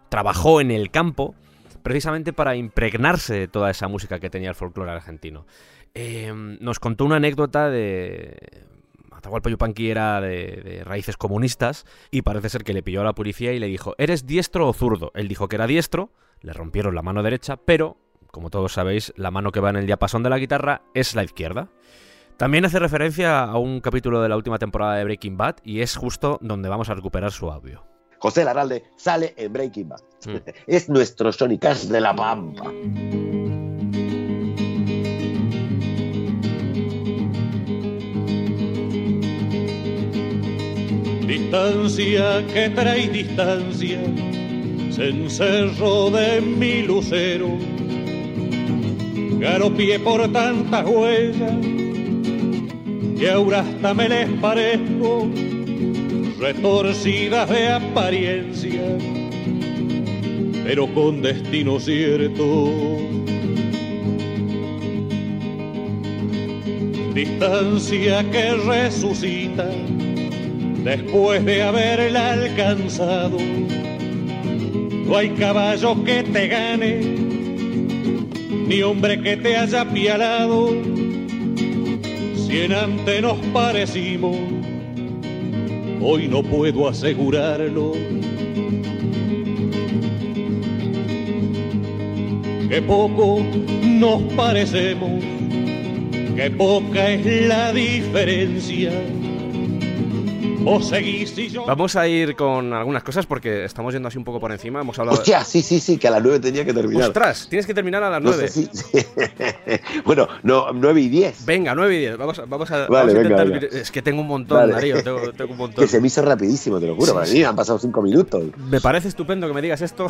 trabajó en el campo precisamente para impregnarse de toda esa música que tenía el folclore argentino. Nos contó una anécdota de... Atahualpa Yupanqui era de raíces comunistas y parece ser que le pilló a la policía y le dijo, ¿eres diestro o zurdo? Él dijo que era diestro, le rompieron la mano derecha, pero, como todos sabéis, la mano que va en el diapasón de la guitarra es la izquierda. También hace referencia a un capítulo de la última temporada de Breaking Bad y es justo donde vamos a recuperar su audio. José Larralde sale en Breaking Bad. Es nuestro Johnny Cash de la Pampa. Distancia que trae distancia, se encerró de mi lucero. Garopié por tantas huellas y ahora hasta me les parezco, retorcidas de apariencia, pero con destino cierto. Distancia que resucita después de haberla alcanzado. No hay caballo que te gane, ni hombre que te haya apialado. Si en antes nos parecimos, hoy no puedo asegurarlo. Que poco nos parecemos, que poca es la diferencia. Vos seguís y yo... Vamos a ir con algunas cosas porque estamos yendo así un poco por encima. Hemos hablado... Hostia, sí, que a las 9 tenía que terminar. Ostras, tienes que terminar a las 9. No sé, sí. Bueno, no, 9 y 10. Venga, 9 y 10. Vamos a intentar. Es que tengo un montón, vale. Darío, tengo un montón. Que se me hizo rapidísimo, te lo juro. Sí, han pasado 5 minutos. Me parece estupendo que me digas esto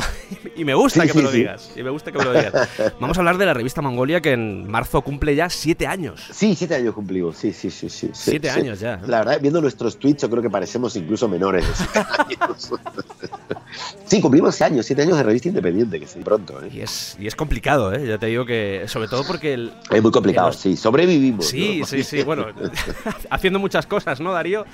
y me gusta que me lo digas. Y me gusta que me lo digas. Vamos a hablar de la revista Mongolia, que en marzo cumple ya 7 años. Sí, 7 años cumplimos. Sí. 7 años ya. La verdad, viendo nuestros tweets, yo creo que parecemos incluso menores. Sí, cumplimos 7 años de revista independiente, que sí, pronto. Y es complicado, ¿eh? Ya te digo que, sobre todo porque... Es muy complicado, sí, sobrevivimos. Sí, bueno, haciendo muchas cosas, ¿no, Darío?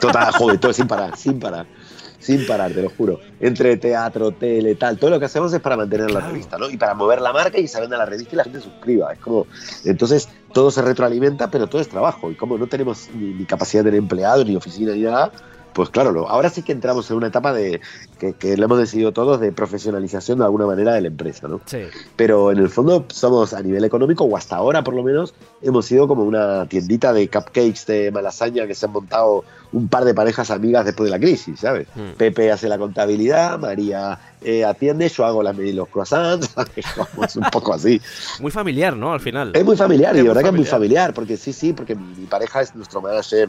Total, joder, todo sin parar, te lo juro. Entre teatro, tele, tal, todo lo que hacemos es para mantener la revista, ¿no? Y para mover la marca y se venda la revista y la gente suscriba. Es como... Entonces... Todo se retroalimenta, pero todo es trabajo. Y como no tenemos ni capacidad de empleado, ni oficina, ni nada, pues claro, ahora sí que entramos en una etapa de que lo hemos decidido todos, de profesionalización de alguna manera de la empresa, ¿no? Sí. Pero en el fondo somos, a nivel económico, o hasta ahora por lo menos, hemos sido como una tiendita de cupcakes de malasaña que se han montado un par de parejas amigas después de la crisis, ¿sabes? Mm. Pepe hace la contabilidad, María... atiende, yo hago los croissants, es un poco así. Muy familiar, ¿no? Al final. Es muy familiar, y la verdad que es muy familiar, porque porque mi pareja es nuestra manager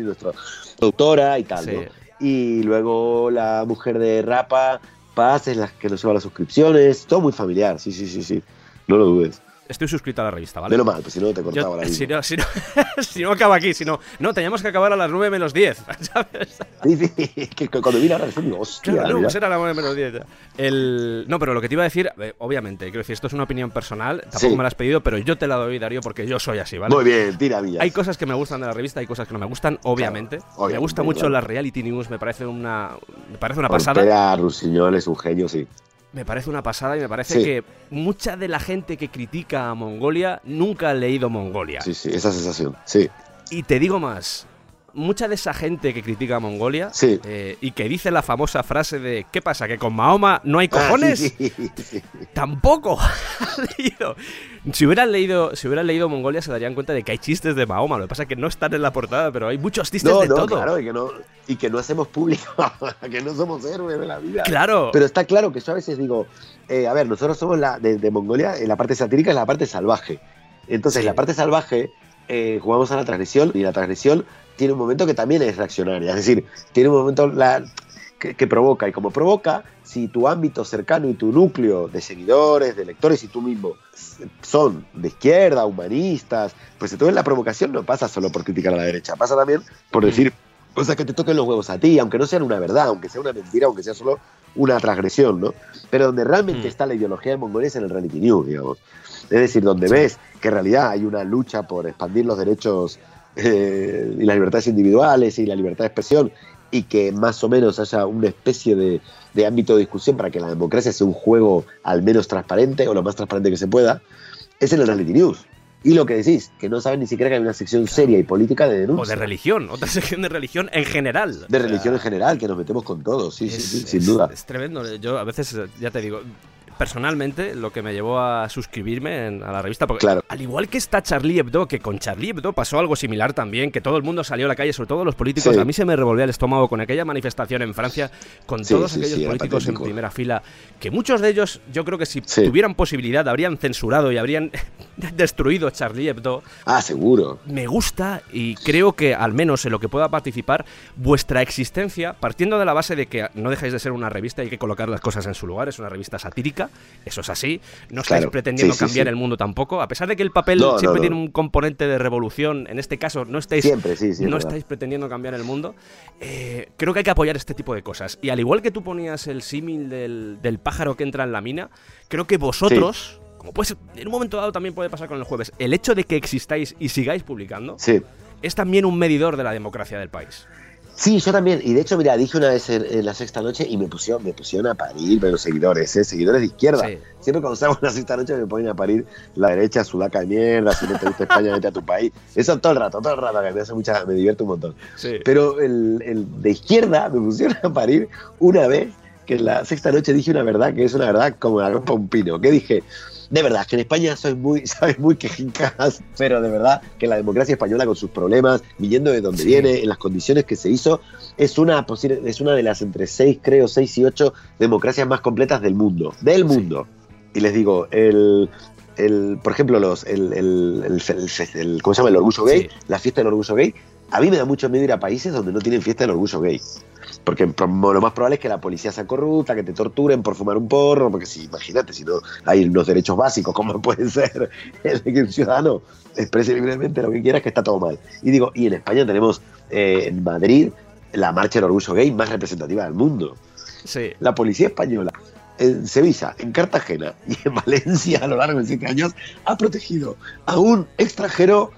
y nuestra productora y tal, sí, ¿no? Y luego la mujer de Rapa, Paz, es la que nos lleva las suscripciones, todo muy familiar, sí, no lo dudes. Estoy suscrito a la revista, ¿vale? Menos mal, pues si no te cortaba la vida. Si no acaba aquí, no, teníamos que acabar a las 9 menos 10, ¿sabes? Sí, que cuando vine ahora digo, hostia. Claro, no, será las 9 menos 10. No, pero lo que te iba a decir, obviamente, quiero decir, esto es una opinión personal, tampoco me la has pedido, pero yo te la doy, Darío, porque yo soy así, ¿vale? Muy bien, tira millas. Hay cosas que me gustan de la revista, hay cosas que no me gustan, obviamente. Claro, me gusta mucho las reality news, me parece una pasada. Ortega, Rusiñol es un genio, sí. Me parece una pasada y me parece que mucha de la gente que critica a Mongolia nunca ha leído Mongolia. Sí, esa sensación, sí. Y te digo más, mucha de esa gente que critica a Mongolia y que dice la famosa frase de ¿qué pasa, que con Mahoma no hay cojones? Tampoco ha leído. Si hubieran leído Mongolia se darían cuenta de que hay chistes de Mahoma. Lo que pasa es que no están en la portada, pero hay muchos chistes todo. Claro, y que no hacemos público, que no somos héroes de la vida. Claro. Pero está claro que yo a veces digo, a ver, nosotros somos de Mongolia, la parte satírica es la parte salvaje. Entonces, la parte salvaje jugamos a la transgresión y la transgresión tiene un momento que también es reaccionaria, es decir, tiene un momento que provoca, y como provoca, si tu ámbito cercano y tu núcleo de seguidores, de lectores y tú mismo son de izquierda, humanistas, pues entonces la provocación no pasa solo por criticar a la derecha, pasa también por decir cosas que te toquen los huevos a ti, aunque no sean una verdad, aunque sea una mentira, aunque sea solo una transgresión, ¿no? Pero donde realmente está la ideología de Mongolia es en el reality news, digamos. Es decir, donde ves que en realidad hay una lucha por expandir los derechos y las libertades individuales y la libertad de expresión, y que más o menos haya una especie de ámbito de discusión para que la democracia sea un juego al menos transparente o lo más transparente que se pueda, es en el reality news. Y lo que decís, que no saben ni siquiera que hay una sección seria y política de denuncia. O de religión, otra sección de religión en general. De religión en general, que nos metemos con todo, sin duda. Es tremendo, yo a veces, ya te digo... Personalmente, lo que me llevó a suscribirme a la revista, porque al igual que está Charlie Hebdo, que con Charlie Hebdo pasó algo similar también, que todo el mundo salió a la calle, sobre todo los políticos, a mí se me revolvía el estómago con aquella manifestación en Francia, con todos aquellos políticos en primera fila, que muchos de ellos, yo creo que si tuvieran posibilidad, habrían censurado y habrían destruido Charlie Hebdo. Ah, seguro. Me gusta y creo que, al menos en lo que pueda participar, vuestra existencia, partiendo de la base de que no dejáis de ser una revista, hay que colocar las cosas en su lugar, es una revista satírica, Rusia, eso es así, no estáis pretendiendo cambiar el mundo tampoco, a pesar de que el papel siempre tiene un componente de revolución, en este caso no estáis, no estáis pretendiendo cambiar el mundo. Creo que hay que apoyar este tipo de cosas, y al igual que tú ponías el símil del pájaro que entra en la mina, creo que vosotros... Sí. Como puede ser, en un momento dado también puede pasar con El Jueves. El hecho de que existáis y sigáis publicando es también un medidor de la democracia del país. Sí, yo también. Y de hecho, mira, dije una vez en La Sexta Noche y me pusieron a parir los seguidores, seguidores de izquierda. Sí. Siempre cuando salgo en La Sexta Noche me ponen a parir la derecha, sudaca de mierda, si no te gusta España, vete a tu país. Eso todo el rato, que me divierto un montón. Sí. Pero el de izquierda me pusieron a parir una vez que en La Sexta Noche dije una verdad que es una verdad como la ropa un pino. ¿Qué dije? De verdad, que en España sabes muy quejicas, pero de verdad que la democracia española con sus problemas, viniendo de donde viene, en las condiciones que se hizo, es una de las entre 6 y 8 democracias más completas del mundo. Del mundo. Sí. Y les digo, por ejemplo, ¿cómo se llama? El orgullo gay, la fiesta del orgullo gay. A mí me da mucho miedo ir a países donde no tienen fiesta del orgullo gay. Porque lo más probable es que la policía sea corrupta, que te torturen por fumar un porro, porque imagínate, si no hay unos derechos básicos, ¿cómo puede ser que un ciudadano exprese libremente lo que quiera, que está todo mal? Y digo, y en España tenemos en Madrid la marcha del orgullo gay más representativa del mundo. Sí. La policía española en Sevilla, en Cartagena y en Valencia a lo largo de 7 años ha protegido a un extranjero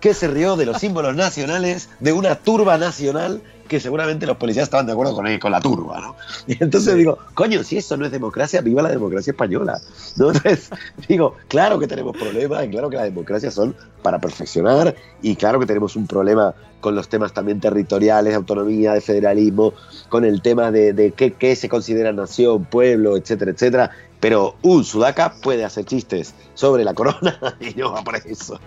que se rió de los símbolos nacionales, de una turba nacional, que seguramente los policías estaban de acuerdo con la turba, ¿no? Y entonces digo, coño, si eso no es democracia, viva la democracia española, ¿no? Entonces digo, claro que tenemos problemas, y claro que las democracias son para perfeccionar, y claro que tenemos un problema con los temas también territoriales, de autonomía, de federalismo, con el tema de qué se considera nación, pueblo, etcétera, etcétera, pero un sudaca puede hacer chistes sobre la corona y no va por eso.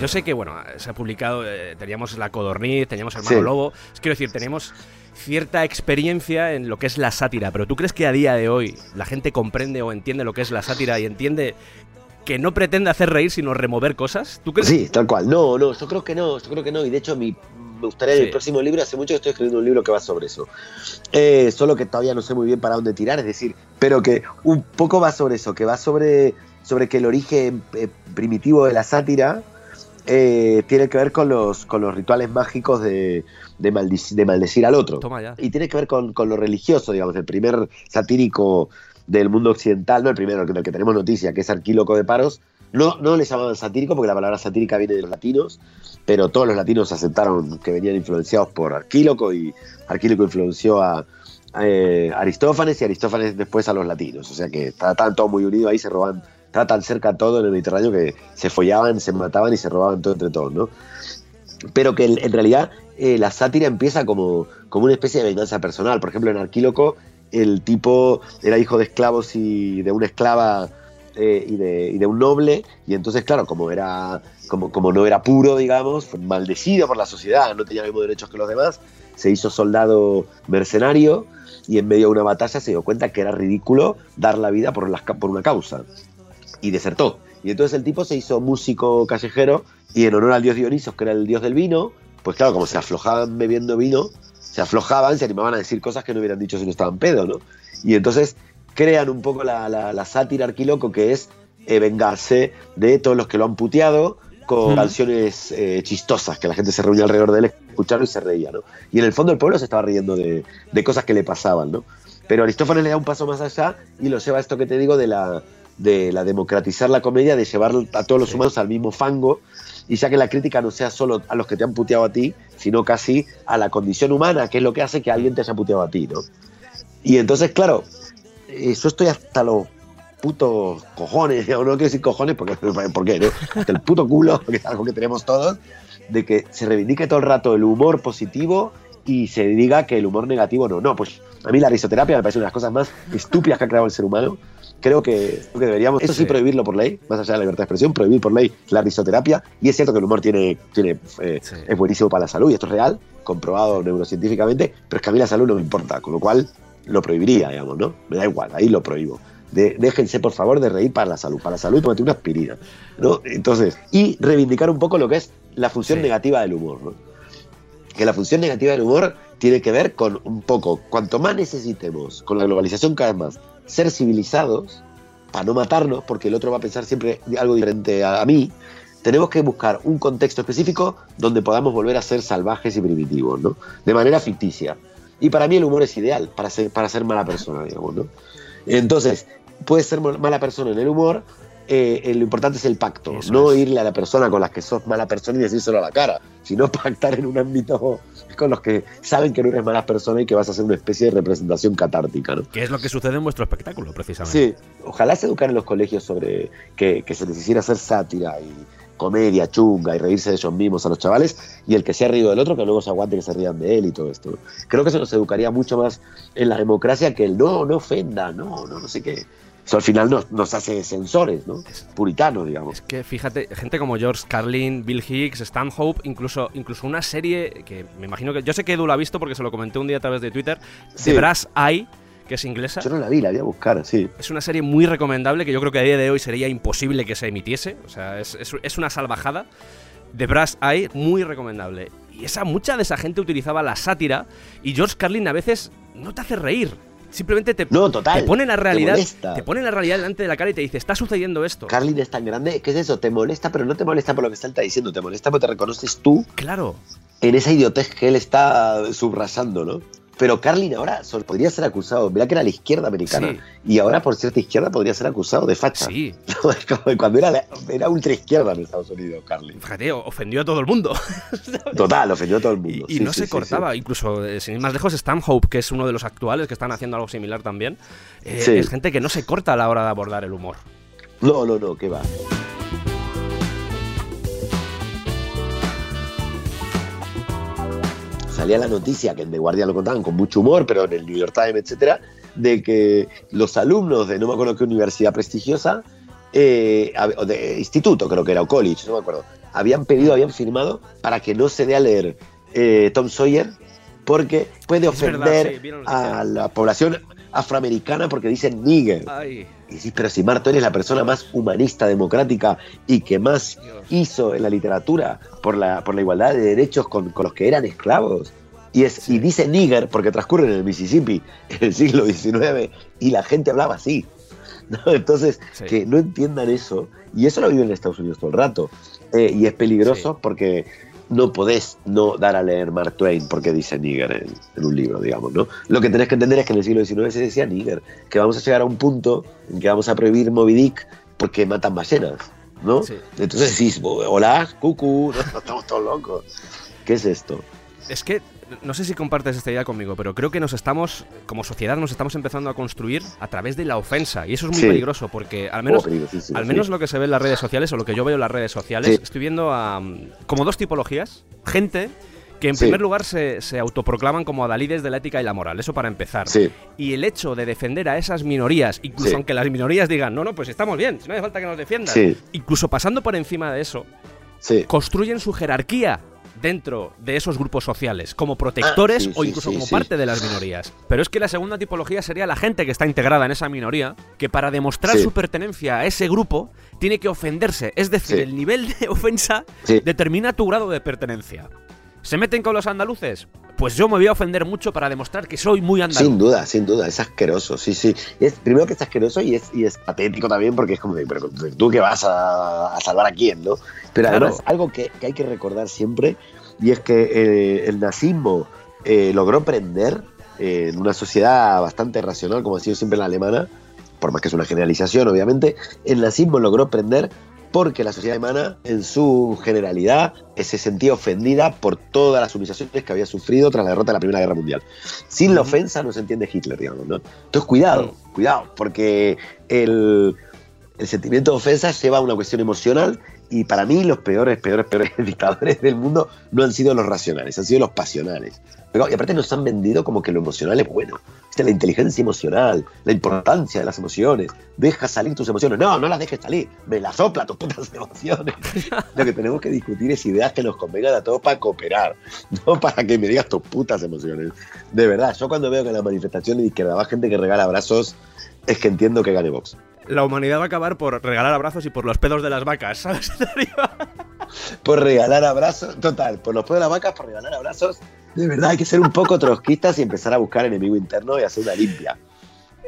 Yo sé que, bueno, se ha publicado, teníamos La Codorniz, teníamos Hermano Lobo, quiero decir, tenemos cierta experiencia en lo que es la sátira, pero ¿tú crees que a día de hoy la gente comprende o entiende lo que es la sátira y entiende que no pretende hacer reír sino remover cosas? ¿Tú crees? Sí, tal cual. No, yo creo que no, y de hecho me gustaría en el próximo libro, hace mucho que estoy escribiendo un libro que va sobre eso, solo que todavía no sé muy bien para dónde tirar, es decir, pero que un poco va sobre eso, que va sobre que el origen primitivo de la sátira tiene que ver con los rituales mágicos de maldecir al otro. Toma ya. Y tiene que ver con lo religioso, digamos, el primer satírico del mundo occidental, no el primero del que tenemos noticia, que es Arquíloco de Paros. No le llamaban satírico porque la palabra satírica viene de los latinos, pero todos los latinos aceptaron que venían influenciados por Arquíloco, y Arquíloco influenció a Aristófanes, y Aristófanes después a los latinos. O sea que estaban todos muy unidos ahí, se roban. Estaba tan cerca todo en el Mediterráneo que se follaban, se mataban y se robaban todo entre todos, ¿no? Pero que en realidad la sátira empieza como una especie de venganza personal. Por ejemplo, en Arquíloco el tipo era hijo de esclavos y de una esclava y de un noble, y entonces, claro, como no era puro, digamos, fue maldecido por la sociedad, no tenía los mismos derechos que los demás, se hizo soldado mercenario y en medio de una batalla se dio cuenta que era ridículo dar la vida por una causa. Y desertó. Y entonces el tipo se hizo músico callejero, y en honor al dios Dionisos, que era el dios del vino, pues claro, como se aflojaban bebiendo vino, se animaban a decir cosas que no hubieran dicho si no estaban pedo, ¿no? Y entonces crean un poco la sátira Arquíloco, que es vengarse de todos los que lo han puteado con canciones chistosas, que la gente se reunía alrededor de él, escucharon y se reía, ¿no? Y en el fondo el pueblo se estaba riendo de cosas que le pasaban, ¿no? Pero Aristófanes le da un paso más allá y lo lleva a esto que te digo de democratizar la comedia, de llevar a todos los humanos al mismo fango, y ya que la crítica no sea solo a los que te han puteado a ti, sino casi a la condición humana, que es lo que hace que alguien te haya puteado a ti, ¿no? Y entonces, claro, yo estoy hasta los putos cojones, no quiero decir cojones porque ¿por qué, no? Hasta el puto culo, que es algo que tenemos todos, de que se reivindique todo el rato el humor positivo y se diga que el humor negativo no, pues a mí la risoterapia me parece una de las cosas más estúpidas que ha creado el ser humano. Creo que deberíamos, eso sí, prohibirlo por ley, más allá de la libertad de expresión, prohibir por ley la risoterapia. Y es cierto que el humor es buenísimo para la salud, y esto es real, comprobado neurocientíficamente, pero es que a mí la salud no me importa, con lo cual lo prohibiría, digamos, ¿no? Me da igual, ahí lo prohíbo. Déjense, por favor, de reír para la salud, tómate una aspirina, ¿no? Entonces, y reivindicar un poco lo que es la función negativa del humor, ¿no? Que la función negativa del humor tiene que ver con un poco, cuanto más necesitemos, con la globalización cada vez más, ser civilizados, para no matarnos, porque el otro va a pensar siempre algo diferente a mí, tenemos que buscar un contexto específico donde podamos volver a ser salvajes y primitivos, ¿no? De manera ficticia. Y para mí el humor es ideal para ser mala persona, digamos, ¿no? Entonces, puedes ser mala persona en el humor, lo importante es el pacto, eso no es. Irle a la persona con las que sos mala persona y decírselo a la cara, sino pactar en un ámbito con los que saben que no eres mala persona y que vas a hacer una especie de representación catártica, ¿no? Que es lo que sucede en vuestro espectáculo, precisamente. Sí, ojalá se educar en los colegios sobre que se les hiciera hacer sátira y comedia chunga y reírse de ellos mismos a los chavales, y el que se ha reído del otro que luego se aguante que se rían de él y todo esto. Creo que eso nos educaría mucho más en la democracia que el no ofenda, no sé qué. Eso al final nos hace censores, ¿no? Puritanos, digamos. Es que fíjate, gente como George Carlin, Bill Hicks, Stanhope, incluso una serie que me imagino que... Yo sé que Edu la ha visto porque se lo comenté un día a través de Twitter, sí. The Brass Eye, que es inglesa. Yo no la vi, la voy a buscar, sí. Es una serie muy recomendable que yo creo que a día de hoy sería imposible que se emitiese. O sea, es una salvajada. The Brass Eye, muy recomendable. Y mucha de esa gente utilizaba la sátira y George Carlin a veces no te hace reír. Simplemente te pone la realidad, delante de la cara y te dice, está sucediendo esto. Carlin es tan grande, ¿qué es eso? Te molesta, pero no te molesta por lo que está diciendo, te molesta porque te reconoces tú. Claro. En esa idiotez que él está subrayando, ¿no? Pero Carlin ahora podría ser acusado, mirá que era la izquierda americana, sí. Y ahora por cierta izquierda podría ser acusado de facha. Sí. Cuando era ultra izquierda en Estados Unidos, Carlin. Fíjate, ofendió a todo el mundo. Total, ofendió a todo el mundo. Y sí, no sí, se sí, cortaba, sí. Incluso, sin ir más lejos, Stanhope, que es uno de los actuales que están haciendo algo similar también, sí. Es gente que no se corta a la hora de abordar el humor. No, qué va. Salía la noticia, que en The Guardian lo contaban con mucho humor, pero en el New York Times, etcétera, de que los alumnos de no me acuerdo qué universidad prestigiosa, de instituto creo que era, o college, no me acuerdo, habían firmado para que no se dé a leer Tom Sawyer porque puede ofender, verdad, sí, a la población afroamericana porque dicen nigger. Ay. Y decís, pero si Marto eres la persona más humanista, democrática y que más hizo en la literatura por la igualdad de derechos con los que eran esclavos. Y dice nigger porque transcurre en el Mississippi en el siglo XIX y la gente hablaba así. ¿No? Entonces, sí. Que no entiendan eso. Y eso lo viven en Estados Unidos todo el rato. Y es peligroso, sí. Porque no podés no dar a leer Mark Twain porque dice nigger en un libro, digamos, ¿no? Lo que tenés que entender es que en el siglo XIX se decía nigger, que vamos a llegar a un punto en que vamos a prohibir Moby Dick porque matan ballenas, ¿no? Sí. Entonces decís, hola, cucú, no estamos todos locos. ¿Qué es esto? Es que, no sé si compartes esta idea conmigo, pero creo que como sociedad, nos estamos empezando a construir a través de la ofensa. Y eso es muy peligroso, porque al menos lo que se ve en las redes sociales, o lo que yo veo en las redes sociales, estoy viendo como dos tipologías. Gente que en primer lugar se autoproclaman como adalides de la ética y la moral, eso para empezar. Sí. Y el hecho de defender a esas minorías, incluso aunque las minorías digan, no, pues estamos bien, no hace falta que nos defiendan, incluso pasando por encima de eso, construyen su jerarquía dentro de esos grupos sociales, como protectores o incluso como parte de las minorías. Pero es que la segunda tipología sería la gente que está integrada en esa minoría, que para demostrar su pertenencia a ese grupo tiene que ofenderse. Es decir, el nivel de ofensa determina tu grado de pertenencia. ¿Se meten con los andaluces? Pues yo me voy a ofender mucho para demostrar que soy muy andaluz. Sin duda, es asqueroso, sí. Primero que es asqueroso y es patético también porque es como, pero tú que vas a salvar a quién, ¿no? Pero además, algo que hay que recordar siempre, y es que el nazismo logró prender en una sociedad bastante racional, como ha sido siempre la alemana, por más que es una generalización, obviamente, el nazismo logró prender porque la sociedad alemana, en su generalidad, se sentía ofendida por todas las humillaciones que había sufrido tras la derrota de la Primera Guerra Mundial. Sin la ofensa no se entiende Hitler, digamos, ¿no? Entonces, cuidado, porque el sentimiento de ofensa lleva a una cuestión emocional, y para mí los peores dictadores del mundo no han sido los racionales, han sido los pasionales. Y aparte nos han vendido como que lo emocional es bueno. La inteligencia emocional, la importancia de las emociones, deja salir tus emociones. No las dejes salir, me las sopla tus putas emociones. Lo que tenemos que discutir es ideas que nos convengan a todos para cooperar, no para que me digas tus putas emociones. De verdad, yo cuando veo que en las manifestaciones de izquierda va gente que regala abrazos, es que entiendo que gane Vox. La humanidad va a acabar por regalar abrazos y por los pedos de las vacas, ¿sabes, Darío? por regalar abrazos. Total, por los pedos de las vacas, por regalar abrazos. De verdad, hay que ser un poco trotskistas y empezar a buscar enemigo interno y hacer una limpia.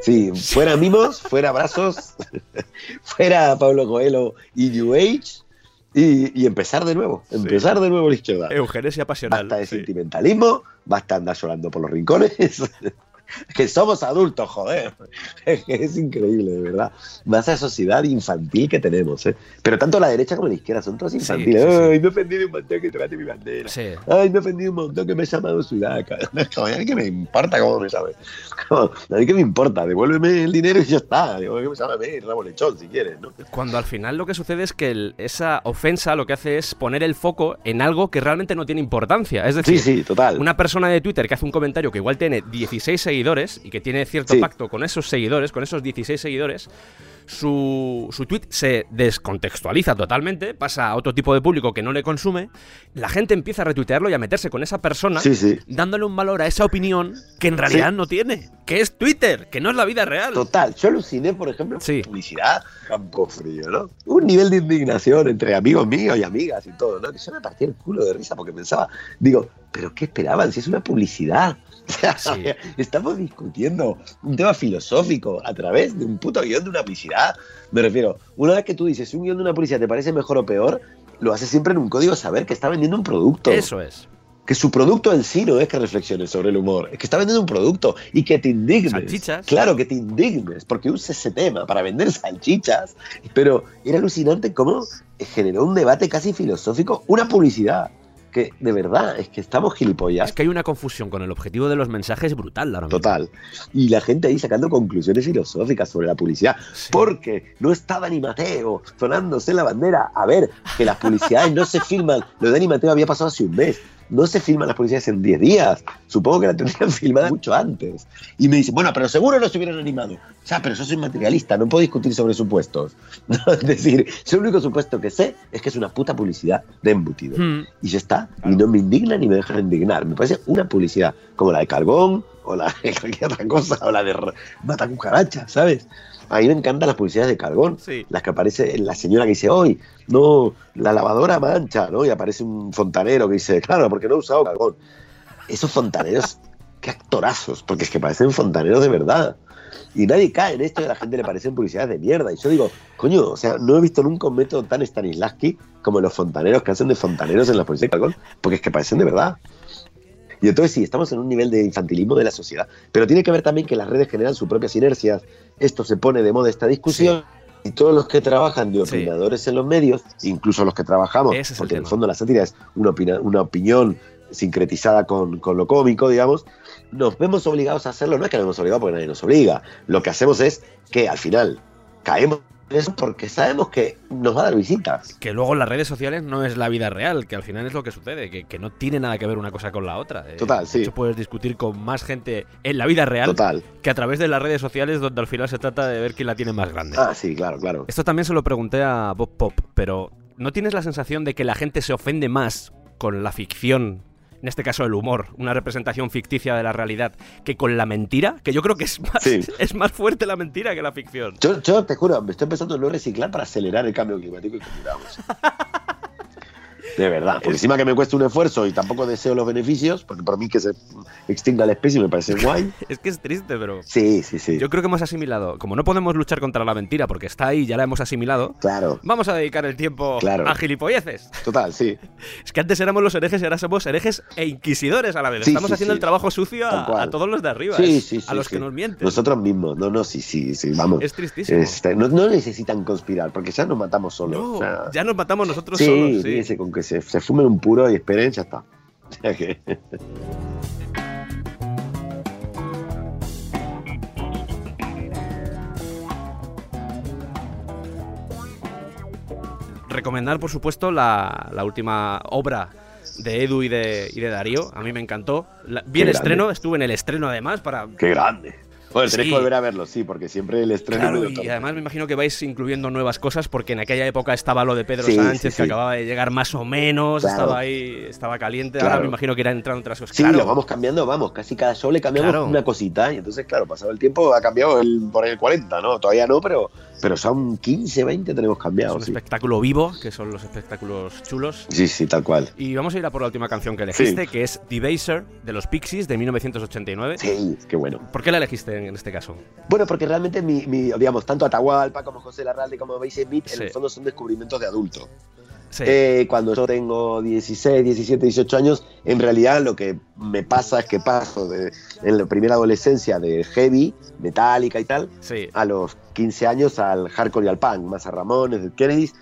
Sí, fuera mimos, fuera abrazos, fuera Pablo Coelho y New Age. Y empezar de nuevo, empezar de nuevo la izquierda. Eugenesia pasional. Basta de sentimentalismo, basta andar llorando por los rincones. Que somos adultos, joder. Es increíble, de verdad. Más esa sociedad infantil que tenemos, ¿eh? Pero tanto la derecha como la izquierda son todos infantiles. Sí, sí, sí. Ay, me he ofendido un montón que tocaste mi bandera. Sí. Ay, me he ofendido un montón que me he llamado sudaca. A mí que me importa cómo me llames. A mí que me importa. Devuélveme el dinero y ya está. Digo, que me llámame Rabo Lechón si quieres, ¿no? Cuando al final lo que sucede es que esa ofensa lo que hace es poner el foco en algo que realmente no tiene importancia. Es decir, sí, sí, total. Una persona de Twitter que hace un comentario que igual tiene 16 seguidores y que tiene cierto pacto con esos seguidores, con esos 16 seguidores, su tweet se descontextualiza totalmente, pasa a otro tipo de público que no le consume, la gente empieza a retuitearlo y a meterse con esa persona, dándole un valor a esa opinión que en realidad no tiene, que es Twitter, que no es la vida real. Total, yo aluciné, por ejemplo, publicidad, campo frío, ¿no? Un nivel de indignación entre amigos míos y amigas y todo, ¿no? Que yo me partía el culo de risa porque pensaba, digo, ¿pero qué esperaban? Si es una publicidad. Sí. Estamos discutiendo un tema filosófico a través de un puto guión de una publicidad. Me refiero, una vez que tú dices un guión de una publicidad te parece mejor o peor, lo haces siempre en un código saber que está vendiendo un producto. Eso es. Que su producto en sí no es que reflexiones sobre el humor, es que está vendiendo un producto y que te indignes. Salchichas. Claro, que te indignes, porque usa ese tema para vender salchichas. Pero era alucinante cómo generó un debate casi filosófico una publicidad. Que de verdad, es que estamos gilipollas. Es que hay una confusión con el objetivo de los mensajes brutal, la verdad. Total. Y la gente ahí sacando conclusiones filosóficas sobre la publicidad. Sí. Porque no estaba ni Mateo sonándose la bandera. A ver, que las publicidades no se filman. Lo de Ni Mateo había pasado hace un mes. No se filman las publicidades en 10 días. Supongo que la tendrían filmada mucho antes. Y me dicen, bueno, pero seguro no se hubieran animado. O sea, pero yo soy materialista, no puedo discutir sobre supuestos. ¿No? Es decir, yo el único supuesto que sé es que es una puta publicidad de embutido. Y ya está. Claro. Y no me indigna ni me deja indignar. Me parece una publicidad como la de Carbón o la de cualquier otra cosa, o la de Mata Cucaracha, ¿sabes? A mí me encantan las publicidades de Carbón, las que aparece la señora que dice, hoy, no, la lavadora mancha, ¿no? Y aparece un fontanero que dice, claro, porque no he usado Carbón. Esos fontaneros, qué actorazos, porque es que parecen fontaneros de verdad. Y nadie cae en esto y a la gente le parecen publicidades de mierda. Y yo digo, coño, o sea, no he visto nunca un método tan Stanislavski como los fontaneros que hacen de fontaneros en las publicidades de Carbón, porque es que parecen de verdad. Y entonces sí, estamos en un nivel de infantilismo de la sociedad. Pero tiene que ver también que las redes generan sus propias inercias. Esto se pone de moda esta discusión. Y todos los que trabajan de opinadores en los medios, incluso los que trabajamos, porque en el fondo la sátira es una opinión sincretizada con lo cómico, digamos, nos vemos obligados a hacerlo. No es que nos vemos obligados porque nadie nos obliga. Lo que hacemos es que al final caemos en eso porque sabemos que nos va a dar visitas. Que luego las redes sociales no es la vida real, que al final es lo que sucede, que no tiene nada que ver una cosa con la otra. Total, sí. De hecho, puedes discutir con más gente en la vida real que a través de las redes sociales, donde al final se trata de ver quién la tiene más grande. Ah, sí, claro, claro. Esto también se lo pregunté a Bob Pop, pero ¿no tienes la sensación de que la gente se ofende más con la ficción, en este caso el humor, una representación ficticia de la realidad, que con la mentira? Que yo creo que es más fuerte la mentira que la ficción. Yo te juro, me estoy empezando a no reciclar para acelerar el cambio climático y que miramos. De verdad, porque encima que me cuesta un esfuerzo y tampoco deseo los beneficios, porque para mí que se extinga la especie me parece guay. Es que es triste, pero... Sí, sí, sí. Yo creo que hemos asimilado, como no podemos luchar contra la mentira porque está ahí, ya la hemos asimilado, claro, vamos a dedicar el tiempo a gilipolleces. Total, sí. Es que antes éramos los herejes y ahora somos herejes e inquisidores a la vez. Sí, estamos haciendo el trabajo sucio a todos los de arriba, a los que nos mienten. Nosotros mismos, no, vamos. Es tristísimo. No necesitan conspirar porque ya nos matamos solos. No, ya nos matamos nosotros solos. Sí, sí, con que se fumen un puro y esperen, ya está. Recomendar, por supuesto, la última obra de Edu y de Darío. A mí me encantó. Vi el estreno, estuve en el estreno además para... ¡Qué grande! Bueno, tenéis que volver a verlo, porque siempre el estreno... Claro, y además me imagino que vais incluyendo nuevas cosas, porque en aquella época estaba lo de Pedro Sánchez, que acababa de llegar más o menos, estaba ahí, estaba caliente, ahora me imagino que era entrando otras cosas. Sí, lo vamos cambiando, casi cada show le cambiamos una cosita, y entonces, pasado el tiempo, ha cambiado por el 40, ¿no? Todavía no, pero Pero son 15, 20 tenemos cambiados. Es un espectáculo vivo, que son los espectáculos chulos. Sí, sí, tal cual. Y vamos a ir a por la última canción que elegiste, que es Debaser, de los Pixies, de 1989. Sí, qué bueno. ¿Por qué la elegiste en este caso? Bueno, porque realmente, digamos, tanto Atahualpa como José Larralde como Bassey-Smith, en el fondo son descubrimientos de adulto. Sí. Cuando yo tengo 16, 17, 18 años, en realidad lo que me pasa es que paso en la primera adolescencia de heavy, metálica y tal, a los 15 años al hardcore y al punk, más a Ramones, a Kennedys,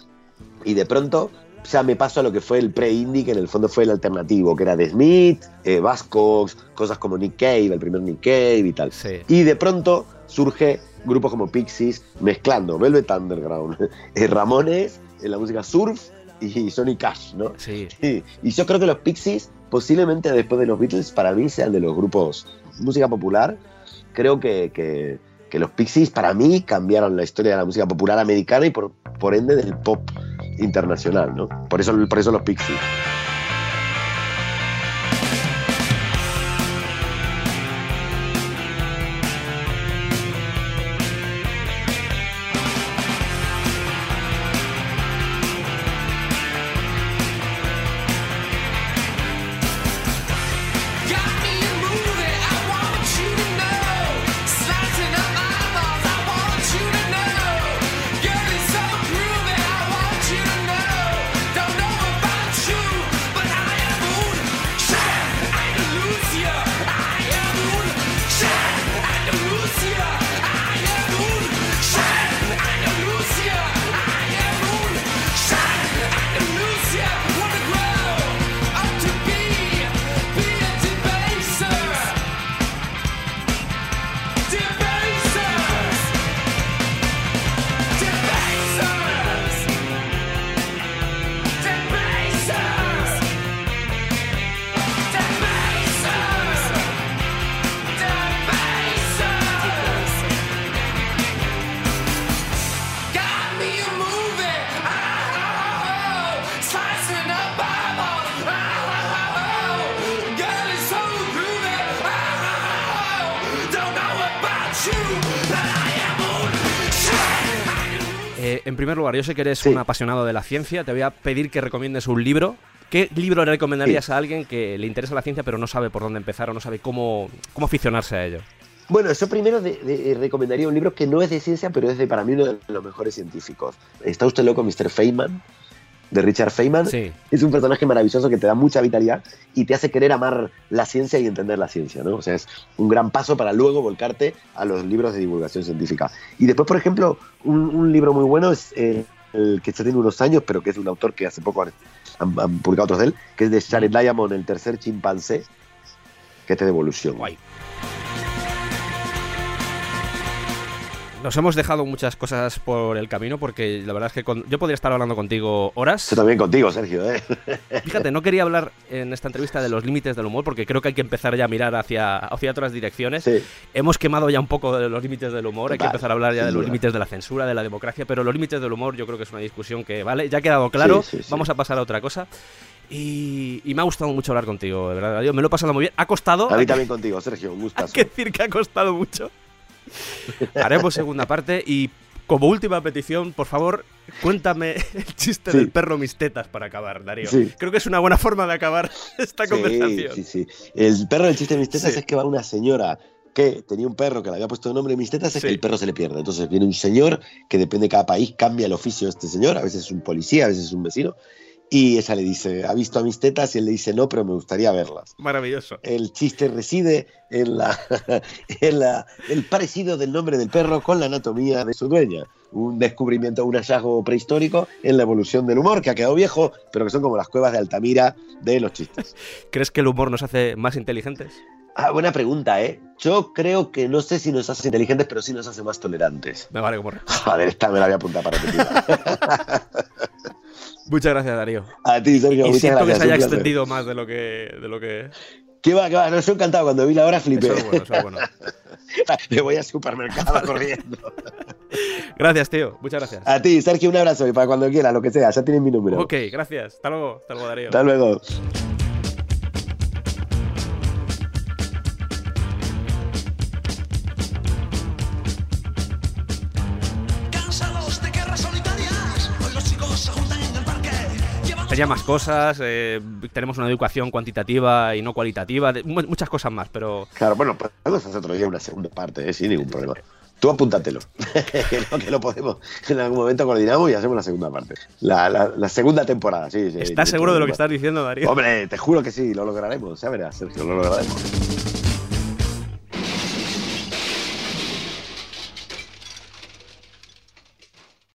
y de pronto ya me paso a lo que fue el pre-indie, que en el fondo fue el alternativo, que era de Smith, Buzzcocks, cosas como Nick Cave, el primer Nick Cave y tal. Sí. Y de pronto surge grupos como Pixies mezclando Velvet Underground, Ramones, la música surf, y Johnny Cash, ¿no? Sí. Y yo creo que los Pixies, posiblemente después de los Beatles, para mí sean de los grupos música popular. Creo que los Pixies, para mí, cambiaron la historia de la música popular americana y por ende del pop internacional, ¿no? Por eso los Pixies. En primer lugar, yo sé que eres un apasionado de la ciencia. Te voy a pedir que recomiendes un libro. ¿Qué libro le recomendarías a alguien que le interesa la ciencia pero no sabe por dónde empezar o no sabe cómo aficionarse a ello? Bueno, yo primero recomendaría un libro que no es de ciencia, pero es para mí uno de los mejores científicos. ¿Está usted loco, Mr. Feynman? De Richard Feynman. Sí. Es un personaje maravilloso que te da mucha vitalidad y te hace querer amar la ciencia y entender la ciencia, ¿no? O sea, es un gran paso para luego volcarte a los libros de divulgación científica. Y después, por ejemplo, un libro muy bueno es el que ya tiene unos años, pero que es de un autor que hace poco han publicado otros de él, que es de Jared Diamond, El tercer chimpancé, que es de evolución. Guay. Nos hemos dejado muchas cosas por el camino porque la verdad es que yo podría estar hablando contigo horas. Yo también contigo, Sergio, ¿eh? Fíjate, no quería hablar en esta entrevista de los límites del humor porque creo que hay que empezar ya a mirar hacia otras direcciones. Sí. Hemos quemado ya un poco de los límites del humor, hay que empezar a hablar ya de los límites de la censura, de la democracia, pero los límites del humor yo creo que es una discusión que, vale, ya ha quedado claro, vamos a pasar a otra cosa. Y me ha gustado mucho hablar contigo, de verdad, me lo he pasado muy bien. Ha costado... A mí también contigo, Sergio, un gustazo. Hay que decir que ha costado mucho. Haremos segunda parte y como última petición, por favor, cuéntame el chiste del perro mis tetas para acabar, Darío. Sí. Creo que es una buena forma de acabar esta conversación. Sí. El perro del chiste de mis tetas es que va una señora que tenía un perro que le había puesto el nombre de mis tetas, es que el perro se le pierde. Entonces viene un señor que depende de cada país, cambia el oficio de este señor, a veces es un policía, a veces es un vecino. Y ella le dice, ¿ha visto a mis tetas? Y él le dice, no, pero me gustaría verlas. Maravilloso. El chiste reside en el parecido del nombre del perro con la anatomía de su dueña. Un descubrimiento, un hallazgo prehistórico en la evolución del humor, que ha quedado viejo, pero que son como las cuevas de Altamira de los chistes. ¿Crees que el humor nos hace más inteligentes? Ah, buena pregunta, ¿eh? Yo creo que no sé si nos hace inteligentes, pero sí nos hace más tolerantes. Me vale como... Joder, esta me la voy a apuntar para repetir. Muchas gracias, Darío. A ti, Sergio. Y muchas siento gracias, que se haya extendido más de lo que... ¿Qué va? No, estoy encantado. Cuando vi la hora flipé. Eso es bueno. Me voy al supermercado corriendo. Gracias, tío. Muchas gracias. A ti, Sergio, un abrazo. Y para cuando quieras, lo que sea. Ya tienes mi número. Ok, gracias. Hasta luego, Darío. Hasta luego. haría más cosas, tenemos una educación cuantitativa y no cualitativa, muchas cosas más, pero... Claro, bueno, podemos hacer otro día una segunda parte, sin ningún problema. Tú apúntatelo, que lo podemos en algún momento coordinamos y hacemos la segunda parte. La segunda temporada, sí. ¿Estás seguro de lo que estás diciendo, Darío? Hombre, te juro que sí, lo lograremos, ya verás, Sergio, lo lograremos.